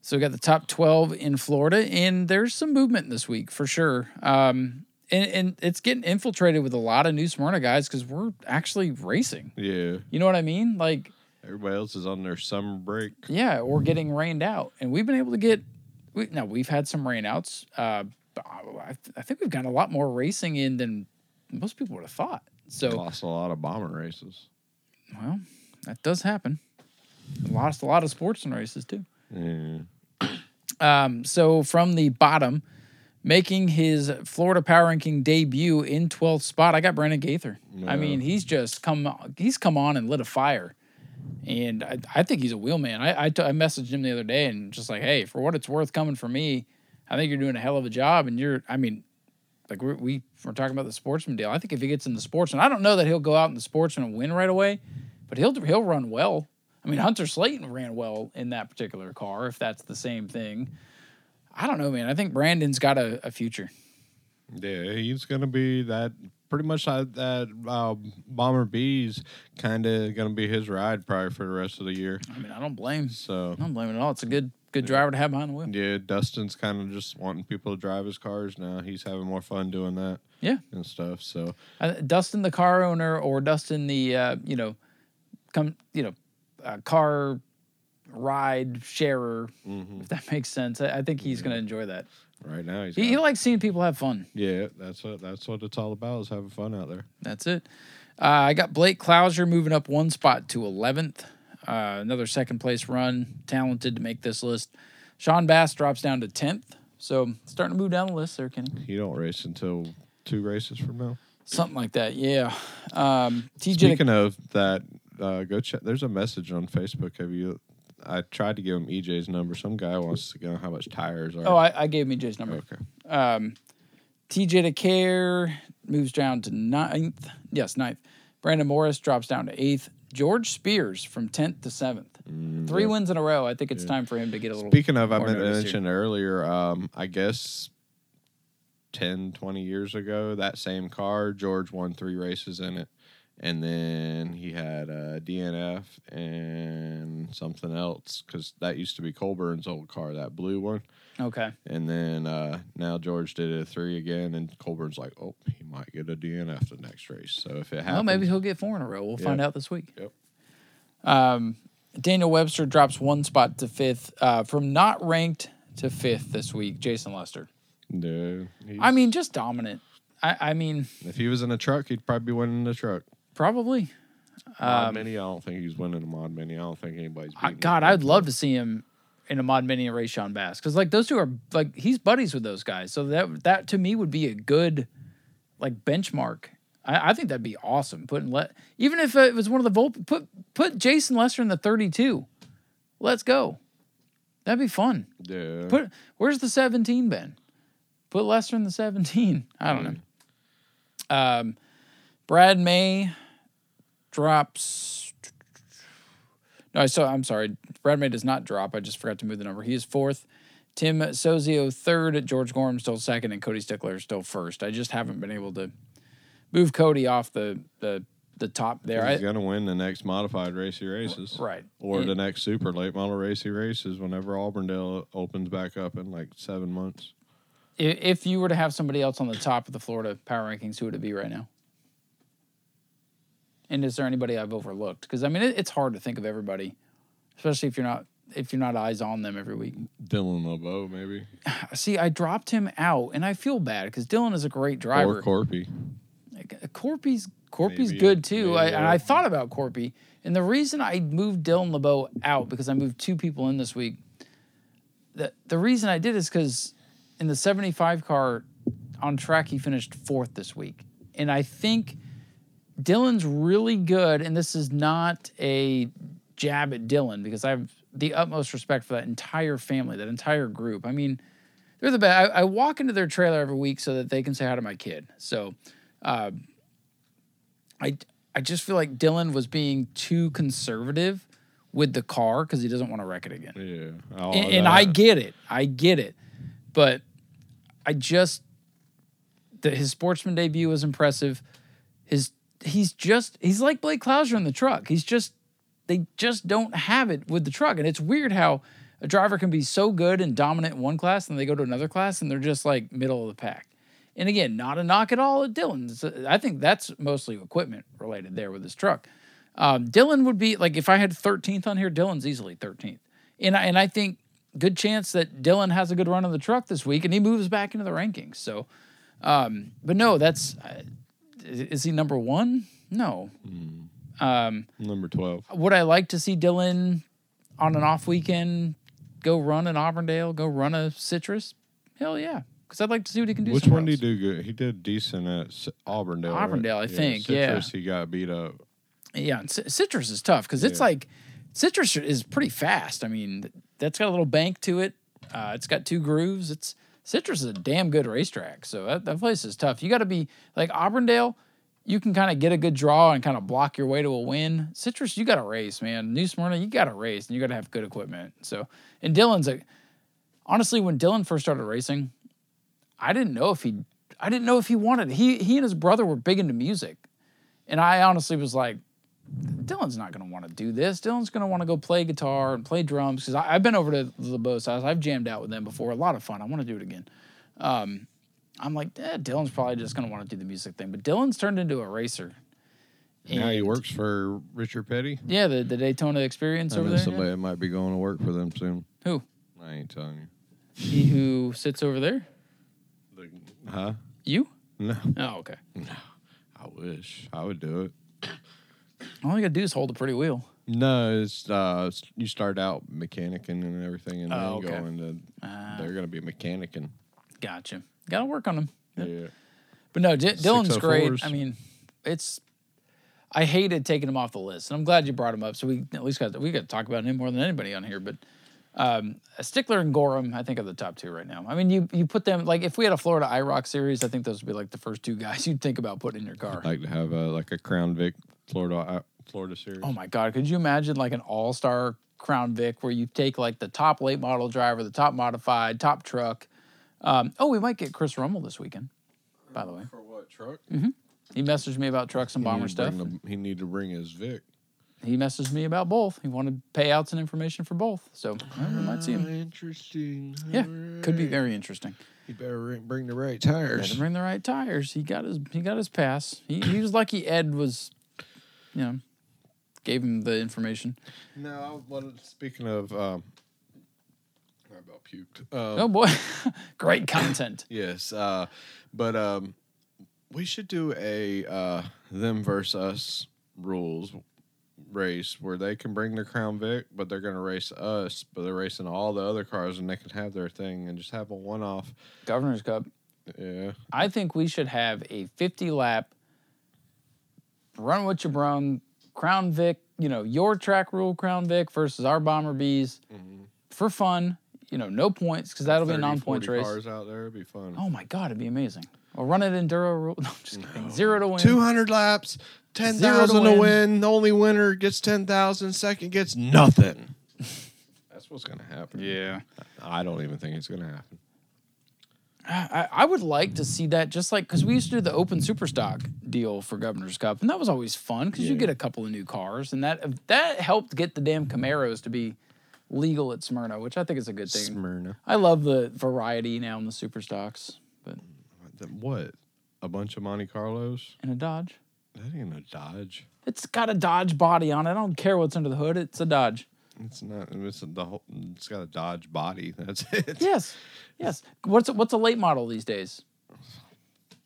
So we got the top 12 in Florida, and there's some movement this week for sure. And it's getting infiltrated with a lot of new Smyrna guys because we're actually racing. Yeah. You know what I mean? Like everybody else is on their summer break. Yeah, or getting rained out. And we've been able to we've had some rainouts. I think we've gotten a lot more racing in than most people would have thought. So lost a lot of bomber races. Well, that does happen. Lost a lot of sportsman races too. Yeah. So from the bottom, making his Florida power ranking debut in 12th spot, I got Brandon Gaither. Yeah. I mean, he's come on and lit a fire, and I think he's a wheel man. I messaged him the other day and just like, hey, for what it's worth, coming for me, I think you're doing a hell of a job, and we're talking about the sportsman deal. I think if he gets in the sportsman, I don't know that he'll go out in the sportsman and win right away, but he'll run well. I mean, Hunter Slayton ran well in that particular car, if that's the same thing. I don't know, man. I think Brandon's got a future. Yeah, he's going to be that pretty much that Bomber B's kind of going to be his ride probably for the rest of the year. I mean, I don't blame. So I don't blame it at all. It's a good driver to have behind the wheel. Yeah, Dustin's kind of just wanting people to drive his cars now. He's having more fun doing that. Yeah. And stuff. So Dustin, the car owner, or Dustin, the car ride sharer, if that makes sense. I think he's going to enjoy that. Right now, he likes seeing people have fun. Yeah, that's what it's all about, is having fun out there. That's it. I got Blake Clouser moving up one spot to 11th. Another second place run. Talented to make this list. Sean Bass drops down to 10th. So starting to move down the list there, Kenny. He don't race until 2 races from now. Something like that, yeah. Speaking of that, go check. There's a message on Facebook. I tried to give him EJ's number. Some guy wants to know how much tires are. Oh, I gave him EJ's number. Okay. TJ DeCare moves down to 9th. Yes, 9th. Brandon Morris drops down to 8th. George Spears from 10th to 7th. Mm-hmm. 3 wins in a row. I think it's time for him to get a little. Speaking of, I mentioned earlier, I guess 10, 20 years ago, that same car, George won 3 races in it. And then he had a DNF and something else, because that used to be Colburn's old car, that blue one. Okay. And then now George did a 3 again, and Colburn's like, oh, he might get a DNF the next race. So if it happens. Well, maybe he'll get 4 in a row. We'll find out this week. Yep. Daniel Webster drops one spot to 5th. From not ranked to 5th this week, Jason Lester. No. I mean, just dominant. I mean. If he was in a truck, he'd probably be winning the truck. Probably. Mod Mini, I don't think he's winning a Mod Mini. I don't think anybody's beating God, I'd love to see him in a Mod Mini and race Sean Bass. Because, like, those two are, like, he's buddies with those guys. So that to me, would be a good, like, benchmark. I think that'd be awesome. Even if it was one of the put Jason Lester in the 32. Let's go. That'd be fun. Yeah. Where's the 17 been? Put Lester in the 17. I don't know. Brad May... drops. No, I'm sorry. Brad May does not drop. I just forgot to move the number. He is 4th. Tim Sozio 3rd. George Gorham still 2nd, and Cody Stickler still 1st. I just haven't been able to move Cody off the top there. He's going to win the next modified race he races. Right. Or the next super late model race he races whenever Auburndale opens back up in like 7 months. If you were to have somebody else on the top of the Florida power rankings, who would it be right now? And is there anybody I've overlooked? Because, I mean, it's hard to think of everybody, especially if you're not eyes on them every week. Dylan LeBeau, maybe. See, I dropped him out, and I feel bad because Dylan is a great driver. Or Corpy. Corpy's maybe, good, too. I thought about Corpy. And the reason I moved Dylan LeBeau out, because I moved two people in this week, the reason I did is because in the 75 car on track, he finished fourth this week. And I think Dylan's really good, and this is not a jab at Dylan because I have the utmost respect for that entire family, that entire group. I mean, they're the best. I walk into their trailer every week so that they can say hi to my kid. So I just feel like Dylan was being too conservative with the car because he doesn't want to wreck it again. Yeah, and I get it. But his sportsman debut was impressive. He's like Blake Clouser in the truck. They just don't have it with the truck. And it's weird how a driver can be so good and dominant in one class and they go to another class and they're just like middle of the pack. And again, not a knock at all at Dylan. I think that's mostly equipment related there with his truck. Dylan would be like, if I had 13th on here, Dylan's easily 13th. And I think good chance that Dylan has a good run on the truck this week and he moves back into the rankings. So, but no, that's... Is he number one? No. Number 12. Would I like to see Dylan on an off weekend go run in Auburndale, go run a Citrus? Hell yeah. Because I'd like to see what he can do. Which one did he do good? He did decent at Auburndale. Auburndale, right? I think. Citrus, he got beat up. Yeah, and Citrus is tough because it's like Citrus is pretty fast. I mean, that's got a little bank to it. It's got two grooves. Citrus is a damn good racetrack, so that place is tough. You got to be, like Auburndale, you can kind of get a good draw and kind of block your way to a win. Citrus, you got to race, man. New Smyrna, you got to race, and you got to have good equipment. So, and Dylan's like, honestly, when Dylan first started racing, I didn't know if he wanted it. He and his brother were big into music, and I honestly was like, Dylan's not going to want to do this. Dylan's going to want to go play guitar and play drums because I've been over to LeBeau's house. I've jammed out with them before. A lot of fun. I want to do it again. I'm like, Dylan's probably just going to want to do the music thing. But Dylan's turned into a racer. And now he works for Richard Petty? Yeah, the Daytona Experience over there. Somebody might be going to work for them soon. Who? I ain't telling you. He who sits over there? Huh? You? No. Oh, okay. No. I wish. I would do it. All you got to do is hold a pretty wheel. No, it's you start out mechanicing and everything, and then you go into they're going to be mechanicing. Gotcha. Got to work on them. Yeah. But no, Dylan's great. I mean, I hated taking him off the list, and I'm glad you brought him up. So we at least we got to talk about him more than anybody on here. But Stickler and Gorham, I think, are the top two right now. I mean, you put them, like, if we had a Florida IROC series, I think those would be like the first two guys you'd think about putting in your car. I'd like to have a Crown Vic. Florida series. Oh my God! Could you imagine like an all-star Crown Vic where you take like the top late model driver, the top modified, top truck? We might get Chris Rummel this weekend. By the way, for what truck? Mm-hmm. He messaged me about trucks and bomber stuff. He need to bring his Vic. He messaged me about both. He wanted payouts and information for both, so we might see him. Interesting. Yeah, right. Could be very interesting. He better bring the right tires. He got his pass. He was lucky. Ed was. Yeah, gave him the information. No, well, speaking of, I about puked. Oh boy, great content. Yes, but we should do a them versus us rules race where they can bring their Crown Vic, but they're going to race us, but they're racing all the other cars, and they can have their thing and just have a one-off. Governor's Cup. Yeah. I think we should have a 50-lap. Run what you brung, Crown Vic, your track rule Crown Vic versus our Bomber Bees for fun, no points because that'll be a non-points race. 40 cars out there, it'd be fun. Oh my God, it'd be amazing. Or run it Enduro rule. No, I'm just kidding. 0 to win. 200 laps, 10,000 to win. The only winner gets 10,000, second gets nothing. That's what's going to happen. Yeah. I don't even think it's going to happen. I would like to see that just like, because we used to do the Open Superstock deal for Governor's Cup, and that was always fun because you get a couple of new cars, and that helped get the damn Camaros to be legal at Smyrna, which I think is a good thing. Smyrna. I love the variety now in the super stocks. But what? A bunch of Monte Carlos and a Dodge. That ain't a Dodge. It's got a Dodge body on it. I don't care what's under the hood. It's a Dodge. It's not. It's got a Dodge body. That's it. Yes. Yes. What's a late model these days?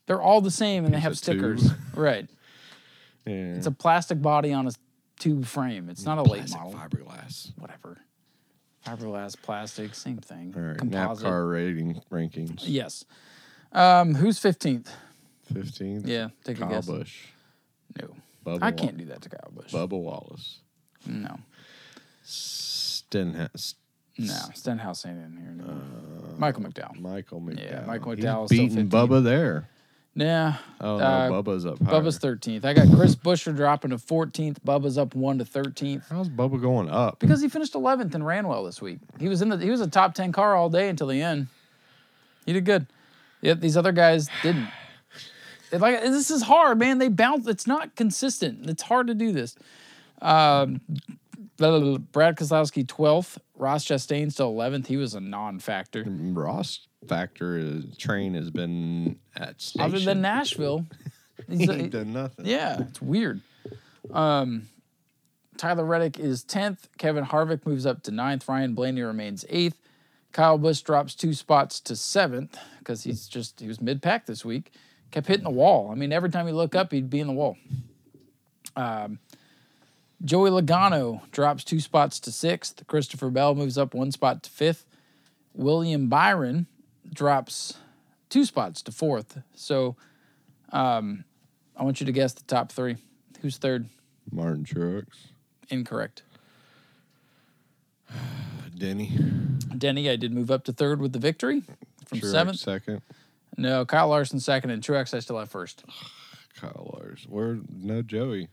They're all the same, and they have stickers. Tube. Right. Yeah. It's a plastic body on a tube frame. It's not a plastic late model. Fiberglass. Whatever. Fiberglass, plastic, same thing. All right. Composite. NASCAR rankings. Yes. Who's 15th? 15th? Yeah. Take a guess. Kyle Busch. No. I can't do that to Kyle Busch. Bubba Wallace. No. Stenhouse. No, Stenhouse ain't in here. No. Michael McDowell. Yeah, Michael McDowell. He's beating Bubba there. Nah. Oh, no, Bubba's up higher. Bubba's 13th. I got Chris Buescher dropping to 14th. Bubba's up 1 to 13th. How's Bubba going up? Because he finished 11th and ran well this week. He was a top 10 car all day until the end. He did good. Yet these other guys didn't. This is hard, man. They bounce. It's not consistent. It's hard to do this. Brad Keselowski 12th. Ross Chastain still 11th. He was a non-factor. Train has been at station. Other than Nashville. He ain't done nothing. Yeah, it's weird. Tyler Reddick is 10th. Kevin Harvick moves up to 9th. Ryan Blaney remains 8th. Kyle Busch drops 2 spots to 7th because he was mid-pack this week. Kept hitting the wall. I mean, every time you look up, he'd be in the wall. Joey Logano drops 2 spots to 6th. Christopher Bell moves up 1 spot to 5th. William Byron drops 2 spots to 4th. So I want you to guess the top 3. Who's 3rd? Martin Truex. Incorrect. Denny, I did move up to 3rd with the victory from 7th. 2nd. No, Kyle Larson 2nd, and Truex I still have 1st. Kyle Larson. No Joey.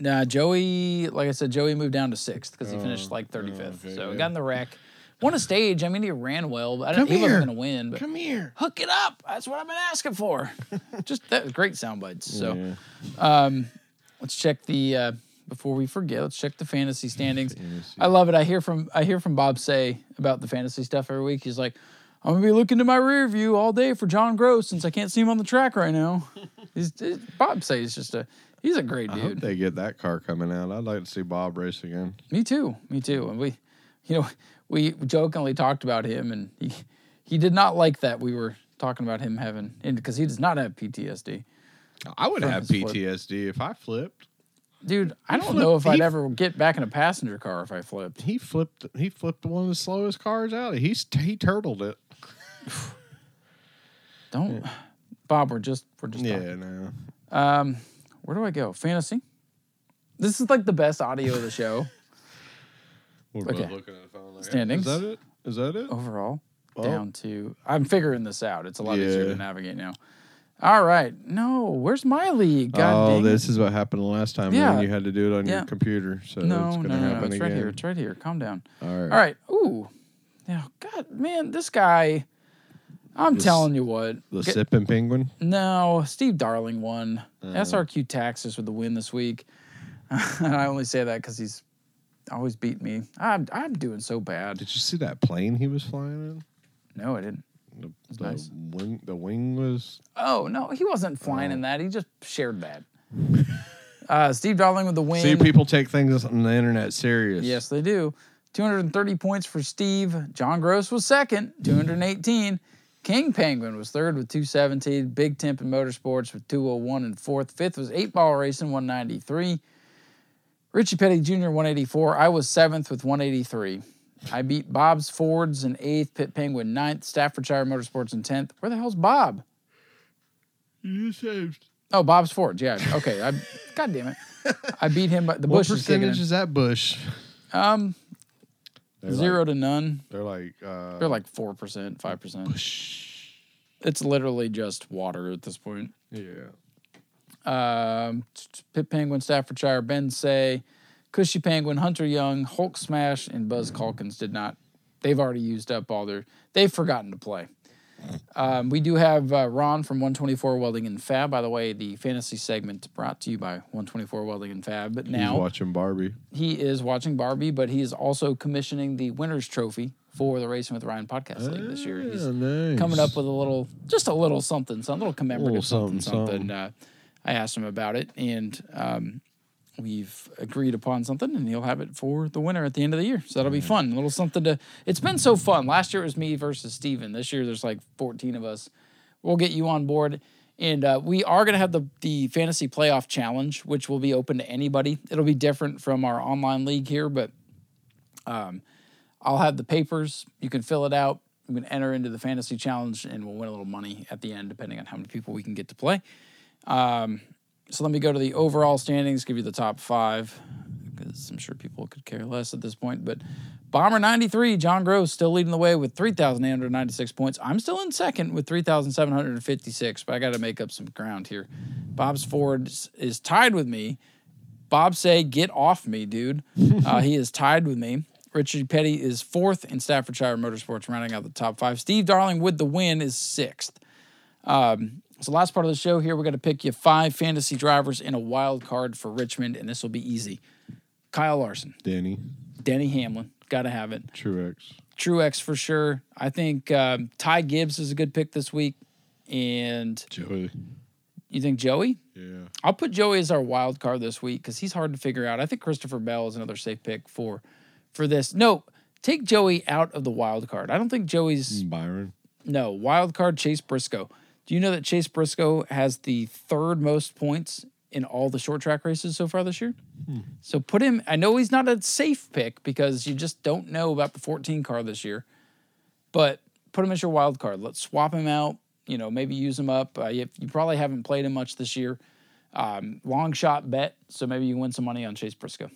Nah, Joey, like I said, Joey moved down to 6th because he finished like 35th. Okay, so he got in the wreck. Won a stage. I mean, he ran well. He wasn't going to win. But come here. Hook it up. That's what I've been asking for. Just that was great sound bites. So let's check the, before we forget, let's check the fantasy standings. I love it. I hear from Bob Say about the fantasy stuff every week. He's like, I'm going to be looking to my rear view all day for John Gross since I can't see him on the track right now. Bob Say is just he's a great dude. I hope they get that car coming out. I'd like to see Bob race again. Me too. And we jokingly talked about him, and he did not like that we were talking about him having, because he does not have PTSD. I would have PTSD if I flipped. Dude, I don't know if I'd ever get back in a passenger car if I flipped. He flipped one of the slowest cars out. He turtled it. Don't, yeah. Bob. We're just. Yeah, no. Where do I go? Fantasy. This is like the best audio of the show. We're both looking at the phone. Like, standings. Is that it? Overall, down to. I'm figuring this out. It's a lot easier to navigate now. All right. No, where's my league? God dang it. This is what happened last time when you had to do it on your computer. So it's going to happen again. It's right here. Calm down. All right. Ooh. Now, God, man, this guy, I'm telling you what. The Sipping Penguin? No, Steve Darling won. SRQ Taxes with the win this week. And I only say that because he's always beat me. I'm doing so bad. Did you see that plane he was flying in? No, I didn't. The nice. The wing was... Oh, no, he wasn't flying in that. He just shared that. Steve Darling with the wing. See, people take things on the internet serious. Yes, they do. 230 points for Steve. John Gross was second, 218. King Penguin was third with 217. Big Temp in Motorsports with 201 and fourth. Fifth was 8-Ball Racing, 193. Richie Petty Jr., 184. I was seventh with 183. I beat Bob's Fords in 8th, Pitt Penguin 9th, Staffordshire Motorsports in 10th. Where the hell's Bob? You saved. Oh, Bob's Fords, yeah. Okay, God damn it. I beat him by the Busch. What percentage is that Busch? 0 to none. They're like 4%, 5%. Busch. It's literally just water at this point. Yeah. Pitt Penguin, Staffordshire, Ben Say, Cushy Penguin, Hunter Young, Hulk Smash, and Buzz Calkins did not. They've already used up all their... They've forgotten to play. We do have Ron from 124 Welding and Fab. By the way, the fantasy segment brought to you by 124 Welding and Fab. But now he's watching Barbie. He is watching Barbie, but he is also commissioning the winner's trophy for the Racing with Ryan podcast league this year. He's coming up with a little, just a little commemorative something. I asked him about it, and we've agreed upon something, and he'll have it for the winner at the end of the year. So that'll be fun. A little something to, it's been so fun. Last year it was me versus Steven. This year there's like 14 of us. We'll get you on board. And we are going to have the fantasy playoff challenge, which will be open to anybody. It'll be different from our online league here, but I'll have the papers. You can fill it out. You can enter into the fantasy challenge, and we'll win a little money at the end, depending on how many people we can get to play. So let me go to the overall standings, give you the top five, because I'm sure people could care less at this point. But Bomber 93, John Gross, still leading the way with 3,896 points. I'm still in second with 3,756, but I got to make up some ground here. Bob's Ford is tied with me. Bob say, get off me, dude. He is tied with me. Richard Petty is fourth in Staffordshire Motorsports, rounding out the top five. Steve Darling with the win is sixth. So last part of the show here, we're going to pick you five fantasy drivers in a wild card for Richmond, and this will be easy. Kyle Larson. Denny Hamlin. Got to have it. Truex for sure. I think Ty Gibbs is a good pick this week. And Joey. You think Joey? Yeah. I'll put Joey as our wild card this week because he's hard to figure out. I think Christopher Bell is another safe pick for this. No, take Joey out of the wild card. I don't think Joey's... Byron. No, wild card Chase Briscoe. Do you know that Chase Briscoe has the third most points in all the short track races so far this year? So put him, I know he's not a safe pick because you just don't know about the 14 car this year, but put him as your wild card. Let's swap him out, you know, maybe use him up. You probably haven't played him much this year. Long shot bet, so maybe you win some money on Chase Briscoe.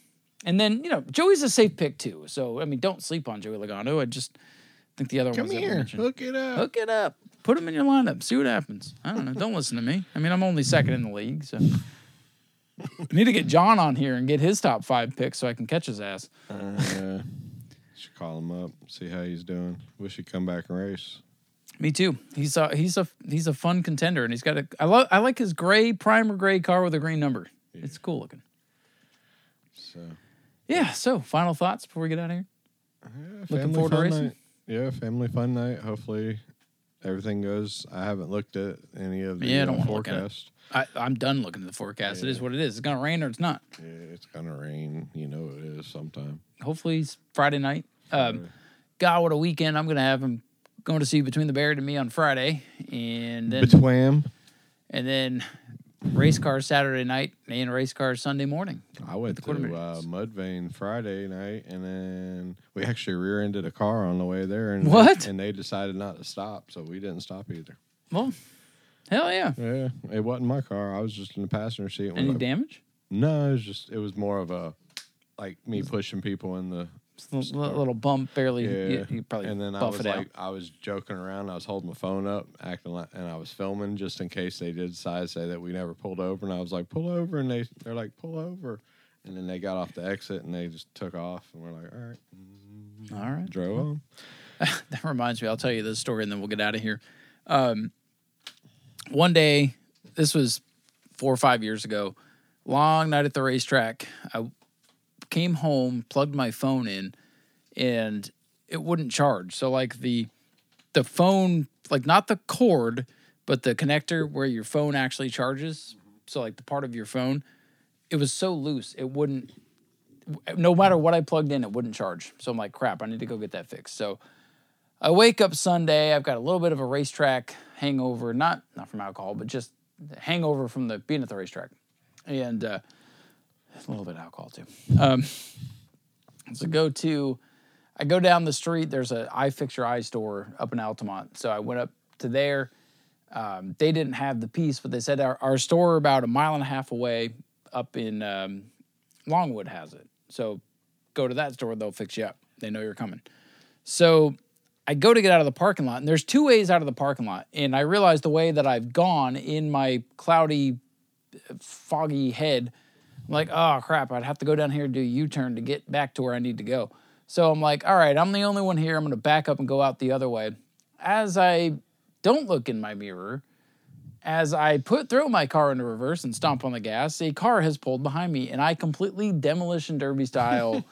And then, you know, Joey's a safe pick too. So, I mean, don't sleep on Joey Logano. I just think the other ones. Come here, hook it up. Put him in your lineup. See what happens. I don't know. Don't listen to me. I mean, I'm only second in the league, so I need to get John on here and get his top five picks so I can catch his ass. Should call him up, see how he's doing. Wish he'd come back and race. Me too. He's a fun contender, and he's got a. I like his primer gray car with a green number. Yeah. It's cool looking. So. Yeah. So, final thoughts before we get out of here. Looking forward to racing. Night. Yeah, family fun night. Hopefully. Everything goes. I haven't looked at any of the forecast. I'm done looking at the forecast. Yeah. It is what it is. It's going to rain or it's not. Yeah, it's going to rain. You know it is sometime. Hopefully it's Friday night. God, what a weekend. I'm going to have him going to see Between the Barrett and Me on Friday. And then race car Saturday night and race car Sunday morning. I went to Mudvayne Friday night, and then we actually rear-ended a car on the way there. And what? And they decided not to stop, so we didn't stop either. Well, hell yeah. Yeah, it wasn't my car. I was just in the passenger seat. Any damage? No, it was more of a, like, me pushing people in the... Little bump, barely. Yeah. You probably. And then I was like, out. I was joking around. I was holding my phone up, acting like, and I was filming just in case they did decide to say that we never pulled over. And I was like, pull over, and they're like, pull over, and then they got off the exit and they just took off. And we're like, all right, drove on. That reminds me, I'll tell you this story, and then we'll get out of here. One day, this was 4 or 5 years ago, long night at the racetrack. I came home, plugged my phone in, and it wouldn't charge. So, like, the phone, like, not the cord, but the connector where your phone actually charges, so, like, the part of your phone, it was so loose, it wouldn't, no matter what I plugged in, it wouldn't charge. So I'm like, crap, I need to go get that fixed. So I wake up Sunday, I've got a little bit of a racetrack hangover, not from alcohol, but just hangover from being at the racetrack. And, a little bit of alcohol, too. So I go down the street. There's an Eye Fix Your Eye store up in Altamont. So I went up to there. They didn't have the piece, but they said our store about a mile and a half away up in Longwood has it. So go to that store. They'll fix you up. They know you're coming. So I go to get out of the parking lot, and there's two ways out of the parking lot. And I realized the way that I've gone in my cloudy, foggy head, I'm like, oh, crap, I'd have to go down here and do a U-turn to get back to where I need to go. So I'm like, all right, I'm the only one here. I'm going to back up and go out the other way. As I don't look in my mirror. As I throw my car into reverse and stomp on the gas, a car has pulled behind me, and I completely demolition derby style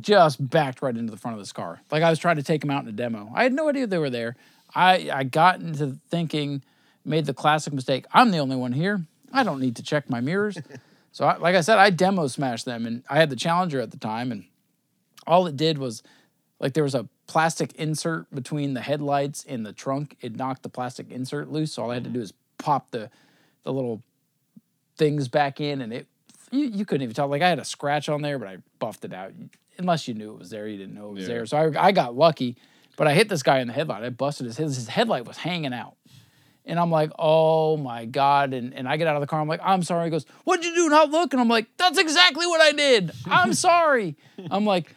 just backed right into the front of this car. Like I was trying to take them out in a demo. I had no idea they were there. I got into thinking, made the classic mistake, I'm the only one here. I don't need to check my mirrors. So like I said, I demo smashed them, and I had the Challenger at the time, and all it did was, like, there was a plastic insert between the headlights and the trunk. It knocked the plastic insert loose, so all I had to do is pop the little things back in, and you couldn't even tell. Like, I had a scratch on there, but I buffed it out. Unless you knew it was there, you didn't know it was there. So I got lucky, but I hit this guy in the headlight. I busted his headlight was hanging out. And I'm like, oh, my God. And I get out of the car. I'm like, I'm sorry. He goes, what'd you do, not look? And I'm like, that's exactly what I did. I'm sorry. I'm like,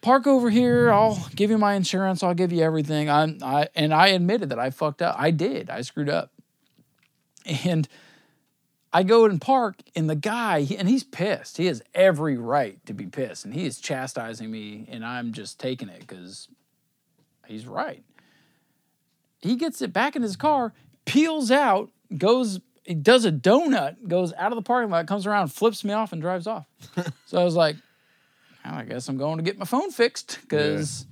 park over here. I'll give you my insurance. I'll give you everything. And I admitted that I fucked up. I did. I screwed up. And I go and park, and the guy, and he's pissed. He has every right to be pissed. And he is chastising me, and I'm just taking it because he's right. He gets it back in his car, peels out, does a donut, goes out of the parking lot, comes around, flips me off, and drives off. So I was like, well, I guess I'm going to get my phone fixed because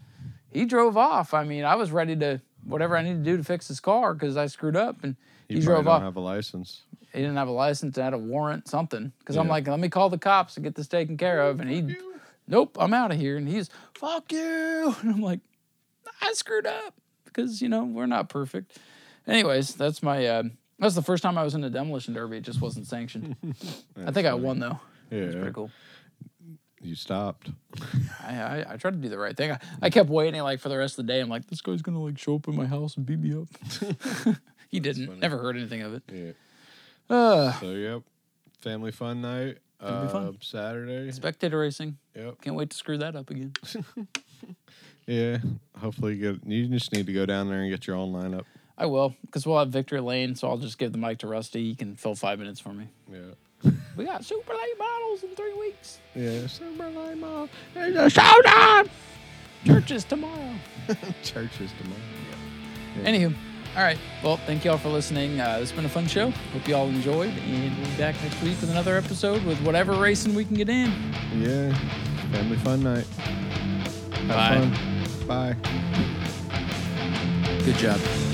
he drove off. I mean, I was ready to whatever I needed to do to fix his car because I screwed up, and he drove off. He didn't have a license. He didn't have a license. I had a warrant, something. Because I'm like, let me call the cops and get this taken care of. And he, nope, I'm out of here. And he's, fuck you. And I'm like, I screwed up. Because, you know, we're not perfect. Anyways, that's the first time I was in a demolition derby. It just wasn't sanctioned. I think I won, though. Yeah. It was pretty cool. You stopped. I tried to do the right thing. I kept waiting, for the rest of the day. I'm like, this guy's going to, show up in my house and beat me up. He didn't. Never heard anything of it. Yeah. Family fun night. Fun. Saturday. Spectator racing. Yep. Can't wait to screw that up again. Yeah, hopefully you just need to go down there and get your own lineup. I will, because we'll have Victory Lane, so I'll just give the mic to Rusty. He can fill 5 minutes for me. Yeah. We got super late models in 3 weeks. Yeah, super late models. There's a showdown! Church is tomorrow. Yeah. Anywho, all right. Well, thank you all for listening. This has been a fun show. Hope you all enjoyed, and we'll be back next week with another episode with whatever racing we can get in. Yeah, family fun night. Have fun. Bye. Good job.